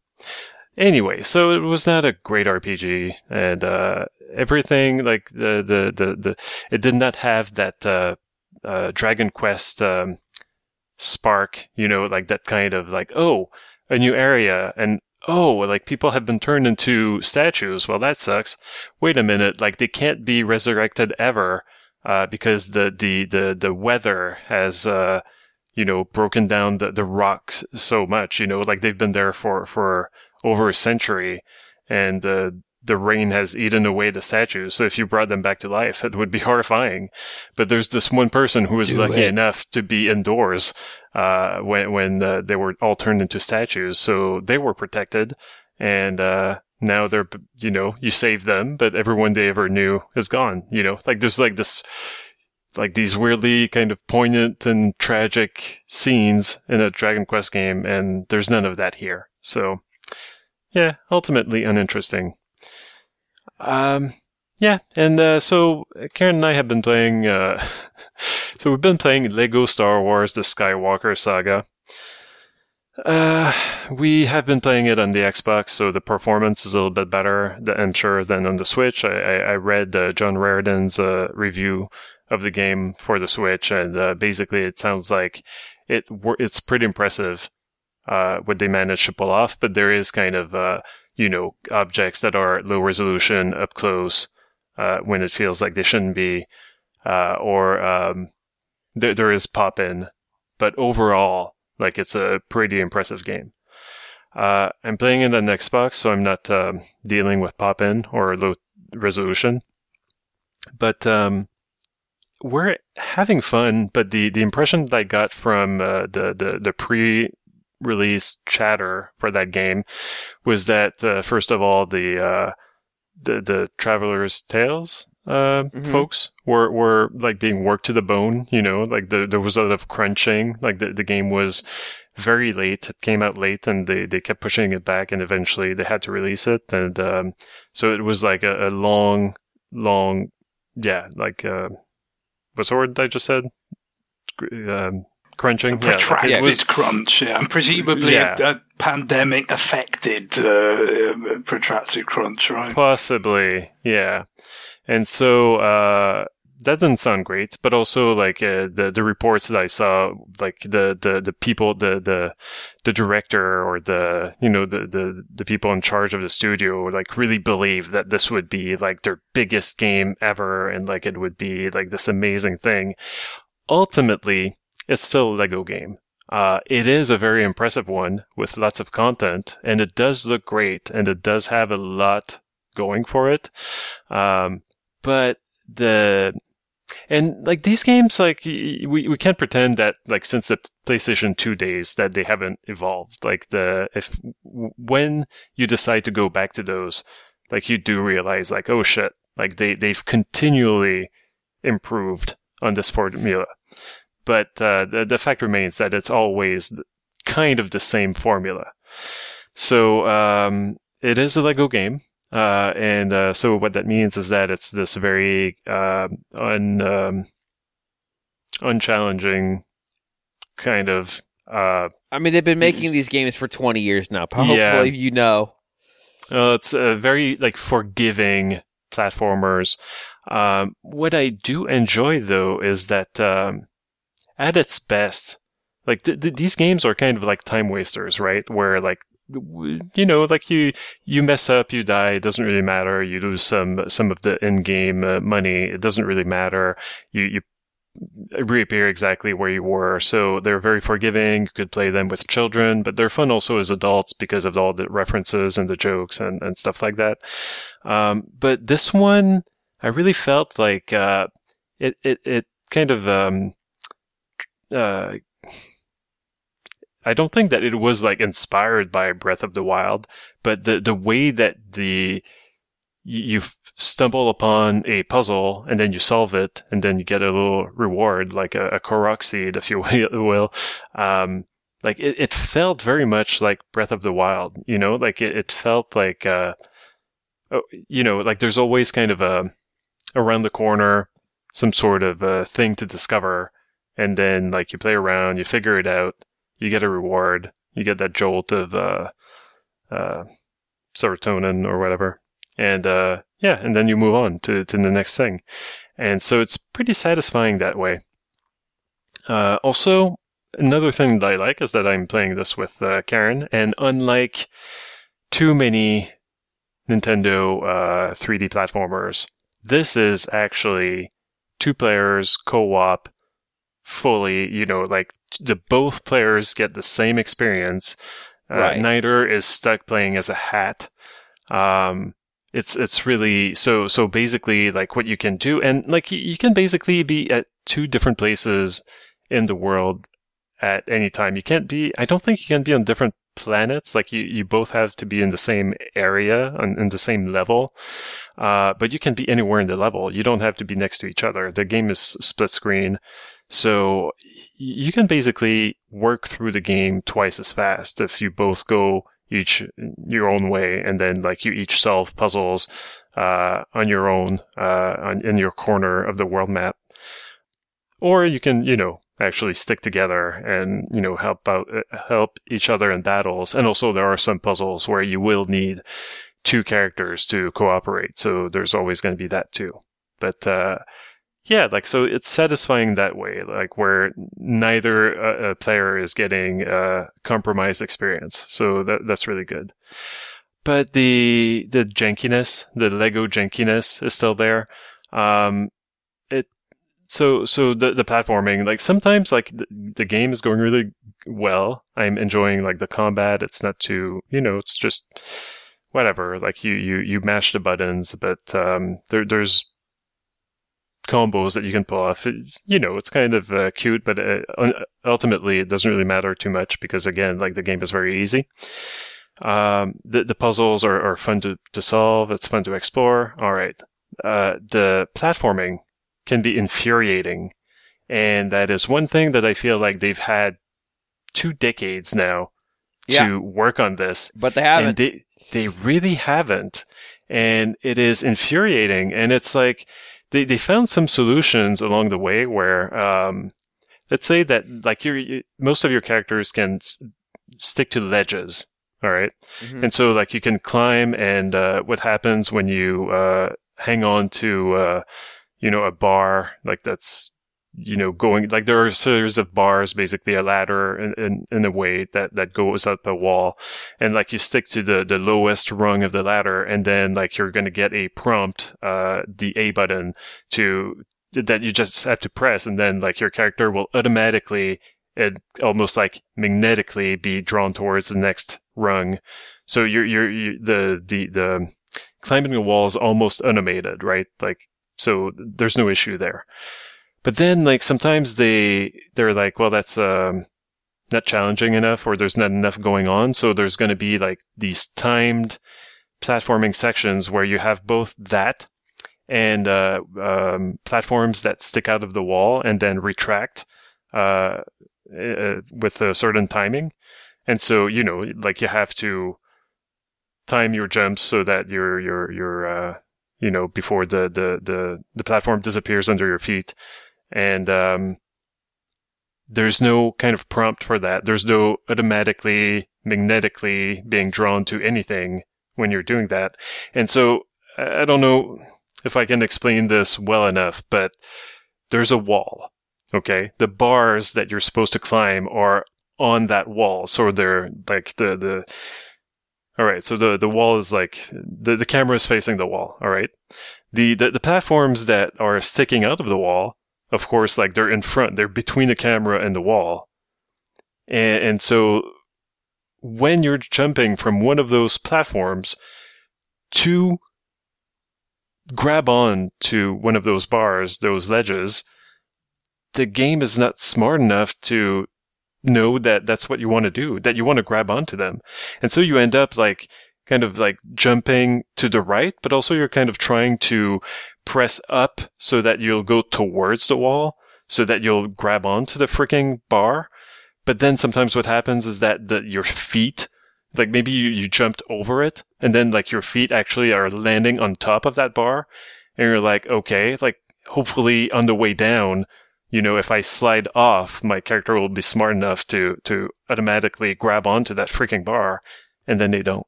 Anyway, so it was not a great R P G, and uh, everything like the, the the the it did not have that uh, uh, Dragon Quest um, spark, you know, like that kind of like oh a new area and oh like people have been turned into statues. Well, that sucks. Wait a minute, like they can't be resurrected ever uh, because the the the the weather has. Uh, you know, broken down the, the rocks so much, you know, like they've been there for, for over a century and uh, the rain has eaten away the statues. So if you brought them back to life, it would be horrifying. But there's this one person who was lucky enough to be indoors uh, when, when uh, they were all turned into statues. So they were protected and uh, now they're, you know, you save them, but everyone they ever knew is gone, you know, like there's like this... like these weirdly kind of poignant and tragic scenes in a Dragon Quest game, and there's none of that here. So, yeah, ultimately uninteresting. Um, yeah, and uh, so Karen and I have been playing... Uh, so we've been playing Lego Star Wars The Skywalker Saga. Uh, we have been playing it on the Xbox, so the performance is a little bit better, I'm sure, than on the Switch. I, I, I read uh, John Riordan's uh, review of the game for the Switch, and uh, basically it sounds like it it's pretty impressive uh, what they managed to pull off. But there is kind of uh, you know objects that are low resolution up close uh, when it feels like they shouldn't be, uh, or um, there there is pop in. But overall, like it's a pretty impressive game. Uh, I'm playing it on Xbox, so I'm not um, dealing with pop in or low resolution, but. Um, We're having fun, but the, the impression that I got from uh, the, the, the pre-release chatter for that game was that, uh, first of all, the uh, the, the Traveler's Tales uh, mm-hmm. folks were, were like being worked to the bone, you know, like the, there was a lot of crunching, like the, the game was very late, it came out late, and they, they kept pushing it back, and eventually they had to release it, and um, so it was like a, a long, long, yeah, like... Uh, What sword I just said? Um, crunching? Protracted yeah, like it was, crunch, yeah. And presumably yeah. a, a pandemic-affected uh, protracted crunch, right? Possibly, yeah. And so uh, that didn't sound great, but also like uh, the the reports that I saw, like the, the, the people, the, the the director or the you know the, the the people in charge of the studio, like really believed that this would be like their biggest game ever, and like it would be like this amazing thing. Ultimately, it's still a Lego game. Uh, it is a very impressive one with lots of content, and it does look great, and it does have a lot going for it. Um, but the And like these games, like we, we can't pretend that like since the PlayStation two days that they haven't evolved. Like the if when you decide to go back to those, like you do realize like oh shit, like they they've continually improved on this formula. But uh, the the fact remains that it's always kind of the same formula. So um, it is a Lego game. Uh, and, uh, so what that means is that it's this very, uh, un, um, unchallenging kind of, uh. I mean, they've been making these games for twenty years now. Hopefully, yeah. you know. Uh, it's a very, like, forgiving platformers. Um, what I do enjoy, though, is that, um, at its best, like, th- th- these games are kind of like time wasters, right? Where, like, you know, like you, you mess up, you die. It doesn't really matter. You lose some some of the in-game uh, money. It doesn't really matter. You you reappear exactly where you were. So they're very forgiving. You could play them with children, but they're fun also as adults because of all the references and the jokes and, and stuff like that. Um, but this one, I really felt like uh, it it it kind of. Um, uh, I don't think that it was like inspired by Breath of the Wild, but the, the way that the you stumble upon a puzzle and then you solve it and then you get a little reward, like a, a Korok seed, if you will. Um, like it, it felt very much like Breath of the Wild, you know, like it, it felt like, uh, you know, like there's always kind of a around the corner, some sort of a thing to discover. And then like you play around, you figure it out. You get a reward. You get that jolt of uh, uh, serotonin or whatever. And uh, yeah, and then you move on to, to the next thing. And so it's pretty satisfying that way. Uh, also, another thing that I like is that I'm playing this with uh, Karen, and unlike too many Nintendo uh, three D platformers, this is actually two players, co-op, fully, you know, like the both players get the same experience. Uh, right. Neither is stuck playing as a hat. Um, it's it's really, so so basically like what you can do, and like you can basically be at two different places in the world at any time. You can't be, I don't think you can be on different planets. Like you, you both have to be in the same area, on, in the same level. Uh, but you can be anywhere in the level. You don't have to be next to each other. The game is split screen. So you can basically work through the game twice as fast if you both go each your own way, and then like you each solve puzzles uh, on your own uh, on, in your corner of the world map. Or you can, you know, actually stick together and, you know, help out, help each other in battles. And also there are some puzzles where you will need two characters to cooperate. So there's always going to be that too. But, uh, yeah, like, so it's satisfying that way, like where neither uh, player is getting a compromised experience. So that, that's really good. But the, the jankiness, the Lego jankiness is still there. Um, it, so, so the, the platforming, like sometimes like the, the game is going really well. I'm enjoying like the combat. It's not too, you know, it's just whatever. Like you, you, you mash the buttons, but, um, there, there's, combos that you can pull off. You know, it's kind of uh, cute, but uh, ultimately it doesn't really matter too much because, again, like the game is very easy. Um, the, the puzzles are, are fun to, to solve. It's fun to explore. All right. Uh, the platforming can be infuriating. And that is one thing that I feel like they've had two decades now yeah. to work on this. But they haven't. And they, they really haven't. And it is infuriating. And it's like, They they found some solutions along the way where, um, let's say that like you, most of your characters can s- stick to ledges, all right? Mm-hmm. And so like you can climb, and uh, what happens when you uh, hang on to uh, you know a bar, like that's you know going like there are a series of bars, basically a ladder in in, in a way that that goes up a wall, and like you stick to the the lowest rung of the ladder, and then like you're going to get a prompt, uh the A button to that you just have to press, and then like your character will automatically and almost like magnetically be drawn towards the next rung. So you're you're you, the the the climbing the wall is almost automated, right? Like so there's no issue there. But then, like, sometimes they, they're like, well, that's, um, not challenging enough, or there's not enough going on. So there's going to be like these timed platforming sections where you have both that and, uh, um, platforms that stick out of the wall and then retract, uh, uh with a certain timing. And so, you know, like you have to time your jumps so that your, your, your, uh, you know, before the, the, the, the platform disappears under your feet. And um, there's no kind of prompt for that. There's no automatically, magnetically being drawn to anything when you're doing that. And so I don't know if I can explain this well enough, but there's a wall, okay? The bars that you're supposed to climb are on that wall. So they're like the... the all right, so the, the wall is like... The, the camera is facing the wall, all right? The, the the platforms that are sticking out of the wall, of course, like they're in front. They're between the camera and the wall. And, and so when you're jumping from one of those platforms to grab on to one of those bars, those ledges, the game is not smart enough to know that that's what you want to do, that you want to grab onto them. And so you end up like kind of like jumping to the right, but also you're kind of trying to press up so that you'll go towards the wall, so that you'll grab onto the freaking bar. But then sometimes what happens is that the, your feet, like maybe you, you jumped over it, and then like your feet actually are landing on top of that bar. And you're like, okay, like hopefully on the way down, you know, if I slide off, my character will be smart enough to, to automatically grab onto that freaking bar, and then they don't.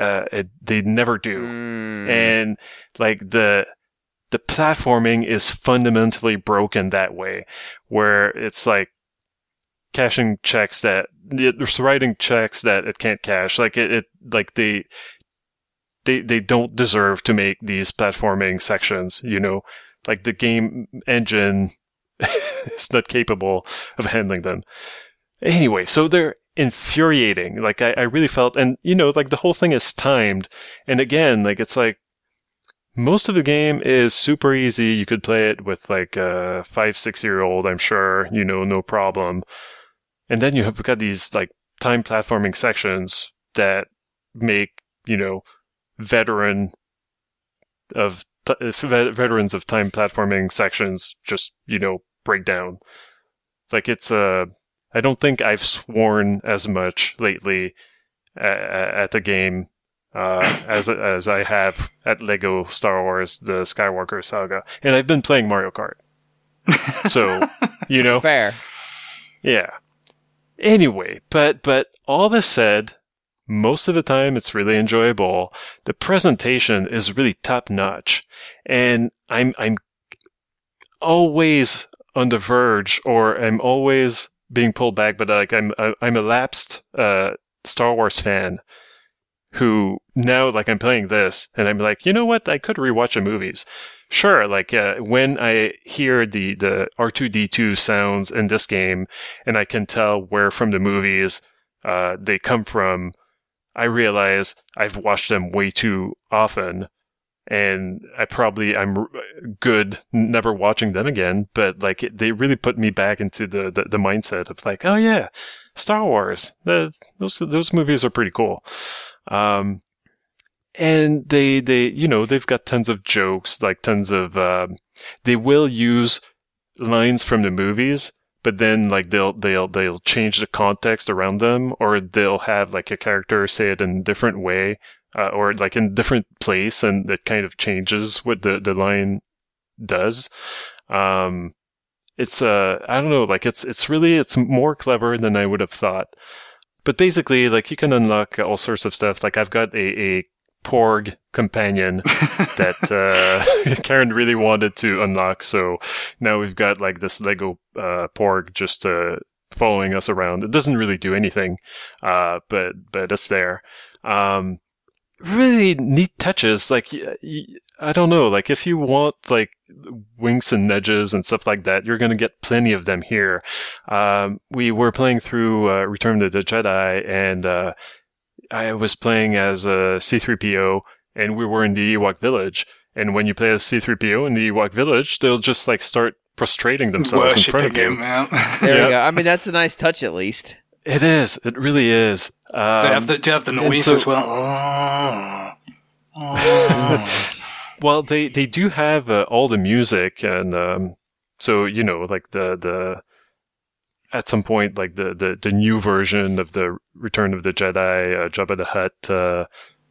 uh, it, they never do. Mm. And like the the platforming is fundamentally broken that way, where it's like cashing checks that it's writing checks that it can't cash. Like it, it like they they they don't deserve to make these platforming sections. You know, like the game engine is not capable of handling them. Anyway, so they're infuriating. Like I, I really felt, and you know, like the whole thing is timed. And again, like it's like most of the game is super easy. You could play it with like a five, six year old, I'm sure, you know, no problem. And then you have got these like time platforming sections that make, you know, veteran of t- veterans of time platforming sections just, you know, break down. Like it's a, uh, I don't think I've sworn as much lately at the game uh, as as I have at LEGO Star Wars: The Skywalker Saga, and I've been playing Mario Kart. So, you know, fair, yeah. Anyway, but but all this said, most of the time it's really enjoyable. The presentation is really top notch, and I'm I'm always on the verge, or I'm always being pulled back, but like I'm, I'm a lapsed uh, Star Wars fan who now like I'm playing this and I'm like, you know what? I could rewatch the movies. Sure. Like uh, when I hear the, the R two D two sounds in this game and I can tell where from the movies uh, they come from, I realize I've watched them way too often and I probably I'm good never watching them again, but like it, they really put me back into the, the the mindset of like, oh yeah, Star Wars, the those those movies are pretty cool. Um and they they you know, they've got tons of jokes, like tons of um, they will use lines from the movies, but then like they'll they'll they'll change the context around them, or they'll have like a character say it in a different way. Uh, or like in different place, and that kind of changes what the, the line does. Um, it's uh, I don't know, like it's it's really it's more clever than I would have thought. But basically, like you can unlock all sorts of stuff. Like I've got a, a Porg companion that uh, Karen really wanted to unlock, so now we've got like this Lego uh, Porg just uh, following us around. It doesn't really do anything, uh, but but it's there. Um, Really neat touches. Like, I don't know, like if you want like winks and nudges and stuff like that, you're going to get plenty of them here. Um, we were playing through uh, Return of the Jedi, and uh, I was playing as a C three P O, and we were in the Ewok village. And when you play as C three P O in the Ewok village, they'll just like start prostrating themselves in front of you. There yeah. we go. I mean, that's a nice touch at least. It is. It really is. Um, do you have the, do you have the noise so, as well? Oh. Oh. Well, they, they do have uh, all the music, and um, so you know, like the, the at some point, like the, the, the new version of the Return of the Jedi, uh, Jabba the Hutt, uh,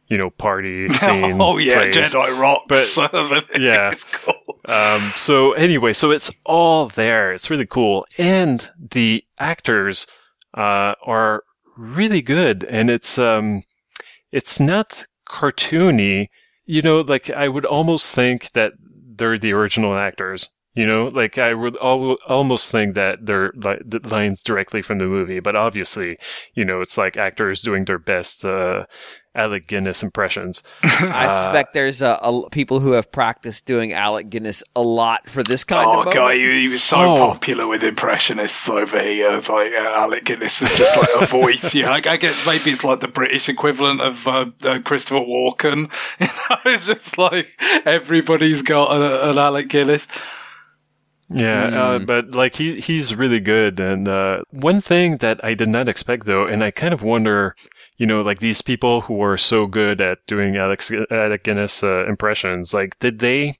you know, party scene. Oh yeah, plays. Jedi rocks. But, yeah, it's cool. Um, so anyway, so it's all there. It's really cool, and the actors uh are really good, and it's um it's not cartoony, you know, like I would almost think that they're the original actors, you know, like I would al- almost think that they're like the lines directly from the movie, but obviously, you know, it's like actors doing their best uh Alec Guinness impressions. I uh, suspect there's uh, a, people who have practiced doing Alec Guinness a lot for this kind oh, of. Oh god, he, he was so oh. popular with impressionists over here. Like uh, Alec Guinness was just like a voice. Yeah, I, I guess maybe it's like the British equivalent of uh, uh, Christopher Walken. You know, it's just like everybody's got a, an Alec Guinness. Yeah, mm. uh, but like he he's really good. And uh, one thing that I did not expect though, and I kind of wonder. You know, like these people who are so good at doing Alex, Alec Guinness uh, impressions, like, did they,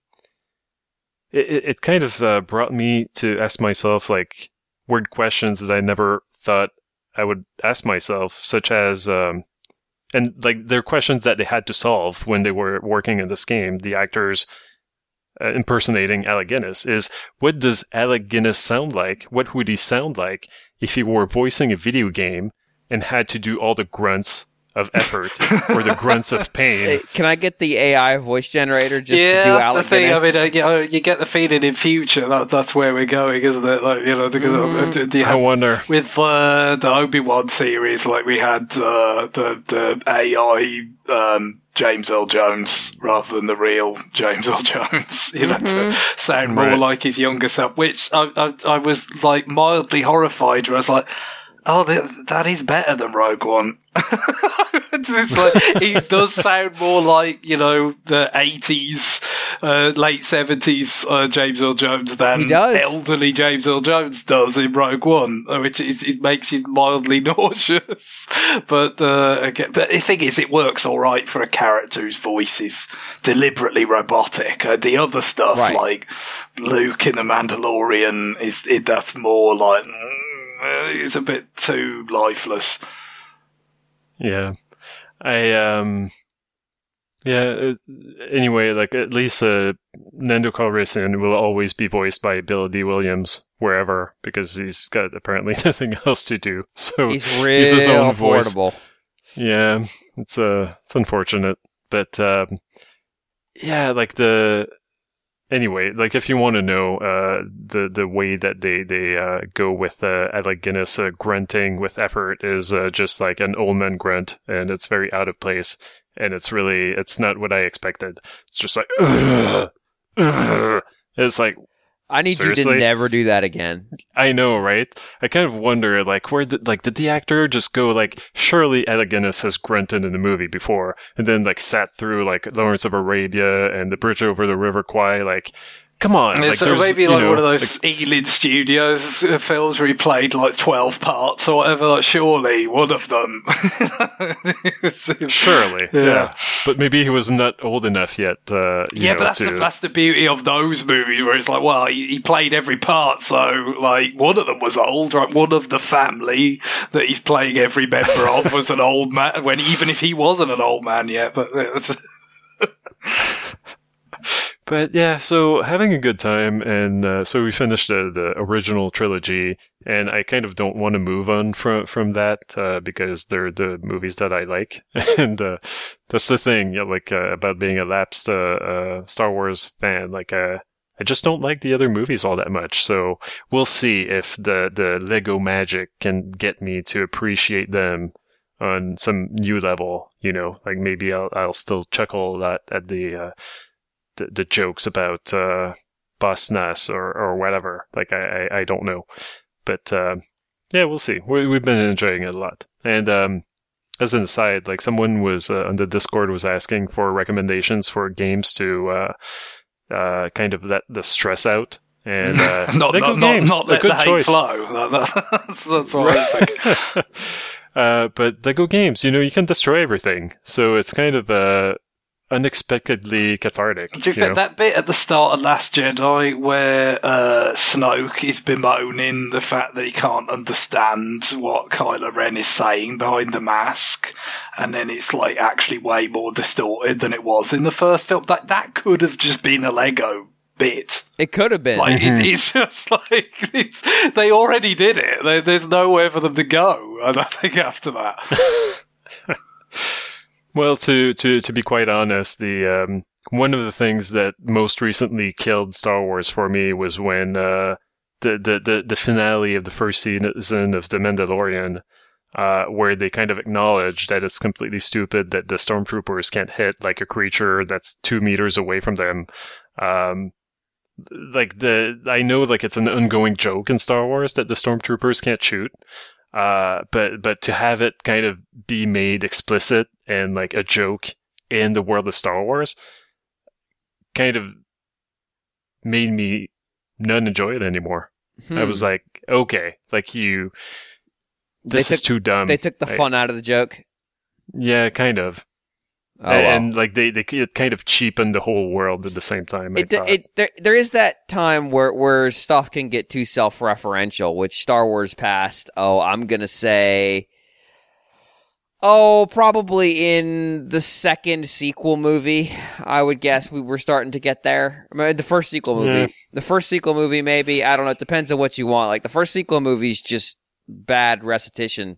it, it kind of uh, brought me to ask myself, like, weird questions that I never thought I would ask myself, such as, um, and like, they're questions that they had to solve when they were working in this game, the actors uh, impersonating Alec Guinness, is what does Alec Guinness sound like? What would he sound like if he were voicing a video game and had to do all the grunts of effort or the grunts of pain. Can I get the A I voice generator just yeah, to do Alec Guinness? Yeah, that's the thing. I mean, you, know, you get the feeling in future that that's where we're going, isn't it? Like, you know, because mm-hmm. you have, I wonder with uh, the Obi-Wan series, like we had uh, the the A I. Um, James Earl Jones rather than the real James Earl Jones, you know, mm-hmm. to sound more right. like his younger self, which I, I I was like mildly horrified where I was like, oh, that, that is better than Rogue One. It's like, he does sound more like, you know, the eighties, uh, late seventies uh, James Earl Jones than elderly James Earl Jones does in Rogue One, which is, it makes him mildly nauseous. But, uh, again, but the thing is, it works all right for a character whose voice is deliberately robotic. Uh, the other stuff, right. like Luke in The Mandalorian, is it, that's more like... Mm, it's a bit too lifeless. Yeah. I, um... Yeah, anyway, like, at least uh, Nando Calrissian will always be voiced by Billy D. Williams wherever, because he's got apparently nothing else to do. So he's, real he's his own affordable. Voice. Yeah, it's, uh, it's unfortunate. But, um... Yeah, like, the... Anyway, like if you want to know uh, the the way that they they uh, go with uh, Alec Guinness uh, grunting with effort is uh, just like an old man grunt, and it's very out of place, and it's really it's not what I expected. It's just like ugh, ugh. It's like I need seriously? You to never do that again. I know, right? I kind of wonder like where did like did the actor just go like surely Alec Guinness has grunted in the movie before and then like sat through like Lawrence of Arabia and The Bridge Over the River Kwai, like come on. Like, so maybe like you know, one of those like, Elin Studios films where he played like twelve parts or whatever, like surely one of them. Surely, yeah. yeah. But maybe he was not old enough yet. Uh, you yeah, know, but that's, to... the, that's the beauty of those movies where it's like, well, he, he played every part, so like one of them was old, right? One of the family that he's playing every member of was an old man, when even if he wasn't an old man yet, but... It's... But yeah, so having a good time, and uh, so we finished the, the original trilogy, and I kind of don't want to move on from from that uh, because they're the movies that I like, and uh, that's the thing, you know, like uh, about being a lapsed uh, uh, Star Wars fan. Like uh, I just don't like the other movies all that much. So we'll see if the the Lego magic can get me to appreciate them on some new level. You know, like maybe I'll I'll still chuckle a lot at the. Uh, The, the jokes about uh, Boss Nass or, or whatever. Like, I, I, I don't know. But, uh, yeah, we'll see. We, we've been enjoying it a lot. And um, as an aside, like, someone was uh, on the Discord was asking for recommendations for games to uh, uh, kind of let the stress out. And uh, not, not, not, not let the hate flow. that's, that's what I was thinking. uh, but Lego games, you know, you can destroy everything. So it's kind of... Uh, unexpectedly cathartic. Do you think that bit at the start of Last Jedi where uh, Snoke is bemoaning the fact that he can't understand what Kylo Ren is saying behind the mask, and then it's like actually way more distorted than it was in the first film? That that could have just been a Lego bit. It could have been. Like, mm-hmm. it, it's just like it's, they already did it. There, there's nowhere for them to go. I don't think after that. Well, to, to, to be quite honest, the um, one of the things that most recently killed Star Wars for me was when uh, the, the, the, the finale of the first season of The Mandalorian, uh, where they kind of acknowledge that it's completely stupid that the stormtroopers can't hit like a creature that's two meters away from them. Um, like the I know like it's an ongoing joke in Star Wars that the stormtroopers can't shoot. Uh, but, but to have it kind of be made explicit and like a joke in the world of Star Wars kind of made me not enjoy it anymore. Hmm. I was like, okay, like you, this they is took, too dumb. They took the I, fun out of the joke. Yeah, kind of. Oh, wow. And like they, they it kind of cheapened the whole world at the same time. It, I it, there, there is that time where, where stuff can get too self-referential, which Star Wars passed. Oh, I'm going to say, oh, probably in the second sequel movie, I would guess we were starting to get there. I mean, the first sequel movie. Yeah. The first sequel movie, maybe. I don't know. It depends on what you want. Like the first sequel movie is just bad recitation.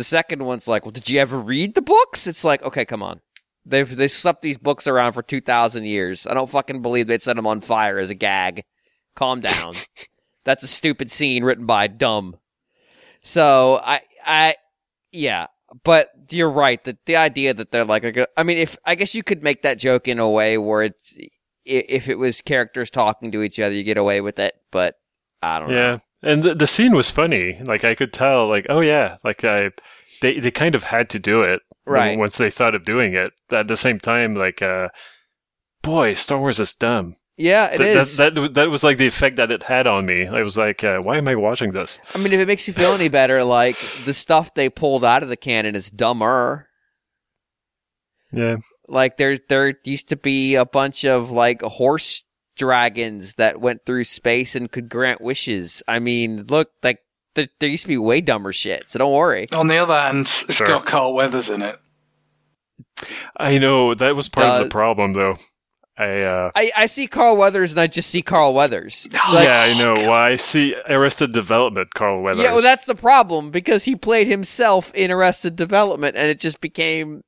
The second one's like, well, did you ever read the books? It's like, okay, come on. They've they slept these books around for two thousand years. I don't fucking believe they'd set them on fire as a gag. Calm down. That's a stupid scene written by dumb. So, I, I, yeah. But you're right. The, the idea that they're like, a, I mean, if, I guess you could make that joke in a way where it's, if it was characters talking to each other, you get away with it, but I don't yeah. know. Yeah. And the, the scene was funny. Like, I could tell, like, oh yeah, like I, they, they kind of had to do it. Right. Once they thought of doing it. At the same time, like, uh, boy, Star Wars is dumb. Yeah, it Th- is. That, that that was like the effect that it had on me. I was like, uh, why am I watching this? I mean, if it makes you feel any better, like, the stuff they pulled out of the canon is dumber. Yeah. Like, there there used to be a bunch of, like, horse dragons that went through space and could grant wishes. I mean, look, like, there, there used to be way dumber shit, so don't worry. On the other hand, it's Sorry. got Carl Weathers in it. I know, that was part Does. of the problem, though. I, uh, I I see Carl Weathers and I just see Carl Weathers. Like, yeah, I know. Well, I see Arrested Development Carl Weathers. Yeah, well, that's the problem because he played himself in Arrested Development and it just became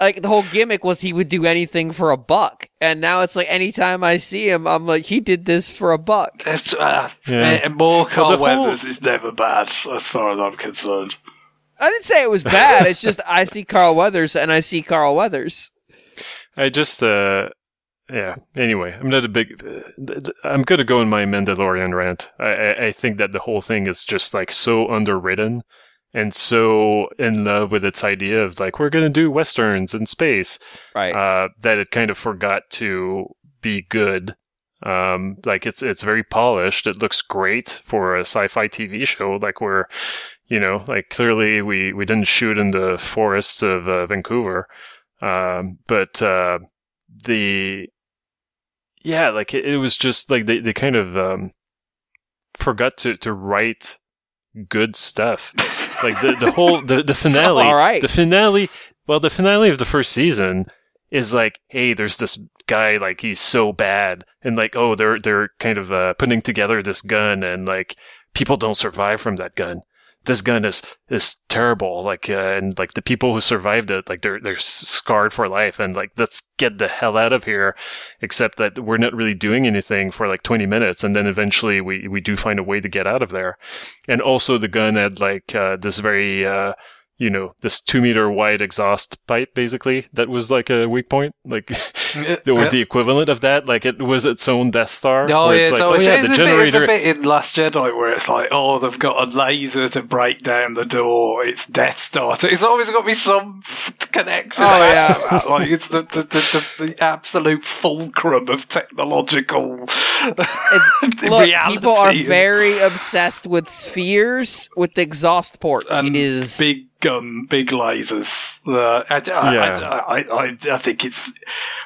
like the whole gimmick was he would do anything for a buck. And now it's like anytime I see him, I'm like, he did this for a buck. That's, uh, yeah. More Carl Weathers whole... is never bad as far as I'm concerned. I didn't say it was bad. It's just I see Carl Weathers and I see Carl Weathers. I just, uh, Yeah. Anyway, I'm not a big. Uh, I'm gonna go in my Mandalorian rant. I, I I think that the whole thing is just like so underwritten, and so in love with its idea of like we're gonna do westerns in space, right? Uh, that it kind of forgot to be good. Um, like it's it's very polished. It looks great for a sci-fi T V show. Like we're, you know, like clearly we we didn't shoot in the forests of uh, Vancouver, um, but uh, the Yeah, like, it, it was just, like, they, they kind of um, forgot to, to write good stuff. Like, the, the whole, the, the finale, all right. the finale, well, the finale of the first season is like, hey, there's this guy, like, he's so bad. And, like, oh, they're they're kind of uh, putting together this gun, and, like, people don't survive from that gun. This gun is, is terrible. Like, uh, and like the people who survived it, like they're, they're scarred for life. And like, let's get the hell out of here. Except that we're not really doing anything for like twenty minutes. And then eventually we, we do find a way to get out of there. And also the gun had like, uh, this very, uh, you know, this two meter wide exhaust pipe, basically. That was like a weak point, like yeah, or yeah. the equivalent of that. Like it was its own Death Star. Oh yeah, it's like, so oh, it's, yeah, it's, the a generator... bit, it's a bit in Last Jedi where it's like, oh, they've got a laser to break down the door. It's Death Star. So it's always got to be some connection. Oh yeah, like it's the the, the the absolute fulcrum of technological look, reality. People are very obsessed with spheres with exhaust ports. And it is big. Gun, big lasers. Uh, I, I, yeah. I, I, I, I think it's,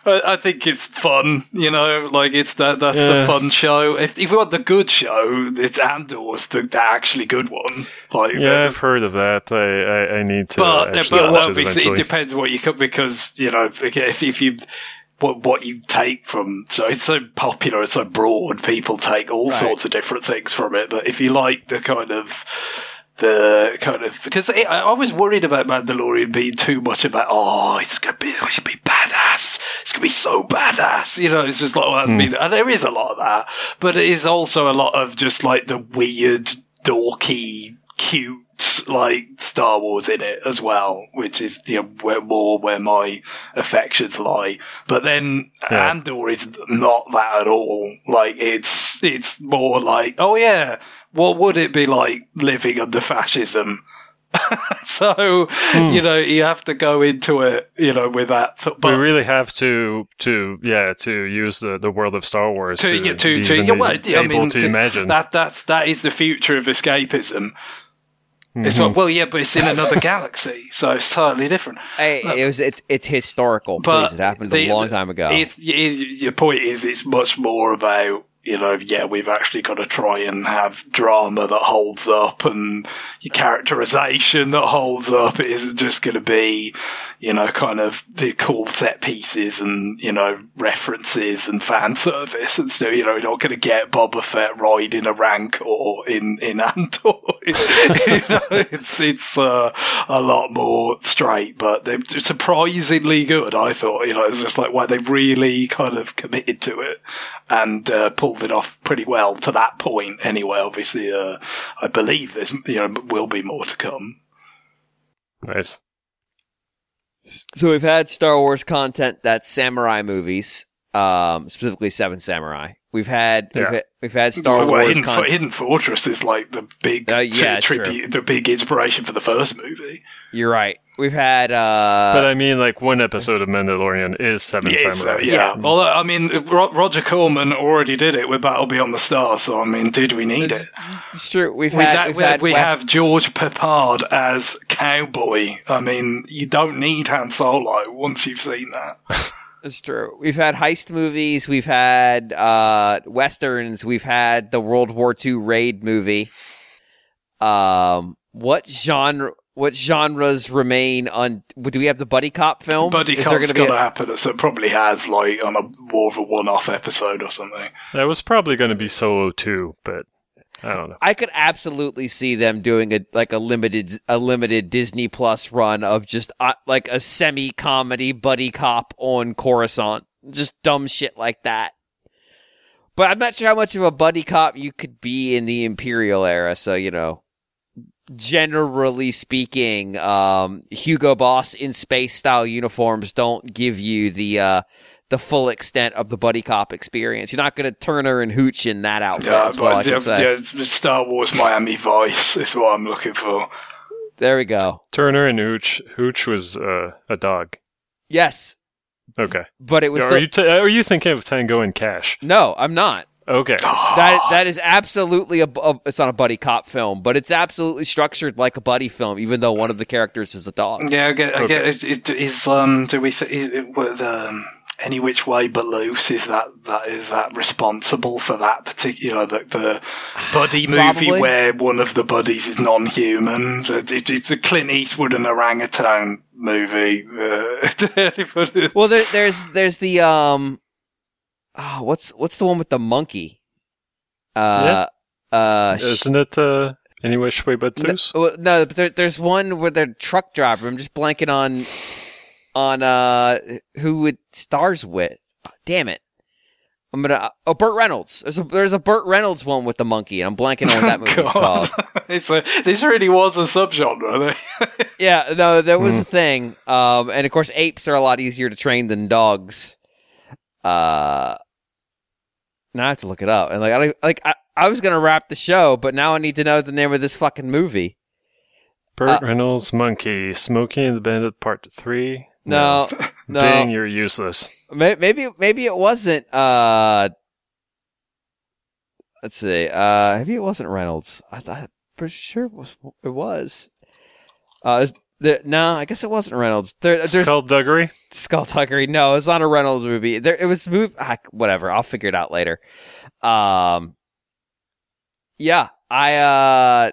I, I think it's fun. You know, like it's that. That's yeah. the fun show. If, if we want the good show, it's Andor's the, the actually good one. Like, yeah, uh, I've heard of that. I, I, I need to. But, but watch obviously, it, it depends what you cook because you know if if you. What what you take from so it's so popular, it's so broad. People take all right. sorts of different things from it. But if you like the kind of the kind of because it, I was worried about Mandalorian being too much about oh it's gonna be it's gonna be badass, it's gonna be so badass, you know. It's just like well, mm. and there is a lot of that, but it is also a lot of just like the weird, dorky, cute. Like Star Wars in it as well, which is you know, where more where my affections lie. But then yeah. Andor is not that at all. Like it's it's more like oh yeah, what would it be like living under fascism? so mm. you know you have to go into it you know with that. But we really have to to yeah to use the, the world of Star Wars to to, to, to yeah, well, able I mean, to imagine that that's that is the future of escapism. Mm-hmm. It's like, well, yeah, but it's in another galaxy, so it's totally different. Hey, um, it was it's it's historical. Please, it happened the, a long time ago. It's, it, your point is, it's much more about you know, yeah, we've actually got to try and have drama that holds up and characterization that holds up. It isn't just going to be, you know, kind of the cool set pieces and, you know, references and fan service. And so, you know, you're not going to get Boba Fett riding a rank or in, in Andor. you know, it's, it's uh, a lot more straight, but they're surprisingly good, I thought. You know, it's just like, wow, they really kind of committed to it and uh, pulled it off pretty well to that point anyway. Obviously, uh, I believe there's, you know, will be more to come. Nice. So we've had Star Wars content that's samurai movies, um, specifically Seven Samurai. We've had, yeah. we've had we've had Star well, Wars. Hidden, con- Hidden Fortress is like the big uh, yeah, tribute, the big inspiration for the first movie. You're right. We've had, uh... but I mean, like one episode of Mandalorian is Seven yeah, Samurai. So, yeah. yeah. Although I mean, Ro- Roger Corman already did it with Battle Beyond the Stars. So I mean, did we need it's, it? It's true. We've we, had, that, we've we, had we West- have George Peppard as Cowboy. I mean, you don't need Han Solo once you've seen that. That's true. We've had heist movies. We've had uh, westerns. We've had the World War Two raid movie. Um, what genre? What genres remain on? Un- Do we have the buddy cop film? Buddy Is cop's going to a- happen. So it probably has like on a more of a one-off episode or something. That was probably going to be Solo Two, but I don't know. I could absolutely see them doing a like a limited a limited Disney Plus run of just uh, like a semi comedy buddy cop on Coruscant, just dumb shit like that. But I'm not sure how much of a buddy cop you could be in the Imperial era. So you know, generally speaking, um, Hugo Boss in space style uniforms don't give you the. Uh, the full extent of the buddy cop experience. You're not going to Turner and Hooch in that outfit. Yeah, but yeah, yeah, Star Wars Miami Vice is what I'm looking for. There we go. Turner and Hooch. Hooch was uh, a dog. Yes. Okay. But it was. Are, still- you t- are you thinking of Tango and Cash? No, I'm not. Okay. that that is absolutely a, a. It's not a buddy cop film, but it's absolutely structured like a buddy film, even though one of the characters is a dog. Yeah, I get. I okay. get. It, it, is um? Do we? Th- is, what um? Any Which Way But Loose, is that that is that responsible for that particular, you know, the, the buddy movie Probably. Where one of the buddies is non-human? It's a Clint Eastwood and orangutan movie. Uh, well, there, there's there's the um, oh, what's what's the one with the monkey? Uh, yeah. uh isn't it uh, Any Which Way But Loose? No, no but there, there's one where they're truck driver. I'm just blanking on. On, uh, who it stars with. Oh, damn it. I'm gonna, oh, Burt Reynolds. There's a, there's a Burt Reynolds one with the monkey, and I'm blanking on what that movie's called. It's a, this really was a subgenre. Yeah, no, that was mm. a thing. Um, and of course, apes are a lot easier to train than dogs. Uh, now I have to look it up. And like, I don't, like, I, I was gonna wrap the show, but now I need to know the name of this fucking movie. Burt uh, Reynolds, Monkey, Smokey and the Bandit Part three. No, no. Dang, you're useless. Maybe, maybe it wasn't. Uh, let's see. Uh, maybe it wasn't Reynolds. I thought for sure it was. It was. Uh, there, no, I guess it wasn't Reynolds. There, Skullduggery. Skullduggery. No, it's not a Reynolds movie. There, it was movie. Ah, whatever. I'll figure it out later. Um. Yeah, I. Uh,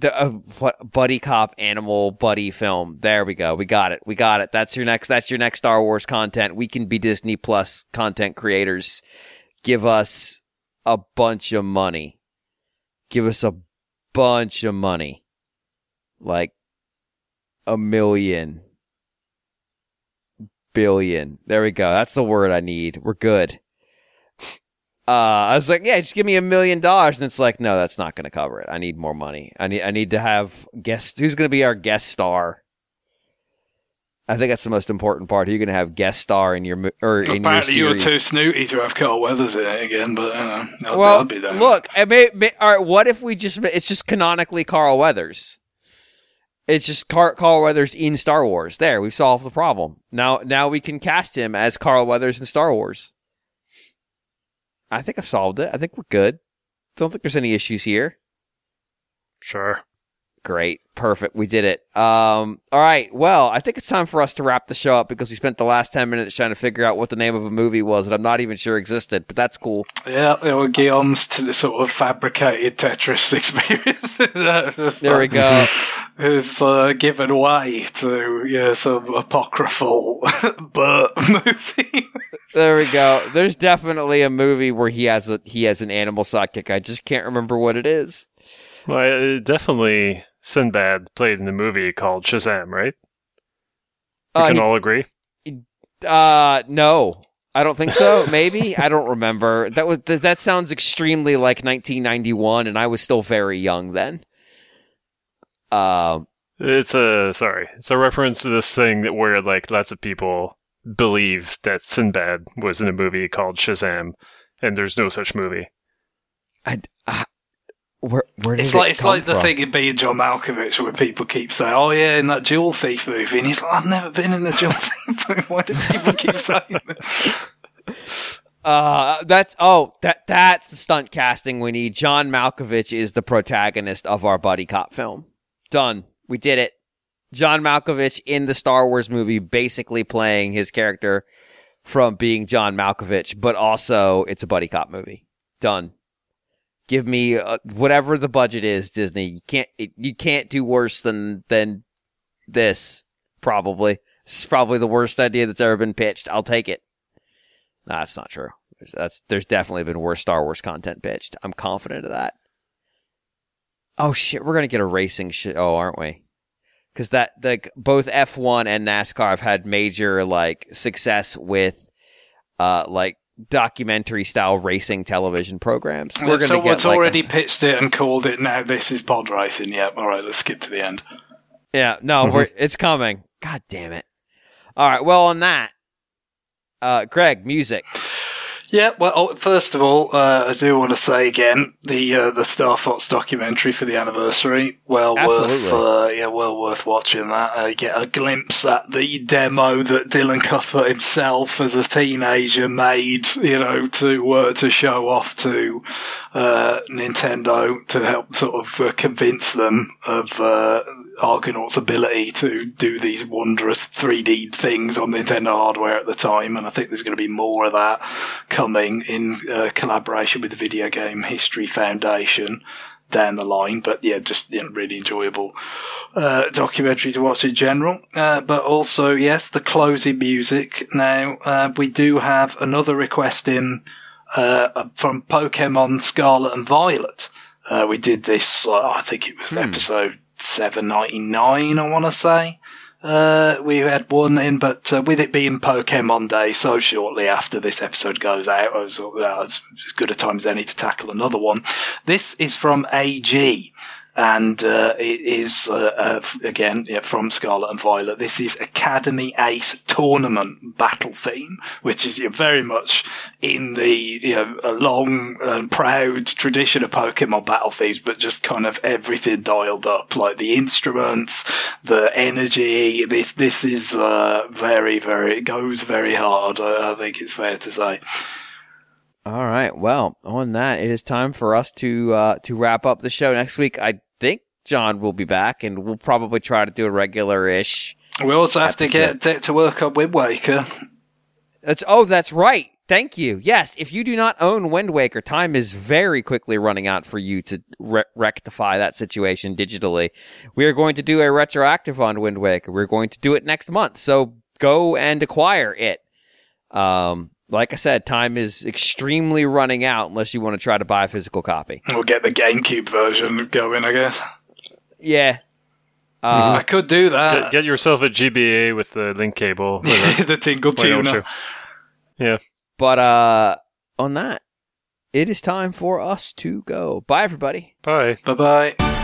The, uh, what, buddy cop animal buddy film. There we go. We got it. We got it. That's your next. That's your next Star Wars content. We can be Disney Plus content creators. Give us a bunch of money. Give us a bunch of money, like a million, billion. There we go. That's the word I need. We're good. Uh, I was like, yeah, just give me a million dollars. And it's like, no, that's not going to cover it. I need more money. I need I need to have guests. Who's going to be our guest star? I think that's the most important part. Who are you going to have guest star in your or in Apparently your series? Apparently you were too snooty to have Carl Weathers in it again, but you know, I'll, well, I'll be there. Look, I may, may, all right, what if we just, it's just canonically Carl Weathers. It's just Car- Carl Weathers in Star Wars. There, we've solved the problem. Now, now we can cast him as Carl Weathers in Star Wars. I think I've solved it. I think we're good. Don't think there's any issues here. Sure. Great. Perfect. We did it. Um, all right. Well, I think it's time for us to wrap the show up because we spent the last ten minutes trying to figure out what the name of a movie was that I'm not even sure existed, but that's cool. Yeah, there were Guillaume's t- sort of fabricated Tetris experience. There like, we go. It's uh, given way to yeah, some apocryphal but movie. There we go. There's definitely a movie where he has a, he has an animal sidekick. I just can't remember what it is. Well, definitely Sinbad played in the movie called Shazam, right? We uh, can he, all agree? He, uh, no. I don't think so. Maybe. I don't remember. That was that sounds extremely like nineteen ninety-one, and I was still very young then. Um, it's a, sorry, it's a reference to this thing that where like lots of people believe that Sinbad was in a movie called Shazam, and there's no such movie. I... I Where, where did it's like it it's like the from? thing in being John Malkovich where people keep saying, "Oh yeah, in that Jewel Thief movie," and he's like, "I've never been in the Jewel Thief movie." Why do people keep saying that? Uh, that's oh, that that's the stunt casting we need. John Malkovich is the protagonist of our buddy cop film. Done. We did it. John Malkovich in the Star Wars movie, basically playing his character from being John Malkovich, but also it's a buddy cop movie. Done. Give me uh, whatever the budget is, Disney. You can't it, you can't do worse than than this. Probably this is probably the worst idea that's ever been pitched. I'll take it. Nah, that's not true. There's, that's there's definitely been worse Star Wars content pitched. I'm confident of that. Oh shit, we're gonna get a racing show, oh, aren't we? Because that like both F one and NASCAR have had major like success with uh like. documentary style racing television programs. We're so what's like already a... pitched it and called it now this is pod racing. Yep. All right, let's skip to the end. Yeah, no, mm-hmm. we're it's coming. God damn it. All right, well on that. Uh Greg, music. Yeah, well, first of all, uh, I do want to say again the uh, the Star Fox documentary for the anniversary. Well Absolutely. worth, uh, yeah, well worth watching that. Uh, get a glimpse at the demo that Dylan Cuffer himself, as a teenager, made, you know, to uh, to show off to uh, Nintendo to help sort of uh, convince them of uh, Argonaut's ability to do these wondrous three D things on Nintendo hardware at the time, and I think there's going to be more of that coming in uh, collaboration with the Video Game History Foundation down the line. But yeah, just you know, really enjoyable uh, documentary to watch in general. Uh, but also, yes, the closing music. Now, uh, we do have another request in uh, from Pokemon Scarlet and Violet. Uh, we did this, uh, I think it was hmm. episode seven ninety-nine, I want to say. Uh, we had one in, but uh, with it being Pokemon Day so shortly after this episode goes out, I was, uh, it's as good a time as any to tackle another one. This is from A G, and uh, it is, uh, uh, again, yeah, from Scarlet and Violet. This is Academy Ace Tournament Battle Theme, which is yeah, very much in the you know, a long and proud tradition of Pokemon battle themes, but just kind of everything dialed up, like the instruments, the energy. This this is uh, very, very, it goes very hard, I, I think it's fair to say. All right, well, on that, it is time for us to uh, to wrap up the show. Next week, I think John will be back, and we'll probably try to do a regular-ish. We also have episode. to get Dick to work on Wind Waker. That's, oh, that's right. Thank you. Yes, if you do not own Wind Waker, time is very quickly running out for you to re- rectify that situation digitally. We are going to do a retroactive on Wind Waker. We're going to do it next month, so go and acquire it. Um... Like I said, time is extremely running out unless you want to try to buy a physical copy. We'll get the GameCube version going, I guess. Yeah. Uh, I could do that. Get, get yourself a G B A with the link cable. The Tingle Tuner. Yeah. But uh, on that, it is time for us to go. Bye, everybody. Bye. Bye-bye.